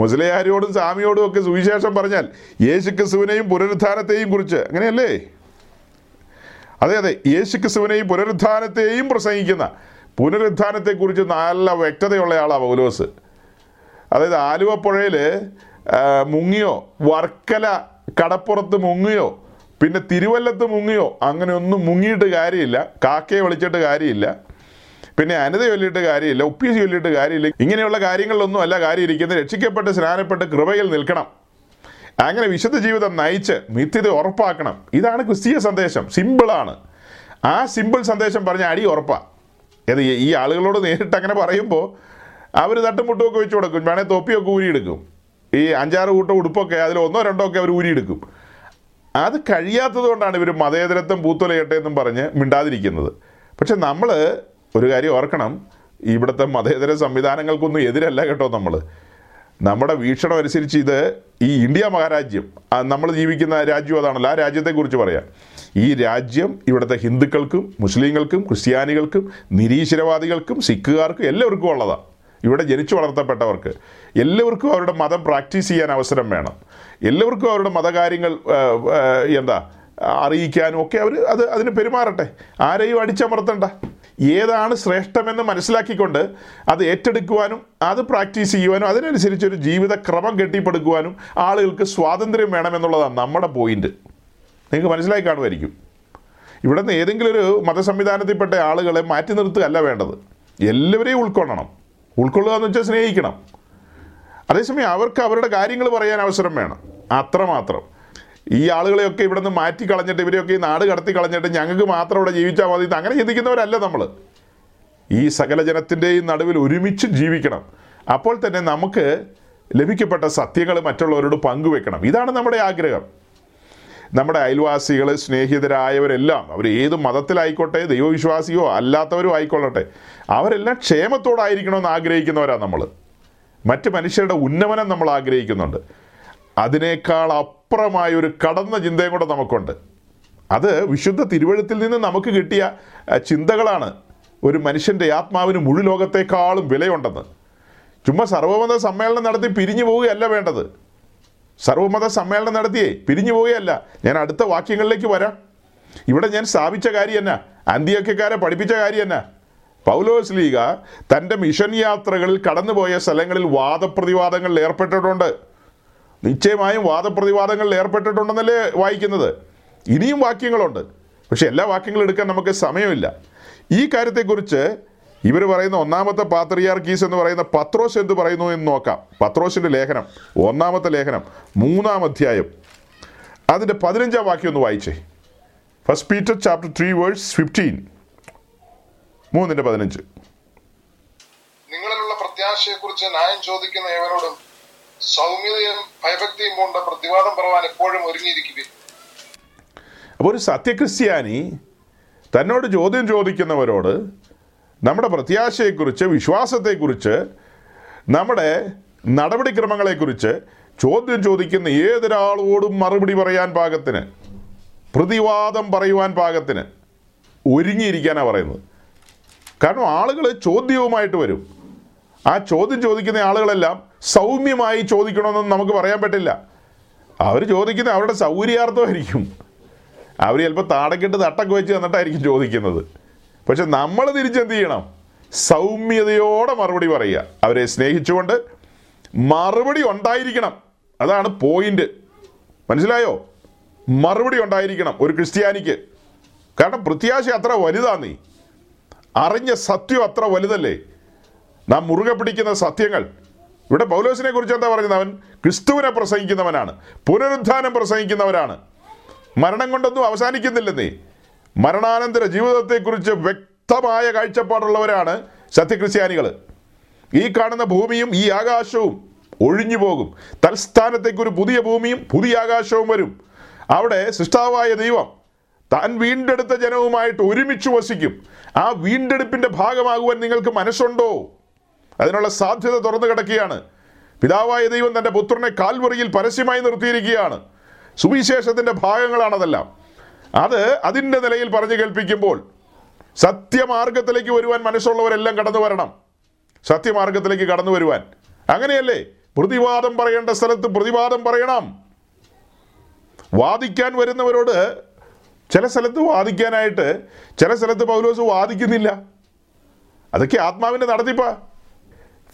മുസ്ലിയാരോടും സ്വാമിയോടും ഒക്കെ സുവിശേഷം പറഞ്ഞാൽ യേശു ക്രിസ്തുവിനെയും പുനരുദ്ധാനത്തെയും കുറിച്ച്, അങ്ങനെയല്ലേ? അതെ അതെ, യേശു ക്രിസ്തുവിനെയും പുനരുദ്ധാനത്തെയും പ്രസംഗിക്കുന്ന, പുനരുദ്ധാനത്തെക്കുറിച്ച് നല്ല വ്യക്തതയുള്ള ആളാണ് പൗലോസ്. അതായത് ആലുവപ്പുഴയിൽ മുങ്ങിയോ, വർക്കല കടപ്പുറത്ത് മുങ്ങിയോ, പിന്നെ തിരുവല്ലത്ത് മുങ്ങിയോ, അങ്ങനെയൊന്നും മുങ്ങിയിട്ട് കാര്യമില്ല, കാക്കയെ വിളിച്ചിട്ട് കാര്യമില്ല, പിന്നെ അനത ചൊല്ലിയിട്ട് കാര്യമില്ല, ഒപ്പീസ് ചൊല്ലിയിട്ട് കാര്യമില്ല. ഇങ്ങനെയുള്ള കാര്യങ്ങളിലൊന്നും അല്ല കാര്യം ഇരിക്കുന്നത്. രക്ഷിക്കപ്പെട്ട് സ്നാനപ്പെട്ട് കൃപയിൽ നിൽക്കണം, അങ്ങനെ വിശുദ്ധ ജീവിതം നയിച്ച് നിത്യത ഉറപ്പാക്കണം. ഇതാണ് ക്രിസ്തീയ സന്ദേശം. സിമ്പിളാണ്. ആ സിമ്പിൾ സന്ദേശം പറഞ്ഞ അടി ഉറപ്പാണ്. അത് ഈ ആളുകളോട് നേരിട്ട് അങ്ങനെ പറയുമ്പോൾ അവർ തട്ടുമുട്ടുമൊക്കെ വെച്ച് കൊടുക്കും, വേണേൽ തൊപ്പിയൊക്കെ ഊരിയെടുക്കും, ഈ അഞ്ചാറ് കൂട്ടം ഉടുപ്പൊക്കെ അതിൽ ഒന്നോ രണ്ടോ ഒക്കെ അവർ ഊരിയെടുക്കും. അത് കഴിയാത്തത് കൊണ്ടാണ് ഇവർ മതേതരത്വം പൂത്തൊലയട്ടെ എന്നും പറഞ്ഞ് മിണ്ടാതിരിക്കുന്നത്. പക്ഷെ നമ്മൾ ഒരു കാര്യം ഓർക്കണം, ഇവിടുത്തെ മതേതര സംവിധാനങ്ങൾക്കൊന്നും എതിരല്ല കേട്ടോ നമ്മൾ. നമ്മുടെ വീക്ഷണം അനുസരിച്ച് ഇത് ഈ ഇന്ത്യ മഹാരാജ്യം, നമ്മൾ ജീവിക്കുന്ന രാജ്യം അതാണല്ലോ, ആ രാജ്യത്തെക്കുറിച്ച് പറയാം. ഈ രാജ്യം ഇവിടുത്തെ ഹിന്ദുക്കൾക്കും മുസ്ലിങ്ങൾക്കും ക്രിസ്ത്യാനികൾക്കും നിരീശ്വരവാദികൾക്കും സിഖുകാർക്കും എല്ലാവർക്കും ഉള്ളതാണ്. ഇവിടെ ജനിച്ചു വളർത്തപ്പെട്ടവർക്ക് എല്ലാവർക്കും അവരുടെ മതം പ്രാക്ടീസ് ചെയ്യാൻ അവസരം വേണം. എല്ലാവർക്കും അവരുടെ മതകാര്യങ്ങൾ എന്താ അറിയിക്കാനും ഒക്കെ അവർ അത് അതിന് പെരുമാറട്ടെ. ആരെയും അടിച്ചമർത്തണ്ട. ഏതാണ് ശ്രേഷ്ഠമെന്ന് മനസ്സിലാക്കിക്കൊണ്ട് അത് ഏറ്റെടുക്കുവാനും അത് പ്രാക്ടീസ് ചെയ്യുവാനും അതിനനുസരിച്ചൊരു ജീവിതക്രമം കെട്ടിപ്പടുക്കുവാനും ആളുകൾക്ക് സ്വാതന്ത്ര്യം വേണമെന്നുള്ളതാണ് നമ്മുടെ പോയിൻറ്റ്. നിങ്ങൾക്ക് മനസ്സിലായി കാണുമായിരിക്കും. ഇവിടെ നിന്ന് ഏതെങ്കിലും ഒരു മതസംവിധാനത്തിൽപ്പെട്ട ആളുകളെ മാറ്റി നിർത്തുകയല്ല വേണ്ടത്. എല്ലാവരെയും ഉൾക്കൊള്ളണം. ഉൾക്കൊള്ളുക എന്ന് വെച്ചാൽ സ്നേഹിക്കണം. അതേസമയം അവർക്ക് അവരുടെ കാര്യങ്ങൾ പറയാൻ അവസരം വേണം, അത്രമാത്രം. ഈ ആളുകളെയൊക്കെ ഇവിടെ നിന്ന് മാറ്റി കളഞ്ഞിട്ട് ഇവരെയൊക്കെ ഈ നാട് കടത്തി കളഞ്ഞിട്ട് ഞങ്ങൾക്ക് മാത്രം ഇവിടെ ജീവിച്ചാൽ മതി, അങ്ങനെ ചിന്തിക്കുന്നവരല്ല നമ്മൾ. ഈ സകല ജനത്തിൻ്റെയും നടുവിൽ ഒരുമിച്ച് ജീവിക്കണം. അപ്പോൾ തന്നെ നമുക്ക് ലഭിക്കപ്പെട്ട സത്യങ്ങൾ മറ്റുള്ളവരോട് പങ്കുവെക്കണം. ഇതാണ് നമ്മുടെ ആഗ്രഹം. നമ്മുടെ അയൽവാസികൾ, സ്നേഹിതരായവരെല്ലാം, അവർ ഏത് മതത്തിലായിക്കോട്ടെ, ദൈവവിശ്വാസിയോ അല്ലാത്തവരും ആയിക്കൊള്ളട്ടെ, അവരെല്ലാം ക്ഷേമത്തോടായിരിക്കണമെന്ന് ആഗ്രഹിക്കുന്നവരാണ് നമ്മൾ. മറ്റ് മനുഷ്യരുടെ ഉന്നമനം നമ്മൾ ആഗ്രഹിക്കുന്നുണ്ട്. അതിനേക്കാൾ അപ്പുറമായൊരു കടന്ന ചിന്തയും കൂടെ നമുക്കുണ്ട്. അത് വിശുദ്ധ തിരുവഴുത്തിൽ നിന്ന് നമുക്ക് കിട്ടിയ ചിന്തകളാണ്. ഒരു മനുഷ്യൻ്റെ ആത്മാവിന് മുഴു ലോകത്തെക്കാളും വിലയുണ്ടെന്ന്. ചുമ്മാ സർവ്വമത സമ്മേളനം നടത്തി പിരിഞ്ഞു പോവുകയല്ല വേണ്ടത്. സർവ്വമത സമ്മേളനം നടത്തിയേ പിരിഞ്ഞു പോവുകയല്ല. ഞാൻ അടുത്ത വാക്യങ്ങളിലേക്ക് വരാം. ഇവിടെ ഞാൻ സ്ഥാപിച്ച കാര്യം എന്നാ, അന്ത്യോക്യക്കാരെ പഠിപ്പിച്ച കാര്യം എന്നാ? പൗലോസ് ലീഗ തൻ്റെ മിഷൻ യാത്രകളിൽ കടന്നുപോയ സ്ഥലങ്ങളിൽ വാദപ്രതിവാദങ്ങളിൽ ഏർപ്പെട്ടിട്ടുണ്ട്. നിശ്ചയമായും വാദപ്രതിവാദങ്ങളിൽ ഏർപ്പെട്ടിട്ടുണ്ടെന്നല്ലേ വായിക്കുന്നത്. ഇനിയും വാക്യങ്ങളുണ്ട്, പക്ഷെ എല്ലാ വാക്യങ്ങളും എടുക്കാൻ നമുക്ക് സമയമില്ല. ഈ കാര്യത്തെക്കുറിച്ച് ഇവർ പറയുന്ന ഒന്നാമത്തെ പാത്രിയാർക്കീസ് എന്ന് പറയുന്ന പത്രോസ് എന്ത് പറയുന്നു എന്ന് നോക്കാം. പത്രോസിൻ്റെ ലേഖനം, ഒന്നാമത്തെ ലേഖനം, മൂന്നാം അധ്യായം, അതിൻ്റെ പതിനഞ്ചാം വാക്യം ഒന്ന് വായിച്ചേ. First Peter chapter three verse fifteen, മൂന്നിൻ്റെ പതിനഞ്ച്. നിങ്ങളിലുള്ള പ്രത്യാശയെക്കുറിച്ച് ന്യായം ചോദിക്കുന്ന ഏവരോടും സൗമ്യതയും ഭയഭക്തിയും കൊണ്ട് പ്രതിവാദം പറയാൻ എപ്പോഴും ഒരുങ്ങിയിരിക്കുകയും. അപ്പോൾ ഒരു സത്യക്രിസ്ത്യാനി തന്നോട് ചോദ്യം ചോദിക്കുന്നവരോട് നമ്മുടെ പ്രത്യാശയെക്കുറിച്ച്, വിശ്വാസത്തെക്കുറിച്ച്, നമ്മുടെ നടപടിക്രമങ്ങളെക്കുറിച്ച് ചോദ്യം ചോദിക്കുന്ന ഏതൊരാളോടും മറുപടി പറയാൻ പാകത്തിന്, പ്രതിവാദം പറയുവാൻ പാകത്തിന് ഒരുങ്ങിയിരിക്കാനാണ് പറയുന്നത്. കാരണം ആളുകൾ ചോദ്യവുമായിട്ട് വരും. ആ ചോദ്യം ചോദിക്കുന്ന ആളുകളെല്ലാം സൗമ്യമായി ചോദിക്കണമെന്നൊന്നും നമുക്ക് പറയാൻ പറ്റില്ല. അവർ ചോദിക്കുന്നത് അവരുടെ സൗകര്യാർത്ഥമായിരിക്കും. അവർ ചിലപ്പോൾ താടക്കിട്ട് തട്ടൊക്കെ വെച്ച് തന്നിട്ടായിരിക്കും ചോദിക്കുന്നത്. പക്ഷെ നമ്മൾ തിരിച്ചെന്ത് ചെയ്യണം? സൗമ്യതയോടെ മറുപടി പറയുക. അവരെ സ്നേഹിച്ചുകൊണ്ട് മറുപടി ഉണ്ടായിരിക്കണം. അതാണ് പോയിന്റ്. മനസ്സിലായോ? മറുപടി ഉണ്ടായിരിക്കണം ഒരു ക്രിസ്ത്യാനിക്ക്. കാരണം പ്രത്യാശ അത്ര വലുതാന്നീ, അറിഞ്ഞ സത്യം അത്ര വലുതല്ലേ, നാം മുറുകെ പിടിക്കുന്ന സത്യങ്ങൾ. ഇവിടെ പൗലോസിനെ കുറിച്ച് എന്താ പറയുന്നത്? അവൻ ക്രിസ്തുവിനെ പ്രസംഗിക്കുന്നവനാണ്, പുനരുദ്ധാനം പ്രസംഗിക്കുന്നവനാണ്, മരണം കൊണ്ടൊന്നും അവസാനിക്കുന്നില്ലെന്നേ. മരണാനന്തര ജീവിതത്തെക്കുറിച്ച് വ്യക്തമായ കാഴ്ചപ്പാടുള്ളവരാണ് സത്യക്രിസ്ത്യാനികൾ. ഈ കാണുന്ന ഭൂമിയും ഈ ആകാശവും ഒഴിഞ്ഞു പോകും, തൽസ്ഥാനത്തേക്കൊരു പുതിയ ഭൂമിയും പുതിയ ആകാശവും വരും. അവിടെ സൃഷ്ടാവായ ദൈവം താൻ വീണ്ടെടുത്ത ജനവുമായിട്ട് ഒരുമിച്ച് വസിക്കും. ആ വീണ്ടെടുപ്പിൻ്റെ ഭാഗമാകുവാൻ നിങ്ങൾക്ക് മനസ്സുണ്ടോ? അതിനുള്ള സാധ്യത തുറന്നു കിടക്കുകയാണ്. പിതാവായ ദൈവം തൻ്റെ പുത്രനെ കാൽവറിയിൽ പരസ്യമായി നിർത്തിയിരിക്കുകയാണ്. സുവിശേഷത്തിൻ്റെ ഭാഗങ്ങളാണതെല്ലാം. അത് അതിൻ്റെ നിലയിൽ പറഞ്ഞു കേൾപ്പിക്കുമ്പോൾ സത്യമാർഗത്തിലേക്ക് വരുവാൻ മനസ്സുള്ളവരെല്ലാം കടന്നു വരണം, സത്യമാർഗത്തിലേക്ക് കടന്നു വരുവാൻ. അങ്ങനെയല്ലേ? പ്രതിവാദം പറയേണ്ട സ്ഥലത്ത് പ്രതിവാദം പറയണം. വാദിക്കാൻ വരുന്നവരോട് ചില സ്ഥലത്ത് വാദിക്കാനായിട്ട്, ചില സ്ഥലത്ത് പൗലോസ് വാദിക്കുന്നില്ല. അതൊക്കെ ആത്മാവിൻ്റെ നടത്തിപ്പാ.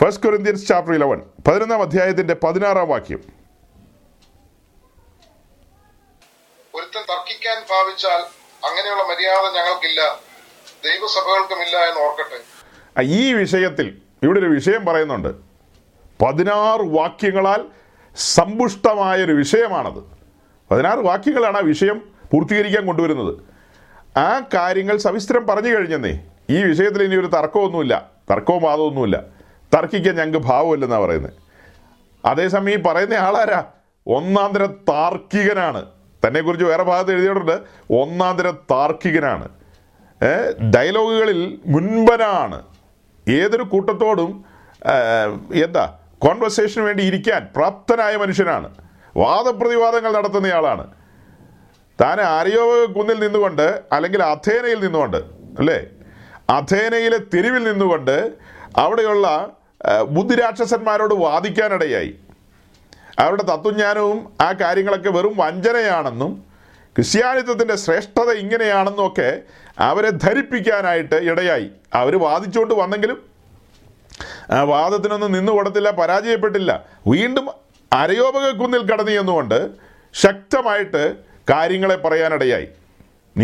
ഫസ്റ്റ് കൊരിന്ത്യൻസ് ചാപ്റ്റർ ഇലവൻ പതിനൊന്നാം അധ്യായത്തിന്റെ പതിനാറാം വാക്യം. ഒരുത്തൻ തർക്കിക്കാൻ ഭാവിച്ചാൽ അങ്ങനെയുള്ള മര്യാദ ഞങ്ങൾക്കില്ല, ദൈവസഭകൾക്കുമില്ല എന്ന് ഓർക്കട്ടെ. ഈ വിഷയത്തിൽ ഇവിടെ ഒരു വിഷയം പറയുന്നുണ്ട്. പതിനാറ് വാക്യങ്ങളാൽ സമ്പുഷ്ടമായൊരു വിഷയമാണത്. പതിനാറ് വാക്യങ്ങളാണ് ആ വിഷയം പൂർത്തീകരിക്കാൻ കൊണ്ടുവരുന്നത്. ആ കാര്യങ്ങൾ സവിസ്തരം പറഞ്ഞു കഴിഞ്ഞെന്നേ. ഈ വിഷയത്തിൽ ഇനി ഒരു തർക്കമൊന്നുമില്ല, തർക്കവും വാദമൊന്നുമില്ല. തർക്കിക്കാൻ ഞങ്ങൾക്ക് ഭാവമില്ലെന്നാണ് പറയുന്നത്. അതേസമയം ഈ പറയുന്ന ആളാരാ? ഒന്നാന്തര താർക്കികനാണ്. തന്നെക്കുറിച്ച് വേറെ ഭാഗത്ത് എഴുതിയിട്ടുണ്ട്, ഒന്നാന്തര താർക്കികനാണ്, ഡയലോഗുകളിൽ മുൻപനാണ്. ഏതൊരു കൂട്ടത്തോടും എന്താ കോൺവെർസേഷന് വേണ്ടി ഇരിക്കാൻ പ്രാപ്തനായ മനുഷ്യനാണ്, വാദപ്രതിവാദങ്ങൾ നടത്തുന്നയാളാണ്. താൻ ആര്യോ കുന്നിൽ നിന്നുകൊണ്ട്, അല്ലെങ്കിൽ അഥേനയിൽ നിന്നുകൊണ്ട്, അല്ലേ, അഥേനയിലെ തെരുവിൽ നിന്നുകൊണ്ട് അവിടെയുള്ള ബുദ്ധിരാക്ഷസന്മാരോട് വാദിക്കാനിടയായി. അവരുടെ തത്വജ്ഞാനവും ആ കാര്യങ്ങളൊക്കെ വെറും വഞ്ചനയാണെന്നും ക്രിസ്ത്യാനിത്വത്തിൻ്റെ ശ്രേഷ്ഠത ഇങ്ങനെയാണെന്നും ഒക്കെ അവരെ ധരിപ്പിക്കാനായിട്ട് ഇടയായി. അവർ വാദിച്ചുകൊണ്ട് വന്നെങ്കിലും ആ വാദത്തിനൊന്നും നിന്നു കൊടുത്തില്ല, പരാജയപ്പെട്ടില്ല. വീണ്ടും അരയോപക കുന്നിൽ കടന്നു ചെന്നുകൊണ്ട് ശക്തമായിട്ട് കാര്യങ്ങളെ പറയാനിടയായി.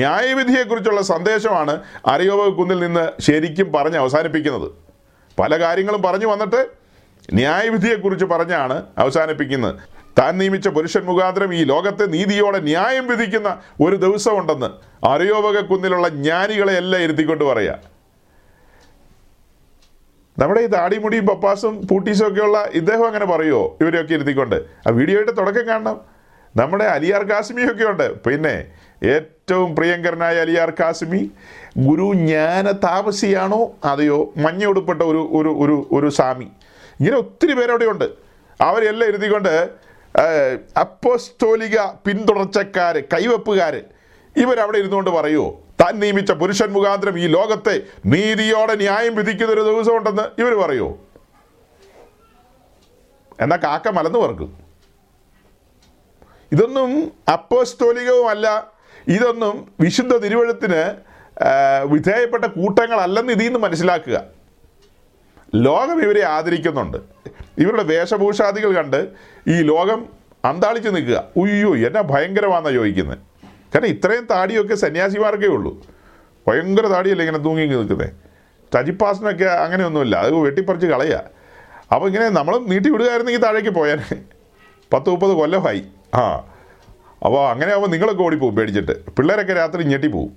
ന്യായവിധിയെക്കുറിച്ചുള്ള സന്ദേശമാണ് അരയോപക കുന്നിൽ നിന്ന് ശരിക്കും പറഞ്ഞ് അവസാനിപ്പിക്കുന്നത്. പല കാര്യങ്ങളും പറഞ്ഞു വന്നിട്ട് ന്യായവിധിയെക്കുറിച്ച് പറഞ്ഞാണ് അവസാനിപ്പിക്കുന്നത്. താൻ നിയമിച്ച പുരുഷൻ മുഖാന്തരം ഈ ലോകത്തെ നീതിയോടെ ന്യായം വിധിക്കുന്ന ഒരു ദിവസമുണ്ടെന്ന് അരയോപക കുന്നിലുള്ള ജ്ഞാനികളെയെല്ലാം ഇരുത്തിക്കൊണ്ട് പറയുക. നമ്മുടെ ഈ താടിമുടിയും പപ്പാസും പൂട്ടീസും ഒക്കെയുള്ള ഇദ്ദേഹം അങ്ങനെ പറയുമോ ഇവരെയൊക്കെ ഇരുത്തിക്കൊണ്ട്? ആ വീഡിയോയുടെ തുടക്കം കാണണം. നമ്മുടെ അലിയാർ കാസിമിയൊക്കെ ഉണ്ട്. പിന്നെ ഏറ്റവും പ്രിയങ്കരനായ അലിയാർ കാസിമി ഗുരു ജ്ഞാന താപസിയാണോ അതെയോ മഞ്ഞ ഉടുപ്പിട്ട ഒരു ഒരു ഒരു ഒരു സ്വാമി? ഇങ്ങനെ ഒത്തിരി പേരവിടെയുണ്ട്. അവരെല്ലാം ഇരുത്തിക്കൊണ്ട് അപ്പോസ്തോലിക പിന്തുടർച്ചക്കാർ, കൈവെപ്പുകാർ, ഇവരവിടെ ഇരുന്നുകൊണ്ട് പറയുമോ താൻ നിയമിച്ച പുരുഷൻ മുഖാന്തരം ഈ ലോകത്തെ നീതിയോടെ ന്യായം വിധിക്കുന്നൊരു ദിവസമുണ്ടെന്ന് ഇവർ പറയുമോ? എന്നാൽ കാക്ക മലന്ന് പറക്കും. ഇതൊന്നും അപ്പോസ്തോലികവുമല്ല, ഇതൊന്നും വിശുദ്ധ തിരുവഴുത്തിന് വിധേയപ്പെട്ട കൂട്ടങ്ങളല്ലെന്ന് ഇതിൽ നിന്ന് മനസ്സിലാക്കുക. ലോകം ഇവരെ ആദരിക്കുന്നുണ്ട്. ഇവരുടെ വേഷഭൂഷാദികൾ കണ്ട് ഈ ലോകം അന്താളിച്ച് നിൽക്കുക. ഉയ്യോ എന്നാ ഭയങ്കരമാണെന്നാണ് ചോദിക്കുന്നത്. കാരണം ഇത്രയും താടിയൊക്കെ സന്യാസിമാർക്കേ ഉള്ളൂ. ഭയങ്കര താടിയല്ലേ ഇങ്ങനെ തൂങ്ങി നിൽക്കുന്നത്. തജിപ്പാസനൊക്കെ അങ്ങനെയൊന്നുമില്ല, അത് വെട്ടിപ്പറിച്ച് കളയുക. അപ്പോൾ ഇങ്ങനെ നമ്മൾ നീട്ടി വിടുകയായിരുന്നെങ്കിൽ താഴേക്ക് പോയാൽ പത്ത് മുപ്പത് കൊല്ലമായി. ആ അപ്പോൾ അങ്ങനെ ആകുമ്പോൾ നിങ്ങളൊക്കെ ഓടിപ്പോവും പേടിച്ചിട്ട്, പിള്ളേരൊക്കെ രാത്രി ഞെട്ടിപ്പോവും.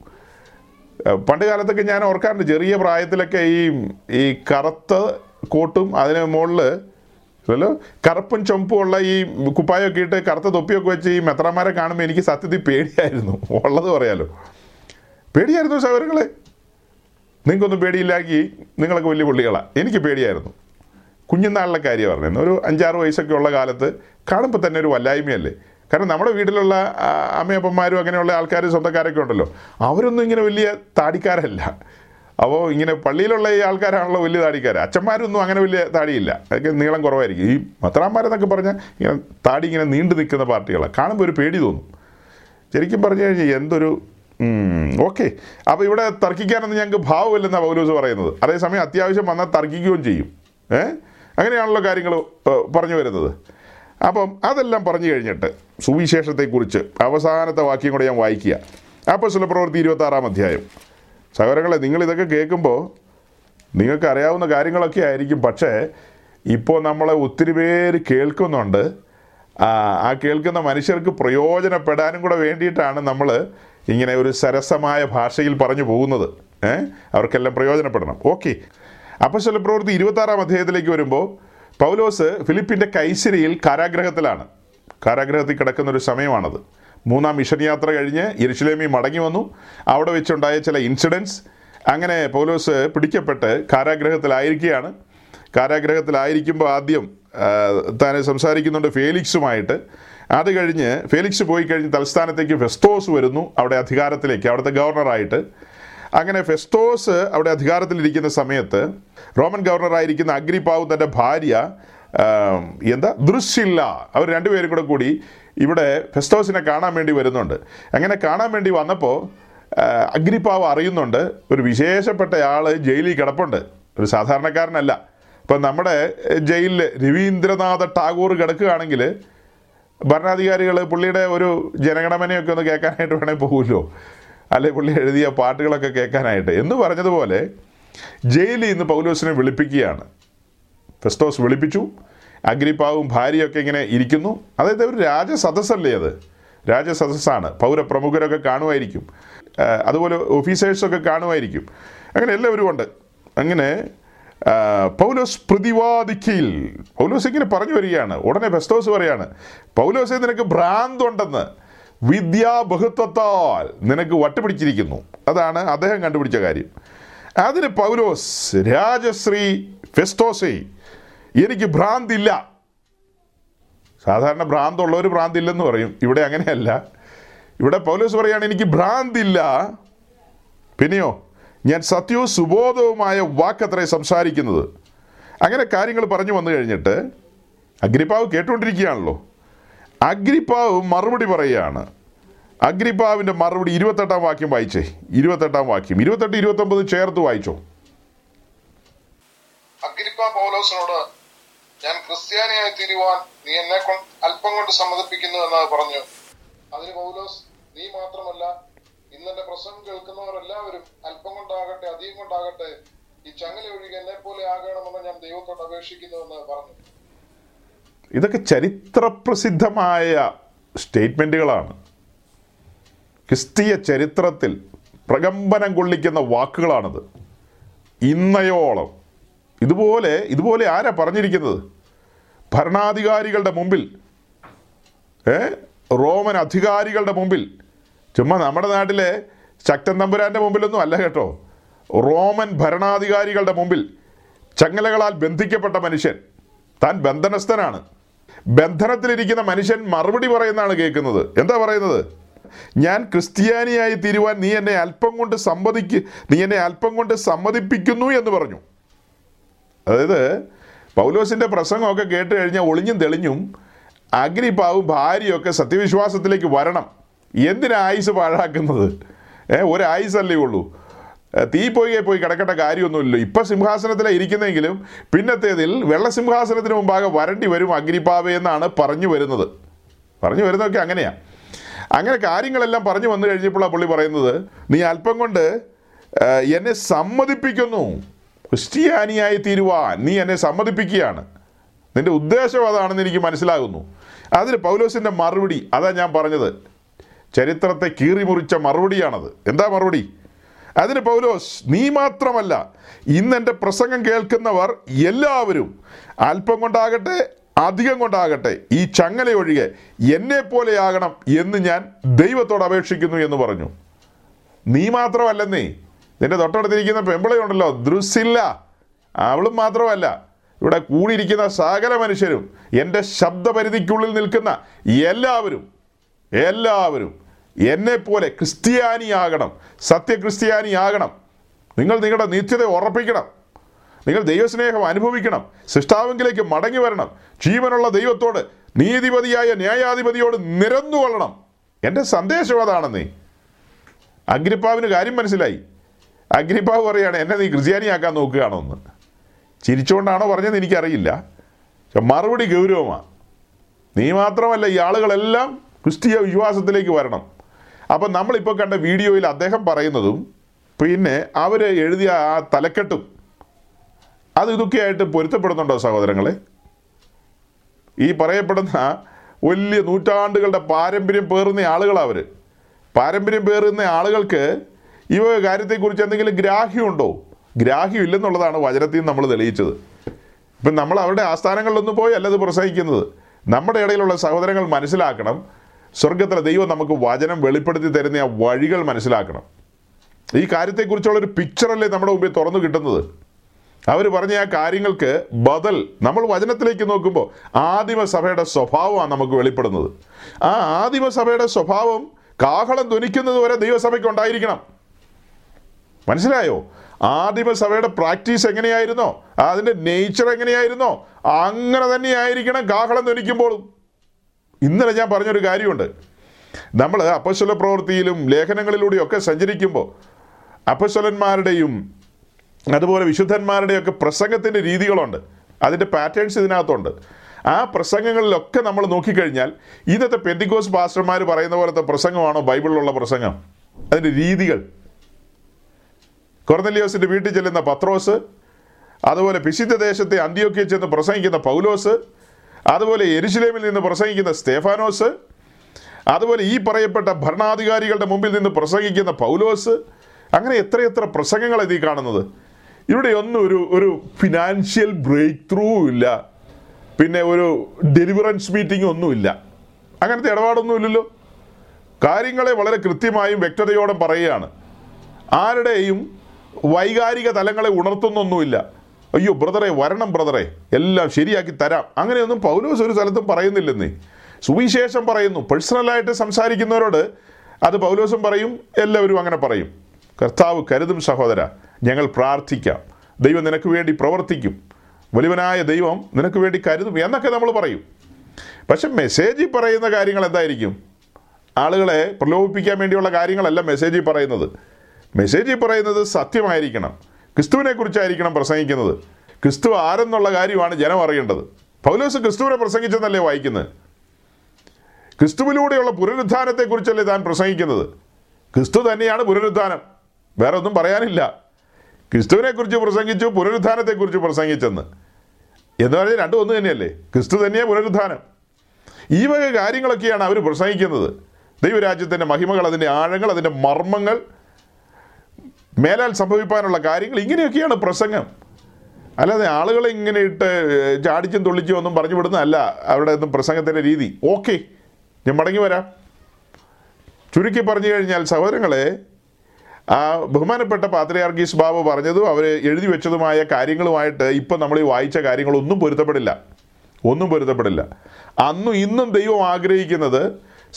പണ്ട് കാലത്തൊക്കെ ഞാൻ ഓർക്കാറുണ്ട്, ചെറിയ പ്രായത്തിലൊക്കെ ഈ ഈ കറുത്ത കോട്ടും അതിന് മുകളിൽ അല്ലോ കറുപ്പും ചുമപ്പും ഉള്ള ഈ കുപ്പായൊക്കെ ഇട്ട് കറുത്ത തൊപ്പിയൊക്കെ വെച്ച് ഈ മെത്രാന്മാരെ കാണുമ്പോൾ എനിക്ക് സത്യത്തിൽ പേടിയായിരുന്നു. ഉള്ളത് പറയാലോ, പേടിയായിരുന്നു സഹോദരങ്ങളെ. നിങ്ങൾക്കൊന്നും പേടിയില്ലാക്കി, നിങ്ങളൊക്കെ വലിയ പുള്ളികളാണ്. എനിക്ക് പേടിയായിരുന്നു. കുഞ്ഞുനാളിലെ കാര്യം പറഞ്ഞിരുന്നു. ഒരു അഞ്ചാറ് വയസ്സൊക്കെ ഉള്ള കാലത്ത് കാണുമ്പോൾ തന്നെ ഒരു വല്ലായ്മയല്ലേ. കാരണം നമ്മുടെ വീട്ടിലുള്ള അമ്മയപ്പന്മാരും അങ്ങനെയുള്ള ആൾക്കാർ, സ്വന്തക്കാരൊക്കെ ഉണ്ടല്ലോ, അവരൊന്നും ഇങ്ങനെ വലിയ താടിക്കാരല്ല. അപ്പോൾ ഇങ്ങനെ പള്ളിയിലുള്ള ഈ ആൾക്കാരാണല്ലോ വലിയ താടിക്കാർ. അച്ഛന്മാരൊന്നും അങ്ങനെ വലിയ താടിയില്ല, അതൊക്കെ നീളം കുറവായിരിക്കും. ഈ മെത്രാന്മാരെന്നൊക്കെ പറഞ്ഞാൽ ഇങ്ങനെ താടി ഇങ്ങനെ നീണ്ടു നിൽക്കുന്ന പാർട്ടികളാണ്. കാണുമ്പോൾ ഒരു പേടി തോന്നും ശരിക്കും പറഞ്ഞു കഴിഞ്ഞാൽ. എന്തൊരു ഓക്കെ. അപ്പോൾ ഇവിടെ തർക്കിക്കാനൊന്നും ഞങ്ങൾക്ക് ഭാവമില്ലെന്നാണ് പൗലോസ് പറയുന്നത്. അതേസമയം അത്യാവശ്യം വന്നാൽ തർക്കിക്കുകയും ചെയ്യും. ഏഹ് അങ്ങനെയാണല്ലോ കാര്യങ്ങൾ പറഞ്ഞു വരുന്നത്. അപ്പം അതെല്ലാം പറഞ്ഞു കഴിഞ്ഞിട്ട് സുവിശേഷത്തെക്കുറിച്ച് അവസാനത്തെ വാക്യം കൂടെ ഞാൻ വായിക്കുക. അപ്പോസ്തല പ്രവൃത്തി ഇരുപത്തി ആറാം അധ്യായം. സഹോദരങ്ങളെ, നിങ്ങളിതൊക്കെ കേൾക്കുമ്പോൾ നിങ്ങൾക്ക് അറിയാവുന്ന കാര്യങ്ങളൊക്കെ ആയിരിക്കും, പക്ഷേ ഇപ്പോൾ നമ്മളെ ഒത്തിരി പേര് കേൾക്കുന്നുണ്ട്. ആ കേൾക്കുന്ന മനുഷ്യർക്ക് പ്രയോജനപ്പെടാനും കൂടെ വേണ്ടിയിട്ടാണ് നമ്മൾ ഇങ്ങനെ ഒരു സരസമായ ഭാഷയിൽ പറഞ്ഞു പോകുന്നത്. ഏഹ് അവർക്കെല്ലാം പ്രയോജനപ്പെടണം. ഓക്കെ, അപ്പോസ്തല പ്രവൃത്തി ഇരുപത്താറാം അധ്യായത്തിലേക്ക് വരുമ്പോൾ പൗലോസ് ഫിലിപ്പിൻ്റെ കൈസരിയിൽ കാരാഗ്രഹത്തിലാണ്, കാരാഗ്രഹത്തിൽ കിടക്കുന്നൊരു സമയമാണത്. മൂന്നാം മിഷൻ യാത്ര കഴിഞ്ഞ് യെരുശലേമിൽ മടങ്ങി വന്നു. അവിടെ വെച്ചുണ്ടായ ചില ഇൻസിഡൻസ്, അങ്ങനെ പൗലോസ് പിടിക്കപ്പെട്ട് കാരാഗ്രഹത്തിലായിരിക്കുകയാണ്. കാരാഗ്രഹത്തിലായിരിക്കുമ്പോൾ ആദ്യം താൻ സംസാരിക്കുന്നുണ്ട് ഫേലിക്സുമായിട്ട്. അത് കഴിഞ്ഞ് ഫേലിക്സ് പോയി കഴിഞ്ഞ് തലസ്ഥാനത്തേക്ക് ഫെസ്തോസ് വരുന്നു, അവിടെ അധികാരത്തിലേക്ക്, അവിടുത്തെ ഗവർണറായിട്ട്. അങ്ങനെ ഫെസ്തോസ് അവിടെ അധികാരത്തിലിരിക്കുന്ന സമയത്ത് റോമൻ ഗവർണറായിരിക്കുന്ന ആഗ്രിപ്പാവ് തൻ്റെ ഭാര്യ എന്താ ദൃശ്യില്ല, അവർ രണ്ടുപേരും കൂടെ കൂടി ഇവിടെ ഫെസ്തോസിനെ കാണാൻ വേണ്ടി വരുന്നുണ്ട്. അങ്ങനെ കാണാൻ വേണ്ടി വന്നപ്പോൾ ആഗ്രിപ്പാവ് അറിയുന്നുണ്ട് ഒരു വിശേഷപ്പെട്ട ആൾ ജയിലിൽ കിടപ്പുണ്ട്, ഒരു സാധാരണക്കാരനല്ല. ഇപ്പം നമ്മുടെ ജയിലിൽ രവീന്ദ്രനാഥ ടാഗോർ കിടക്കുകയാണെങ്കിൽ ഭരണാധികാരികൾ പുള്ളിയുടെ ഒരു ജനഗണമനയൊക്കെ ഒന്ന് കേൾക്കാനായിട്ട് വേണേൽ പോകുമല്ലോ, അല്ലെ പുള്ളി എഴുതിയ പാട്ടുകളൊക്കെ കേൾക്കാനായിട്ട് എന്ന് പറഞ്ഞതുപോലെ ജയിലിൽ ഇന്ന് പൗലോസിനെ വിളിപ്പിക്കുകയാണ്. ഫെസ്തോസ് വിളിപ്പിച്ചു, ആഗ്രിപ്പാവും ഭാര്യയൊക്കെ ഇങ്ങനെ ഇരിക്കുന്നു. അതായത് ഒരു രാജസദസ്സല്ലേ, അത് രാജസദസ്സാണ്, പൗരപ്രമുഖരൊക്കെ കാണുമായിരിക്കും, അതുപോലെ ഓഫീസേഴ്സൊക്കെ കാണുമായിരിക്കും, അങ്ങനെ എല്ലാവരും ഉണ്ട്. അങ്ങനെ പൗലോസ് പ്രതിവാദിക്കിൽ പൗലോസ് ഇങ്ങനെ പറഞ്ഞു വരികയാണ്. ഉടനെ ഫെസ്തോസ് പറയാണ്, പൗലോസെ നിനക്ക് ഭ്രാന്തുണ്ടെന്ന്, വിദ്യാബഹുത്വത്താൽ നിനക്ക് വട്ടുപിടിച്ചിരിക്കുന്നു. അതാണ് അദ്ദേഹം കണ്ടുപിടിച്ച കാര്യം. അതിന് പൗലോസ്, രാജശ്രീ ഫെസ്തോസേ, എനിക്ക് ഭ്രാന്തില്ല. സാധാരണ ഭ്രാന്തുള്ളവർ ഭ്രാന്തില്ലെന്ന് പറയും, ഇവിടെ അങ്ങനെയല്ല. ഇവിടെ പൗലോസ് പറയുകയാണ്, എനിക്ക് ഭ്രാന്തില്ല, പിന്നെയോ ഞാൻ സത്യവും സുബോധവുമായ വാക്കത്രേ സംസാരിക്കുന്നത്. അങ്ങനെ കാര്യങ്ങൾ പറഞ്ഞു വന്നു കഴിഞ്ഞിട്ട് ആഗ്രിപ്പാവ് കേട്ടുകൊണ്ടിരിക്കുകയാണല്ലോ. ആഗ്രിപ്പാവ് മറുപടി പറയുകയാണ്. ആഗ്രിപ്പാവിൻ്റെ മറുപടി ഇരുപത്തെട്ടാം വാക്യം വായിച്ചേ, ഇരുപത്തെട്ടാം വാക്യം, ഇരുപത്തെട്ട് ഇരുപത്തൊമ്പത് ചേർത്ത് വായിച്ചോ. ആഗ്രിപ്പാ പൗലോസിനോട്, ഞാൻ ക്രിസ്ത്യാനിയായി തീരുവാൻ നീ എന്നെ അല്പം കൊണ്ട് സമ്മതിപ്പിക്കുന്നു എന്ന് പറഞ്ഞു. അതിന് പൗലോസ്, നീ മാത്രമല്ല ഇന്നെന്റെ പ്രസംഗം കേൾക്കുന്നവരെല്ലാവരും അല്പം കൊണ്ടാകട്ടെ അധികം കൊണ്ടാകട്ടെ ഈ ചങ്ങല ഒഴികെ എന്നെ പോലെ ആകണമെന്ന് ഞാൻ ദൈവത്തോട് അപേക്ഷിക്കുന്നു എന്ന് പറഞ്ഞു. ഇതൊക്കെ ചരിത്രപ്രസിദ്ധമായ സ്റ്റേറ്റ്മെന്റുകളാണ്, ക്രിസ്തീയ ചരിത്രത്തിൽ പ്രകമ്പനം കൊള്ളിക്കുന്ന വാക്കുകളാണിത്. ഇന്നയോളം ഇതുപോലെ ഇതുപോലെ ആരാ പറഞ്ഞിരിക്കുന്നത്? ഭരണാധികാരികളുടെ മുമ്പിൽ, ഏ റോമൻ അധികാരികളുടെ മുമ്പിൽ, ചുമ്മാ നമ്മുടെ നാട്ടിലെ ശക്തൻ തമ്പുരാൻ്റെ മുമ്പിലൊന്നും അല്ല കേട്ടോ, റോമൻ ഭരണാധികാരികളുടെ മുമ്പിൽ ചങ്ങലകളാൽ ബന്ധിക്കപ്പെട്ട മനുഷ്യൻ, താൻ ബന്ധനസ്ഥനാണ്, ബന്ധനത്തിലിരിക്കുന്ന മനുഷ്യൻ മറുപടി പറയുന്നതാണ് കേൾക്കുന്നത്. എന്താ പറയുന്നത്? ഞാൻ ക്രിസ്ത്യാനിയായി തീരുവാൻ നീ എന്നെ അല്പം കൊണ്ട് സമ്മതിക്ക് നീ എന്നെ അല്പം കൊണ്ട് സമ്മതിപ്പിക്കുന്നു എന്ന് പറഞ്ഞു. അതായത് പൗലോസിൻ്റെ പ്രസംഗമൊക്കെ കേട്ട് കഴിഞ്ഞാൽ ഒളിഞ്ഞും തെളിഞ്ഞും ആഗ്രിപ്പാവും ഭാര്യയൊക്കെ സത്യവിശ്വാസത്തിലേക്ക് വരണം. എന്തിനാ ആയുസ് പാഴാക്കുന്നത്? ഏഹ് ഒരായുസല്ലേ ഉള്ളൂ, തീ പോയി പോയി കിടക്കേണ്ട കാര്യമൊന്നുമില്ലല്ലോ. ഇപ്പം സിംഹാസനത്തിലാണ് ഇരിക്കുന്നെങ്കിലും പിന്നത്തേതിൽ വെള്ളസിംഹാസനത്തിന് മുമ്പാകെ വരണ്ടി വരും ആഗ്രിപ്പാവേ എന്നാണ് പറഞ്ഞു വരുന്നത്. പറഞ്ഞു വരുന്നതൊക്കെ അങ്ങനെയാണ്. അങ്ങനെ കാര്യങ്ങളെല്ലാം പറഞ്ഞു വന്നു കഴിഞ്ഞപ്പോഴാണ് പുള്ളി പറയുന്നത്, നീ അല്പം കൊണ്ട് എന്നെ സമ്മതിപ്പിക്കുന്നു, ക്രിസ്ത്യാനിയായി തീരുവാൻ നീ എന്നെ സമ്മതിപ്പിക്കുകയാണ്, നിൻ്റെ ഉദ്ദേശം അതാണെന്ന് എനിക്ക് മനസ്സിലാകുന്നു. അതിന് പൗലോസിൻ്റെ മറുപടി, അതാ ഞാൻ പറഞ്ഞത്, ചരിത്രത്തെ കീറിമുറിച്ച മറുപടിയാണത്. എന്താ മറുപടി? അതിന് പൗലോസ്, നീ മാത്രമല്ല ഇന്നെൻ്റെ പ്രസംഗം കേൾക്കുന്നവർ എല്ലാവരും അല്പം കൊണ്ടാകട്ടെ അധികം കൊണ്ടാകട്ടെ ഈ ചങ്ങല ഒഴികെ എന്നെ പോലെയാകണം എന്ന് ഞാൻ ദൈവത്തോട് അപേക്ഷിക്കുന്നു എന്ന് പറഞ്ഞു. നീ മാത്രമല്ലെന്നേ, നിൻ്റെ തൊട്ടടുത്തിരിക്കുന്ന പെമ്പിളയുണ്ടല്ലോ ദൃശ്യില്ല, അവളും മാത്രമല്ല, ഇവിടെ കൂടിയിരിക്കുന്ന സകല മനുഷ്യരും, എൻ്റെ ശബ്ദപരിധിക്കുള്ളിൽ നിൽക്കുന്ന എല്ലാവരും എല്ലാവരും എന്നെപ്പോലെ ക്രിസ്ത്യാനിയാകണം, സത്യക്രിസ്ത്യാനിയാകണം. നിങ്ങൾ നിങ്ങളുടെ നിത്യത ഉറപ്പിക്കണം, നിങ്ങൾ ദൈവസ്നേഹം അനുഭവിക്കണം, സൃഷ്ടാവിലേക്ക് മടങ്ങി വരണം, ജീവനുള്ള ദൈവത്തോട് നീതിപതിയായ ന്യായാധിപതിയോട് നിരന്നുകൊള്ളണം. എൻ്റെ സന്ദേശം അതാണെന്നേ. ആഗ്രിപ്പാവിന് കാര്യം മനസ്സിലായി. ആഗ്രിപ്പാവ് പറയുകയാണ്, എന്നെ നീ ക്രിസ്ത്യാനിയാക്കാൻ നോക്കുകയാണോ എന്ന്. ചിരിച്ചുകൊണ്ടാണോ പറഞ്ഞതെന്ന് എനിക്കറിയില്ല, മറുപടി ഗൗരവമാണ്. നീ മാത്രമല്ല ഈ ആളുകളെല്ലാം ക്രിസ്തീയ വിശ്വാസത്തിലേക്ക് വരണം. അപ്പം നമ്മളിപ്പോൾ കണ്ട വീഡിയോയിൽ അദ്ദേഹം പറയുന്നതും പിന്നെ അവർ എഴുതിയ ആ തലക്കെട്ടും അത് ഇതൊക്കെയായിട്ട് പൊരുത്തപ്പെടുന്നുണ്ടോ സഹോദരങ്ങളെ? ഈ പറയപ്പെടുന്ന വലിയ നൂറ്റാണ്ടുകളുടെ പാരമ്പര്യം പേറുന്ന ആളുകളാണ് അവർ. പാരമ്പര്യം പേറുന്ന ആളുകൾക്ക് ഈ കാര്യത്തെക്കുറിച്ച് എന്തെങ്കിലും ഗ്രാഹ്യമുണ്ടോ? ഗ്രാഹ്യം ഇല്ലെന്നുള്ളതാണ് വചനത്തിൽ നിന്ന് നമ്മൾ തെളിയിച്ചത്. ഇപ്പം നമ്മൾ അവരുടെ ആസ്ഥാനങ്ങളിലൊന്നും പോയി അല്ലത് പ്രസംഗിക്കുന്നത്. നമ്മുടെ ഇടയിലുള്ള സഹോദരങ്ങൾ മനസ്സിലാക്കണം, സ്വർഗത്തിലെ ദൈവം നമുക്ക് വചനം വെളിപ്പെടുത്തി തരുന്ന ആ വഴികൾ മനസ്സിലാക്കണം. ഈ കാര്യത്തെക്കുറിച്ചുള്ളൊരു പിക്ചറല്ലേ നമ്മുടെ മുമ്പിൽ തുറന്നു കിട്ടുന്നത്. അവർ പറഞ്ഞ ആ കാര്യങ്ങൾക്ക് ബദൽ നമ്മൾ വചനത്തിലേക്ക് നോക്കുമ്പോൾ ആദിമസഭയുടെ സ്വഭാവമാണ് നമുക്ക് വെളിപ്പെടുന്നത്. ആ ആദിമസഭയുടെ സ്വഭാവം കാഹളം ധ്വനിക്കുന്നത് വരെ ദൈവസഭയ്ക്ക് ഉണ്ടായിരിക്കണം. മനസ്സിലായോ? ആദിമസഭയുടെ പ്രാക്ടീസ് എങ്ങനെയായിരുന്നോ അതിൻ്റെ നേച്ചർ എങ്ങനെയായിരുന്നോ അങ്ങനെ തന്നെയായിരിക്കണം കാഹളം ധ്വനിക്കുമ്പോഴും. ഇന്നലെ ഞാൻ പറഞ്ഞൊരു കാര്യമുണ്ട്, നമ്മൾ അപ്പോസ്തല പ്രവൃത്തിയിലും ലേഖനങ്ങളിലൂടെയും ഒക്കെ സഞ്ചരിക്കുമ്പോൾ അപ്പോസ്തലന്മാരുടെയും അതുപോലെ വിശുദ്ധന്മാരുടെയൊക്കെ പ്രസംഗത്തിൻ്റെ രീതികളുണ്ട്, അതിൻ്റെ പാറ്റേൺസ് ഇതിനകത്തുണ്ട്. ആ പ്രസംഗങ്ങളിലൊക്കെ നമ്മൾ നോക്കിക്കഴിഞ്ഞാൽ ഇന്നത്തെ പെന്തിക്കോസ് പാസ്റ്റർമാർ പറയുന്ന പോലത്തെ പ്രസംഗമാണോ ബൈബിളിലുള്ള പ്രസംഗം? അതിൻ്റെ രീതികൾ, കൊർന്നേലിയോസിൻ്റെ വീട്ടിൽ ചെല്ലുന്ന പത്രോസ്, അതുപോലെ പിശിദ്യ ദേശത്തെ അന്ത്യോക്യയിൽ ചെന്ന് പ്രസംഗിക്കുന്ന പൗലോസ്, അതുപോലെ യെരുശലേമിൽ നിന്ന് പ്രസംഗിക്കുന്ന സ്തെഫാനോസ്, അതുപോലെ ഈ പറയപ്പെട്ട ഭരണാധികാരികളുടെ മുമ്പിൽ നിന്ന് പ്രസംഗിക്കുന്ന പൗലോസ്, അങ്ങനെ എത്രയെത്ര പ്രസംഗങ്ങളാണ് ഇതീ കാണുന്നത്. ഇവിടെയൊന്നും ഒരു ഒരു ഫിനാൻഷ്യൽ ബ്രേക്ക് ത്രൂ ഇല്ല, പിന്നെ ഒരു ഡെലിവറൻസ് മീറ്റിംഗ് ഒന്നുമില്ല, അങ്ങനത്തെ ഇടപാടൊന്നുമില്ലല്ലോ. കാര്യങ്ങളെ വളരെ കൃത്യമായും വ്യക്തതയോടെ പറയുകയാണ്, ആരുടെയും വൈകാരിക തലങ്ങളെ ഉണർത്തുന്നൊന്നുമില്ല. അയ്യോ ബ്രദറെ വരണം, ബ്രദറെ എല്ലാം ശരിയാക്കി തരാം, അങ്ങനെയൊന്നും പൗലോസ് ഒരു സ്ഥലത്തും പറയുന്നില്ലെന്നേ. സുവിശേഷം പറയുന്നു, പേഴ്സണലായിട്ട് സംസാരിക്കുന്നവരോട് അത് പൗലോസും പറയും, എല്ലാവരും അങ്ങനെ പറയും. കർത്താവ് കരുതും സഹോദര, ഞങ്ങൾ പ്രാർത്ഥിക്കാം, ദൈവം നിനക്ക് വേണ്ടി പ്രവർത്തിക്കും, വലിയവനായ ദൈവം നിനക്ക് വേണ്ടി കരുതും എന്നൊക്കെ നമ്മൾ പറയും. പക്ഷെ മെസ്സേജിൽ പറയുന്ന കാര്യങ്ങൾ എന്തായിരിക്കും? ആളുകളെ പ്രലോഭിപ്പിക്കാൻ വേണ്ടിയുള്ള കാര്യങ്ങളല്ല മെസ്സേജിൽ പറയുന്നത്. മെസ്സേജിൽ പറയുന്നത് സത്യമായിരിക്കണം, ക്രിസ്തുവിനെ കുറിച്ചായിരിക്കണം പ്രസംഗിക്കുന്നത്. ക്രിസ്തു ആരെന്നുള്ള കാര്യമാണ് ജനം അറിയേണ്ടത്. പൗലോസ് ക്രിസ്തുവിനെ പ്രസംഗിച്ചെന്നല്ലേ വായിക്കുന്നത്? ക്രിസ്തുവിലൂടെയുള്ള പുനരുദ്ധാനത്തെക്കുറിച്ചല്ലേ താൻ പ്രസംഗിക്കുന്നത്? ക്രിസ്തു തന്നെയാണ് പുനരുദ്ധാനം, വേറെ ഒന്നും പറയാനില്ല. ക്രിസ്തുവിനെക്കുറിച്ച് പ്രസംഗിച്ചു, പുനരുദ്ധാനത്തെക്കുറിച്ച് പ്രസംഗിച്ചെന്ന് എന്ന് പറഞ്ഞാൽ രണ്ടും ഒന്ന് തന്നെയല്ലേ? ക്രിസ്തു തന്നെയാണ് പുനരുദ്ധാനം. ഈ വക കാര്യങ്ങളൊക്കെയാണ് അവർ പ്രസംഗിക്കുന്നത്. ദൈവരാജ്യത്തിൻ്റെ മഹിമകൾ, അതിൻ്റെ ആഴങ്ങൾ, അതിൻ്റെ മർമ്മങ്ങൾ, മേലാൽ സംഭവിക്കാനുള്ള കാര്യങ്ങൾ, ഇങ്ങനെയൊക്കെയാണ് പ്രസംഗം. അല്ലാതെ ആളുകളെ ഇങ്ങനെ ഇട്ട് ചാടിച്ചും തുള്ളിച്ചും ഒന്നും പറഞ്ഞു വിടുന്നതല്ല അവരുടെ ഒന്നും പ്രസംഗത്തിൻ്റെ രീതി. ഓക്കെ, ഞാൻ മടങ്ങി വരാം. ചുരുക്കി പറഞ്ഞു കഴിഞ്ഞാൽ സഹോദരങ്ങളെ, ആ ബഹുമാനപ്പെട്ട പാത്രിയാർക്കീസ് ബാബു പറഞ്ഞതും അവർ എഴുതി വെച്ചതുമായ കാര്യങ്ങളുമായിട്ട് ഇപ്പം നമ്മൾ ഈ വായിച്ച കാര്യങ്ങളൊന്നും പൊരുത്തപ്പെടില്ല, ഒന്നും പൊരുത്തപ്പെടില്ല. അന്നും ഇന്നും ദൈവം ആഗ്രഹിക്കുന്നത്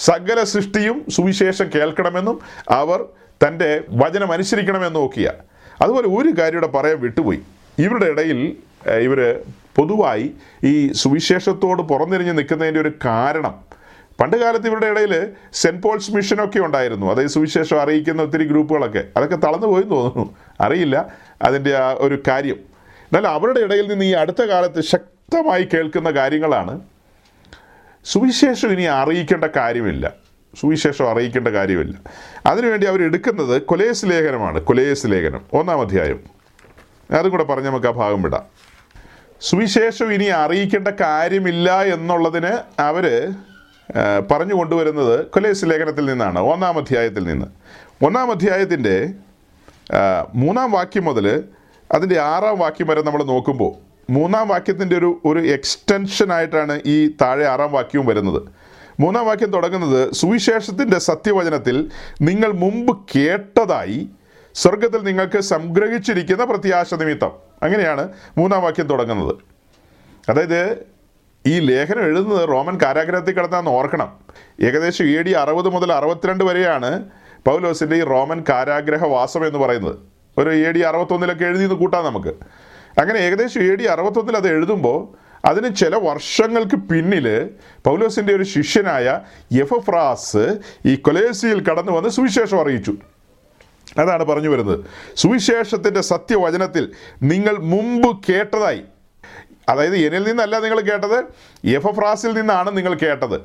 സകല സൃഷ്ടിയും സുവിശേഷം കേൾക്കണമെന്നും അവർ തൻ്റെ വചനം അനുസരിക്കണമെന്നും ഒക്കെയാ. അതുപോലെ ഒരു കാര്യമൂടെ പറയാൻ വിട്ടുപോയി. ഇവരുടെ ഇടയിൽ ഇവർ പൊതുവായി ഈ സുവിശേഷത്തോട് പുറംതിരിഞ്ഞ് നിൽക്കുന്നതിൻ്റെ ഒരു കാരണം, പണ്ട് കാലത്ത് ഇവരുടെ ഇടയിൽ സെൻറ്റ് പോൾസ് മിഷനൊക്കെ ഉണ്ടായിരുന്നു, അതായത് സുവിശേഷം അറിയിക്കുന്ന ഒത്തിരി ഗ്രൂപ്പുകളൊക്കെ, അതൊക്കെ തളർന്നു പോയെന്ന് തോന്നുന്നു, അറിയില്ല അതിൻ്റെ ആ ഒരു കാര്യം. എന്നാൽ അവരുടെ ഇടയിൽ നിന്ന് ഈ അടുത്ത കാലത്ത് ശക്തമായി കേൾക്കുന്ന കാര്യങ്ങളാണ് സുവിശേഷം ഇനി അറിയിക്കേണ്ട കാര്യമില്ല, സുവിശേഷം അറിയിക്കേണ്ട കാര്യമില്ല. അതിനുവേണ്ടി അവരെടുക്കുന്നത് കൊലേസ് ലേഖനമാണ്. കൊലേസ് ലേഖനം ഒന്നാം അധ്യായം, അതും കൂടെ പറഞ്ഞ് നമുക്ക് ആ ഭാഗം വിടാം. സുവിശേഷം ഇനി അറിയിക്കേണ്ട കാര്യമില്ല എന്നുള്ളതിന് അവർ പറഞ്ഞു കൊണ്ടുവരുന്നത് കൊലേസ് ലേഖനത്തിൽ നിന്നാണ്, ഒന്നാം അധ്യായത്തിൽ നിന്ന്. ഒന്നാം അധ്യായത്തിൻ്റെ മൂന്നാം വാക്യം മുതൽ അതിൻ്റെ ആറാം വാക്യം വരെ നമ്മൾ നോക്കുമ്പോൾ, മൂന്നാം വാക്യത്തിൻ്റെ ഒരു ഒരു എക്സ്റ്റൻഷനായിട്ടാണ് ഈ താഴെ ആറാം വാക്യവും വരുന്നത്. മൂന്നാം വാക്യം തുടങ്ങുന്നത്, സുവിശേഷത്തിൻ്റെ സത്യവചനത്തിൽ നിങ്ങൾ മുമ്പ് കേട്ടതായി സ്വർഗത്തിൽ നിങ്ങൾക്ക് സംഗ്രഹിച്ചിരിക്കുന്ന പ്രത്യാശ നിമിത്തം. അങ്ങനെയാണ് മൂന്നാം വാക്യം തുടങ്ങുന്നത്. അതായത് ഈ ലേഖനം എഴുതുന്നത് റോമൻ കാരാഗ്രഹത്തിൽ കിടന്നാന്ന് ഓർക്കണം. ഏകദേശം എ ഡി അറുപത് മുതൽ അറുപത്തിരണ്ട് വരെയാണ് പൗലോസിൻ്റെ ഈ റോമൻ കാരാഗ്രഹവാസം എന്ന് പറയുന്നത്. ഒരു എ ഡി അറുപത്തൊന്നിലൊക്കെ എഴുതിയെന്ന് കൂട്ടാം നമുക്ക്. അങ്ങനെ ഏകദേശം എ ഡി അറുപത്തൊന്നിൽ അത് എഴുതുമ്പോൾ അതിന് ചില വർഷങ്ങൾക്ക് പിന്നിൽ പൗലോസിൻ്റെ ഒരു ശിഷ്യനായ എഫഫ്രാസ് ഈ കൊലേസിയിൽ കടന്നു വന്ന് സുവിശേഷം അറിയിച്ചു. അതാണ് പറഞ്ഞു വരുന്നത്. സുവിശേഷത്തിൻ്റെ സത്യവചനത്തിൽ നിങ്ങൾ മുമ്പ് കേട്ടതായി, അതായത് എന്നിൽ നിന്നല്ല നിങ്ങൾ കേട്ടത്, എഫഫ്രാസിൽ നിന്നാണ് നിങ്ങൾ കേട്ടത്.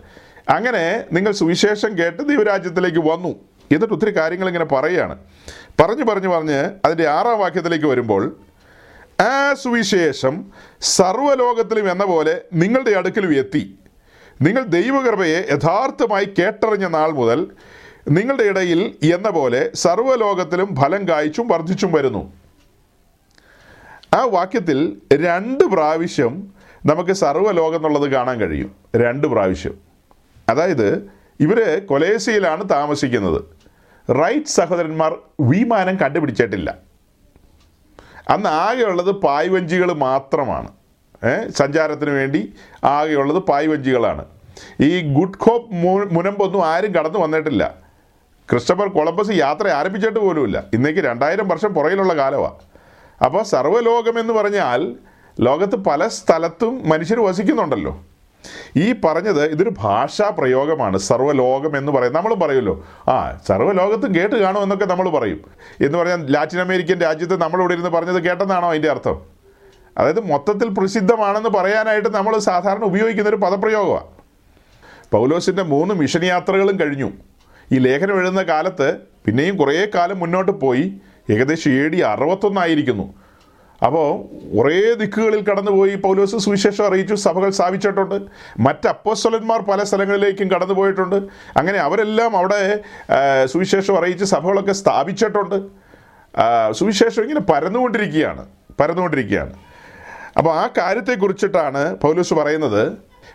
അങ്ങനെ നിങ്ങൾ സുവിശേഷം കേട്ട് ദൈവരാജ്യത്തിലേക്ക് വന്നു. എന്നിട്ട് ഒത്തിരി കാര്യങ്ങൾ ഇങ്ങനെ പറയുകയാണ്. പറഞ്ഞു പറഞ്ഞു പറഞ്ഞ് അതിൻ്റെ ആറാം വാക്യത്തിലേക്ക് വരുമ്പോൾ, ആ സുവിശേഷം സർവ്വലോകത്തിലും എന്ന പോലെ നിങ്ങളുടെ അടുക്കലും എത്തി. നിങ്ങൾ ദൈവകൃപയെ യഥാർത്ഥമായി കേട്ടറിഞ്ഞ നാൾ മുതൽ നിങ്ങളുടെ ഇടയിൽ എന്ന പോലെ സർവ്വലോകത്തിലും ഫലം കായ്ച്ചും വർദ്ധിച്ചും വരുന്നു. ആ വാക്യത്തിൽ രണ്ട് പ്രാവശ്യം നമുക്ക് സർവ്വലോകം എന്നുള്ളത് കാണാൻ കഴിയും. രണ്ട് പ്രാവശ്യം. അതായത് ഇവർ കൊലേസിയിലാണ് താമസിക്കുന്നത്. റൈറ്റ് സഹോദരന്മാർ വിമാനം കണ്ടുപിടിച്ചിട്ടില്ല. അന്ന് ആകെയുള്ളത് പായ്വഞ്ചികൾ മാത്രമാണ്. സഞ്ചാരത്തിന് വേണ്ടി ആകെയുള്ളത് പായ്വഞ്ചികളാണ്. ഈ ഗുഡ് ഹോപ്പ് മു മുനമ്പൊന്നും ആരും കടന്നു വന്നിട്ടില്ല. ക്രിസ്റ്റഫർ കൊളംബസ് യാത്ര ആരംഭിച്ചിട്ട് പോലുമില്ല. ഇന്നേക്ക് രണ്ടായിരം വർഷം പുറകിലുള്ള കാലമാണ്. അപ്പോൾ സർവ്വലോകമെന്ന് പറഞ്ഞാൽ ലോകത്ത് പല സ്ഥലത്തും മനുഷ്യർ വസിക്കുന്നുണ്ടല്ലോ. ഈ പറഞ്ഞത് ഇതൊരു ഭാഷാ പ്രയോഗമാണ്, സർവ്വലോകം എന്ന് പറയും. നമ്മൾ പറയുമല്ലോ, ആ സർവ്വലോകത്തും കേട്ട് കാണും എന്നൊക്കെ നമ്മൾ പറയും. എന്ന് പറഞ്ഞാൽ ലാറ്റിൻ അമേരിക്കൻ രാജ്യത്ത് നമ്മളിവിടെ ഇരുന്ന് പറഞ്ഞത് കേട്ടെന്നാണോ അതിൻ്റെ അർത്ഥം? അതായത് മൊത്തത്തിൽ പ്രസിദ്ധമാണെന്ന് പറയാനായിട്ട് നമ്മൾ സാധാരണ ഉപയോഗിക്കുന്നൊരു പദപ്രയോഗമാണ്. പൗലോസിൻ്റെ മൂന്ന് മിഷൻ യാത്രകളും കഴിഞ്ഞു. ഈ ലേഖനം എഴുതുന്ന കാലത്ത് പിന്നെയും കുറേ കാലം മുന്നോട്ട് പോയി. ഏകദേശം എ ഡി അറുപത്തൊന്നായിരിക്കുന്നു. അപ്പോൾ കുറേ ദിക്കുകളിൽ കടന്നുപോയി പൗലോസ് സുവിശേഷം അറിയിച്ചു, സഭകൾ സ്ഥാപിച്ചിട്ടുണ്ട്. മറ്റ് അപ്പോസ്തലന്മാർ പല സ്ഥലങ്ങളിലേക്കും കടന്നു പോയിട്ടുണ്ട്. അങ്ങനെ അവരെല്ലാം അവിടെ സുവിശേഷം അറിയിച്ച് സഭകളൊക്കെ സ്ഥാപിച്ചിട്ടുണ്ട്. സുവിശേഷം ഇങ്ങനെ പരന്നുകൊണ്ടിരിക്കുകയാണ് പരന്നുകൊണ്ടിരിക്കുകയാണ് അപ്പോൾ ആ കാര്യത്തെക്കുറിച്ചിട്ടാണ് പൗലോസ് പറയുന്നത്.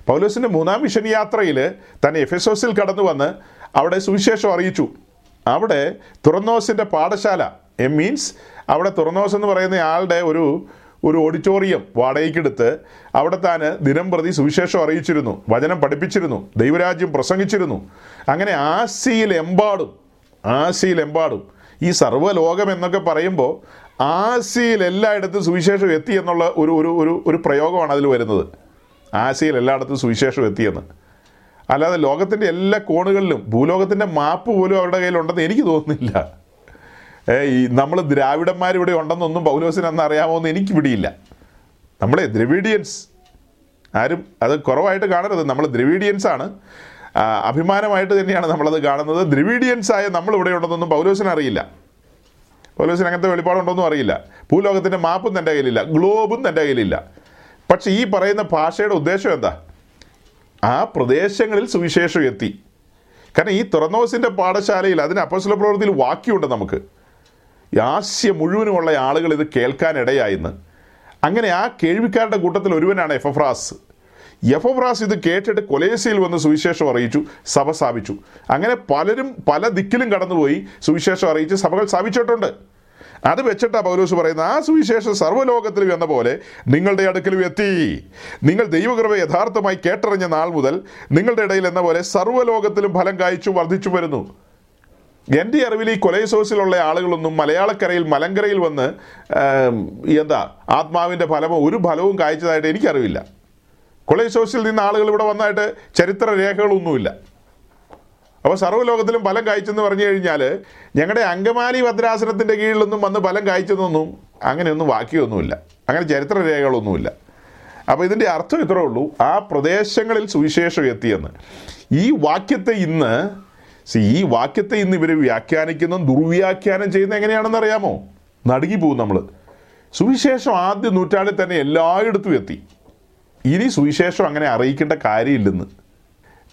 പൗലോസിൻ്റെ മൂന്നാം മിഷൻ യാത്രയിൽ തന്നെ എഫെസോസിൽ കടന്നു വന്ന് അവിടെ സുവിശേഷം അറിയിച്ചു. അവിടെ തുറന്നോസിൻ്റെ പാഠശാല, എ മീൻസ് അവിടെ തുറന്നോസ് എന്ന് പറയുന്ന ആളുടെ ഒരു ഒരു ഓഡിറ്റോറിയം വാടകയ്ക്കെടുത്ത് അവിടെ താൻ ദിനം പ്രതി സുവിശേഷം അറിയിച്ചിരുന്നു, വചനം പഠിപ്പിച്ചിരുന്നു, ദൈവരാജ്യം പ്രസംഗിച്ചിരുന്നു. അങ്ങനെ ആസിയിലെമ്പാടും ആസിയിലെമ്പാടും ഈ സർവ്വലോകം എന്നൊക്കെ പറയുമ്പോൾ ആസിയിൽ എല്ലായിടത്തും സുവിശേഷം എത്തി എന്നുള്ള ഒരു ഒരു ഒരു പ്രയോഗമാണ് അതിൽ വരുന്നത്. ആസിയിൽ എല്ലായിടത്തും സുവിശേഷം എത്തിയെന്ന്. അല്ലാതെ ലോകത്തിൻ്റെ എല്ലാ കോണുകളിലും ഭൂലോകത്തിൻ്റെ മാപ്പ് പോലും അവരുടെ കയ്യിലുണ്ടെന്ന് എനിക്ക് തോന്നുന്നില്ല. ഈ നമ്മൾ ദ്രാവിഡന്മാരിവിടെ ഉണ്ടെന്നൊന്നും പൗലോസിന് അന്ന് അറിയാമോയെന്ന് എനിക്ക് പിടിയില്ല. നമ്മളെ ദ്രവീഡിയൻസ് ആരും അത് കുറവായിട്ട് കാണരുത്. നമ്മൾ ദ്രവീഡിയൻസാണ്, അഭിമാനമായിട്ട് തന്നെയാണ് നമ്മളത് കാണുന്നത്. ദ്രവീഡിയൻസായ നമ്മളിവിടെ ഉണ്ടെന്നൊന്നും പൗലോസിന് അറിയില്ല. പൗലോസിന് അങ്ങനത്തെ വെളിപ്പാടുണ്ടോയെന്നും അറിയില്ല. ഭൂലോകത്തിൻ്റെ മാപ്പും തൻ്റെ കയ്യിലില്ല, ഗ്ലോബും തൻ്റെ കയ്യിലില്ല. പക്ഷേ ഈ പറയുന്ന ഭാഷയുടെ ഉദ്ദേശം എന്താ? ആ പ്രദേശങ്ങളിൽ സുവിശേഷം എത്തി. കാരണം ഈ തുറന്നോസിൻ്റെ പാഠശാലയിൽ, അതിന് അപ്പോസ്തല പ്രവൃത്തിയിൽ വാക്യമുണ്ട് നമുക്ക്, ആസ്യ മുഴുവനുമുള്ള ആളുകൾ ഇത് കേൾക്കാനിടയായിന്ന്. അങ്ങനെ ആ കേൾവിക്കാരുടെ കൂട്ടത്തിൽ ഒരുവനാണ് എഫഫ്രാസ്. എഫഫ്രാസ് ഇത് കേട്ടിട്ട് കൊലേസിയിൽ വന്ന് സുവിശേഷം അറിയിച്ചു, സഭ സ്ഥാപിച്ചു. അങ്ങനെ പലരും പല ദിക്കിലും കടന്നുപോയി സുവിശേഷം അറിയിച്ച് സഭകൾ സ്ഥാപിച്ചിട്ടുണ്ട്. അത് വെച്ചിട്ടാണ് പൗലോസ് പറയുന്നത്, ആ സുവിശേഷം സർവ്വലോകത്തിലും എന്ന പോലെ നിങ്ങളുടെ അടുക്കലും എത്തി. നിങ്ങൾ ദൈവകൃപ യഥാർത്ഥമായി കേട്ടറിഞ്ഞ നാൾ മുതൽ നിങ്ങളുടെ ഇടയിൽ എന്ന പോലെ സർവ്വലോകത്തിലും ഫലം കായ്ച്ചു വർദ്ധിച്ചു വരുന്നു. എൻ്റെ അറിവിൽ ഈ കൊലൈസോസിലുള്ള ആളുകളൊന്നും മലയാളക്കരയിൽ മലങ്കരയിൽ വന്ന് എന്താ ആത്മാവിൻ്റെ ഫലമോ ഒരു ഫലവും കായ്ച്ചതായിട്ട് എനിക്കറിവില്ല. കൊലൈസോസിൽ നിന്ന് ആളുകൾ ഇവിടെ വന്നായിട്ട് ചരിത്ര രേഖകളൊന്നുമില്ല. അപ്പോൾ സർവ്വലോകത്തിലും ഫലം കായ്ച്ചെന്ന് പറഞ്ഞു കഴിഞ്ഞാൽ ഞങ്ങളുടെ അങ്കമാലി ഭദ്രാസനത്തിൻ്റെ കീഴിലൊന്നും വന്ന് ഫലം കായ്ച്ചെന്നൊന്നും അങ്ങനെയൊന്നും വാക്യമൊന്നുമില്ല, അങ്ങനെ ചരിത്ര രേഖകളൊന്നുമില്ല. അപ്പോൾ ഇതിൻ്റെ അർത്ഥം ഇത്രേ ഉള്ളൂ, ആ പ്രദേശങ്ങളിൽ സുവിശേഷം എത്തിയെന്ന്. ഈ വാക്യത്തെ ഇന്ന് സി ഈ വാക്യത്തെ ഇന്ന് ഇവർ വ്യാഖ്യാനിക്കുന്നതും ദുർവ്യാഖ്യാനം ചെയ്യുന്നത് എങ്ങനെയാണെന്ന് അറിയാമോ? നടുങ്ങിപ്പോവും നമ്മൾ. സുവിശേഷം ആദ്യ നൂറ്റാണ്ടിൽ തന്നെ എല്ലായിടത്തും എത്തി. ഇനി സുവിശേഷം അങ്ങനെ അറിയിക്കേണ്ട കാര്യമില്ലെന്ന്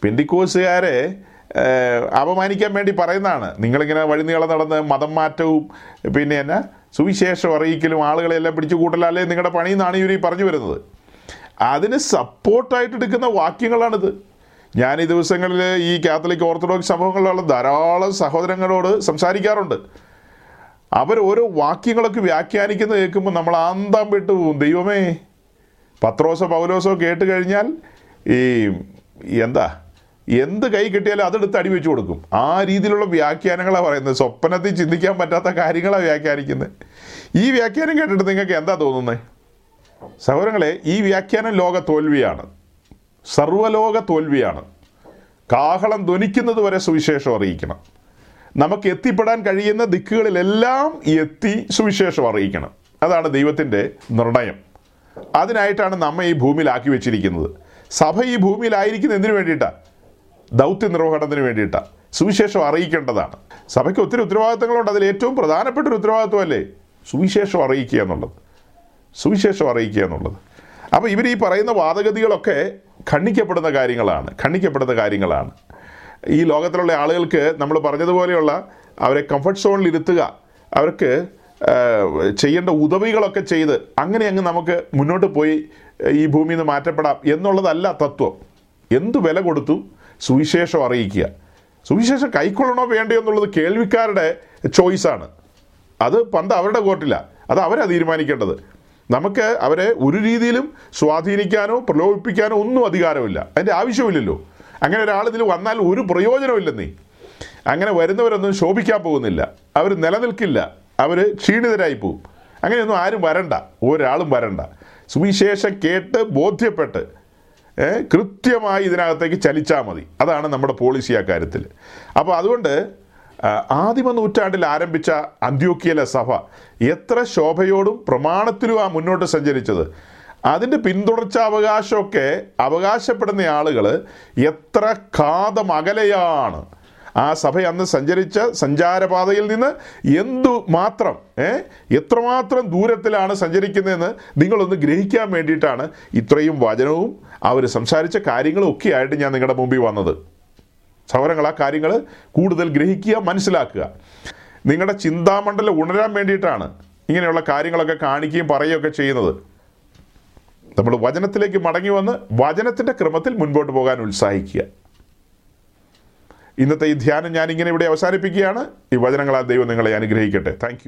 പെന്തിക്കോസുകാരെ അപമാനിക്കാൻ വേണ്ടി പറയുന്നതാണ്. നിങ്ങളിങ്ങനെ വഴിനീളം നടന്ന് മതം മാറ്റവും പിന്നെ എന്നാ സുവിശേഷം അറിയിക്കലും ആളുകളെല്ലാം പിടിച്ചു കൂട്ടലല്ലേ നിങ്ങളുടെ പണിയെന്നാണ് ഇവർ ഈ പറഞ്ഞു വരുന്നത്. അതിന് സപ്പോർട്ടായിട്ട് എടുക്കുന്ന വാക്യങ്ങളാണിത്. ഞാൻ ഈ ദിവസങ്ങളിൽ ഈ കാത്തലിക് ഓർത്തഡോക്സ് സംഭവങ്ങളിലുള്ള ധാരാളം സഹോദരങ്ങളോട് സംസാരിക്കാറുണ്ട്. അവർ ഓരോ വാക്യങ്ങളൊക്കെ വ്യാഖ്യാനിക്കുന്നത് കേൾക്കുമ്പോൾ നമ്മൾ ആന്താൻ വിട്ടു പോകും. ദൈവമേ, പത്രോസോ പൗലോസോ കേട്ട് കഴിഞ്ഞാൽ ഈ എന്താ എന്ത് കൈ കിട്ടിയാലും അതെടുത്ത് അടിവെച്ച് കൊടുക്കും. ആ രീതിയിലുള്ള വ്യാഖ്യാനങ്ങളാണ് പറയുന്നത്. സ്വപ്നത്തിൽ ചിന്തിക്കാൻ പറ്റാത്ത കാര്യങ്ങളാണ് വ്യാഖ്യാനിക്കുന്നത്. ഈ വ്യാഖ്യാനം കേട്ടിട്ട് നിങ്ങൾക്ക് എന്താ തോന്നുന്നത് സഹോദരങ്ങളെ? ഈ വ്യാഖ്യാനം ലോക തോൽവിയാണ്, സർവ്വലോക തോൽവിയാണ്. കാഹളം ധ്വനിക്കുന്നത് വരെ സുവിശേഷം അറിയിക്കണം. നമുക്ക് എത്തിപ്പെടാൻ കഴിയുന്ന ദിക്കുകളിലെല്ലാം എത്തി സുവിശേഷം അറിയിക്കണം. അതാണ് ദൈവത്തിൻ്റെ നിർണയം. അതിനായിട്ടാണ് നമ്മെ ഈ ഭൂമിയിലാക്കി വെച്ചിരിക്കുന്നത്. സഭ ഈ ഭൂമിയിലായിരിക്കുന്നത് എന്തിനു വേണ്ടിയിട്ടാണ്? ദൗത്യ നിർവഹണത്തിന് വേണ്ടിയിട്ടാണ്, സുവിശേഷം അറിയിക്കേണ്ടതാണ്. സഭയ്ക്ക് ഒത്തിരി ഉത്തരവാദിത്തങ്ങളുണ്ട്. അതിൽ ഏറ്റവും പ്രധാനപ്പെട്ടൊരു ഉത്തരവാദിത്വമല്ലേ സുവിശേഷം അറിയിക്കുക എന്നുള്ളത്, സുവിശേഷം അറിയിക്കുക എന്നുള്ളത്. അപ്പോൾ ഇവർ ഈ പറയുന്ന വാദഗതികളൊക്കെ ഖണ്ഡിക്കപ്പെടുന്ന കാര്യങ്ങളാണ്, ഖണ്ഡിക്കപ്പെടുന്ന കാര്യങ്ങളാണ്. ഈ ലോകത്തിലുള്ള ആളുകൾക്ക് നമ്മൾ പറഞ്ഞതുപോലെയുള്ള അവരെ കംഫർട്ട് സോണിൽ ഇരുത്തുക, അവർക്ക് ചെയ്യേണ്ട ഉദവികളൊക്കെ ചെയ്ത് അങ്ങനെ അങ്ങ് നമുക്ക് മുന്നോട്ട് പോയി ഈ ഭൂമിയിൽ നിന്ന് മാറ്റപ്പെടാം എന്നുള്ളതല്ല തത്വം. എന്തു വില കൊടുത്തും സുവിശേഷം അറിയിക്കുക. സുവിശേഷം കൈക്കൊള്ളണോ വേണ്ടയോ എന്നുള്ളത് കേൾവിക്കാരുടെ ചോയ്സാണ്. അത് പണ്ട് അവരുടെ കോർട്ടില്ല, അത് അവരാണ് തീരുമാനിക്കേണ്ടത്. നമുക്ക് അവരെ ഒരു രീതിയിലും സ്വാധീനിക്കാനോ പ്രലോഭിപ്പിക്കാനോ ഒന്നും അധികാരമില്ല, അതിൻ്റെ ആവശ്യമില്ലല്ലോ. അങ്ങനെ ഒരാൾ ഇതിൽ വന്നാൽ ഒരു പ്രയോജനമില്ലെന്നേ. അങ്ങനെ വരുന്നവരൊന്നും ശോഭിക്കാൻ പോകുന്നില്ല, അവർ നിലനിൽക്കില്ല, അവർ ക്ഷീണിതരായി പോവും. അങ്ങനെയൊന്നും ആരും വരണ്ട, ഒരാളും വരണ്ട. സുവിശേഷം കേട്ട് ബോധ്യപ്പെട്ട് കൃത്യമായി ഇതിനകത്തേക്ക് ചലിച്ചാൽ മതി. അതാണ് നമ്മുടെ പോളിസി ആ കാര്യത്തിൽ. അപ്പോൾ അതുകൊണ്ട് ആദിമ നൂറ്റാണ്ടിൽ ആരംഭിച്ച അന്ത്യോക്യയിലെ സഭ എത്ര ശോഭയോടും പ്രമാണത്തിലും ആ മുന്നോട്ട് സഞ്ചരിച്ചത്, അതിൻ്റെ പിന്തുടർച്ചാവകാശമൊക്കെ അവകാശപ്പെടുന്ന ആളുകൾ എത്ര കാതം അകലെയാണ് ആ സഭ അന്ന് സഞ്ചരിച്ച സഞ്ചാരപാതയിൽ നിന്ന്, എന്തു മാത്രം ഏ എത്രമാത്രം ദൂരത്തിലാണ് സഞ്ചരിക്കുന്നതെന്ന് നിങ്ങളൊന്ന് ഗ്രഹിക്കാൻ വേണ്ടിയിട്ടാണ് ഇത്രയും വചനവും അവർ സംസാരിച്ച കാര്യങ്ങളും ഒക്കെ ആയിട്ട് ഞാൻ നിങ്ങളുടെ മുമ്പിൽ വന്നത്. സൗരങ്ങൾ ആ കാര്യങ്ങൾ കൂടുതൽ ഗ്രഹിക്കുക, മനസ്സിലാക്കുക. നിങ്ങളുടെ ചിന്താമണ്ഡലം ഉണരാൻ വേണ്ടിയിട്ടാണ് ഇങ്ങനെയുള്ള കാര്യങ്ങളൊക്കെ കാണിക്കുകയും പറയുകയൊക്കെ ചെയ്യുന്നത്. നമ്മൾ വചനത്തിലേക്ക് മടങ്ങി വന്ന് വചനത്തിൻ്റെ ക്രമത്തിൽ മുൻപോട്ട് പോകാൻ ഉത്സാഹിക്കുക. ഇന്നത്തെ ഈ ധ്യാനം ഞാനിങ്ങനെ ഇവിടെ അവസാനിപ്പിക്കുകയാണ്. ഈ വചനങ്ങളാൽ ദൈവം നിങ്ങളെ അനുഗ്രഹിക്കട്ടെ. Thank U.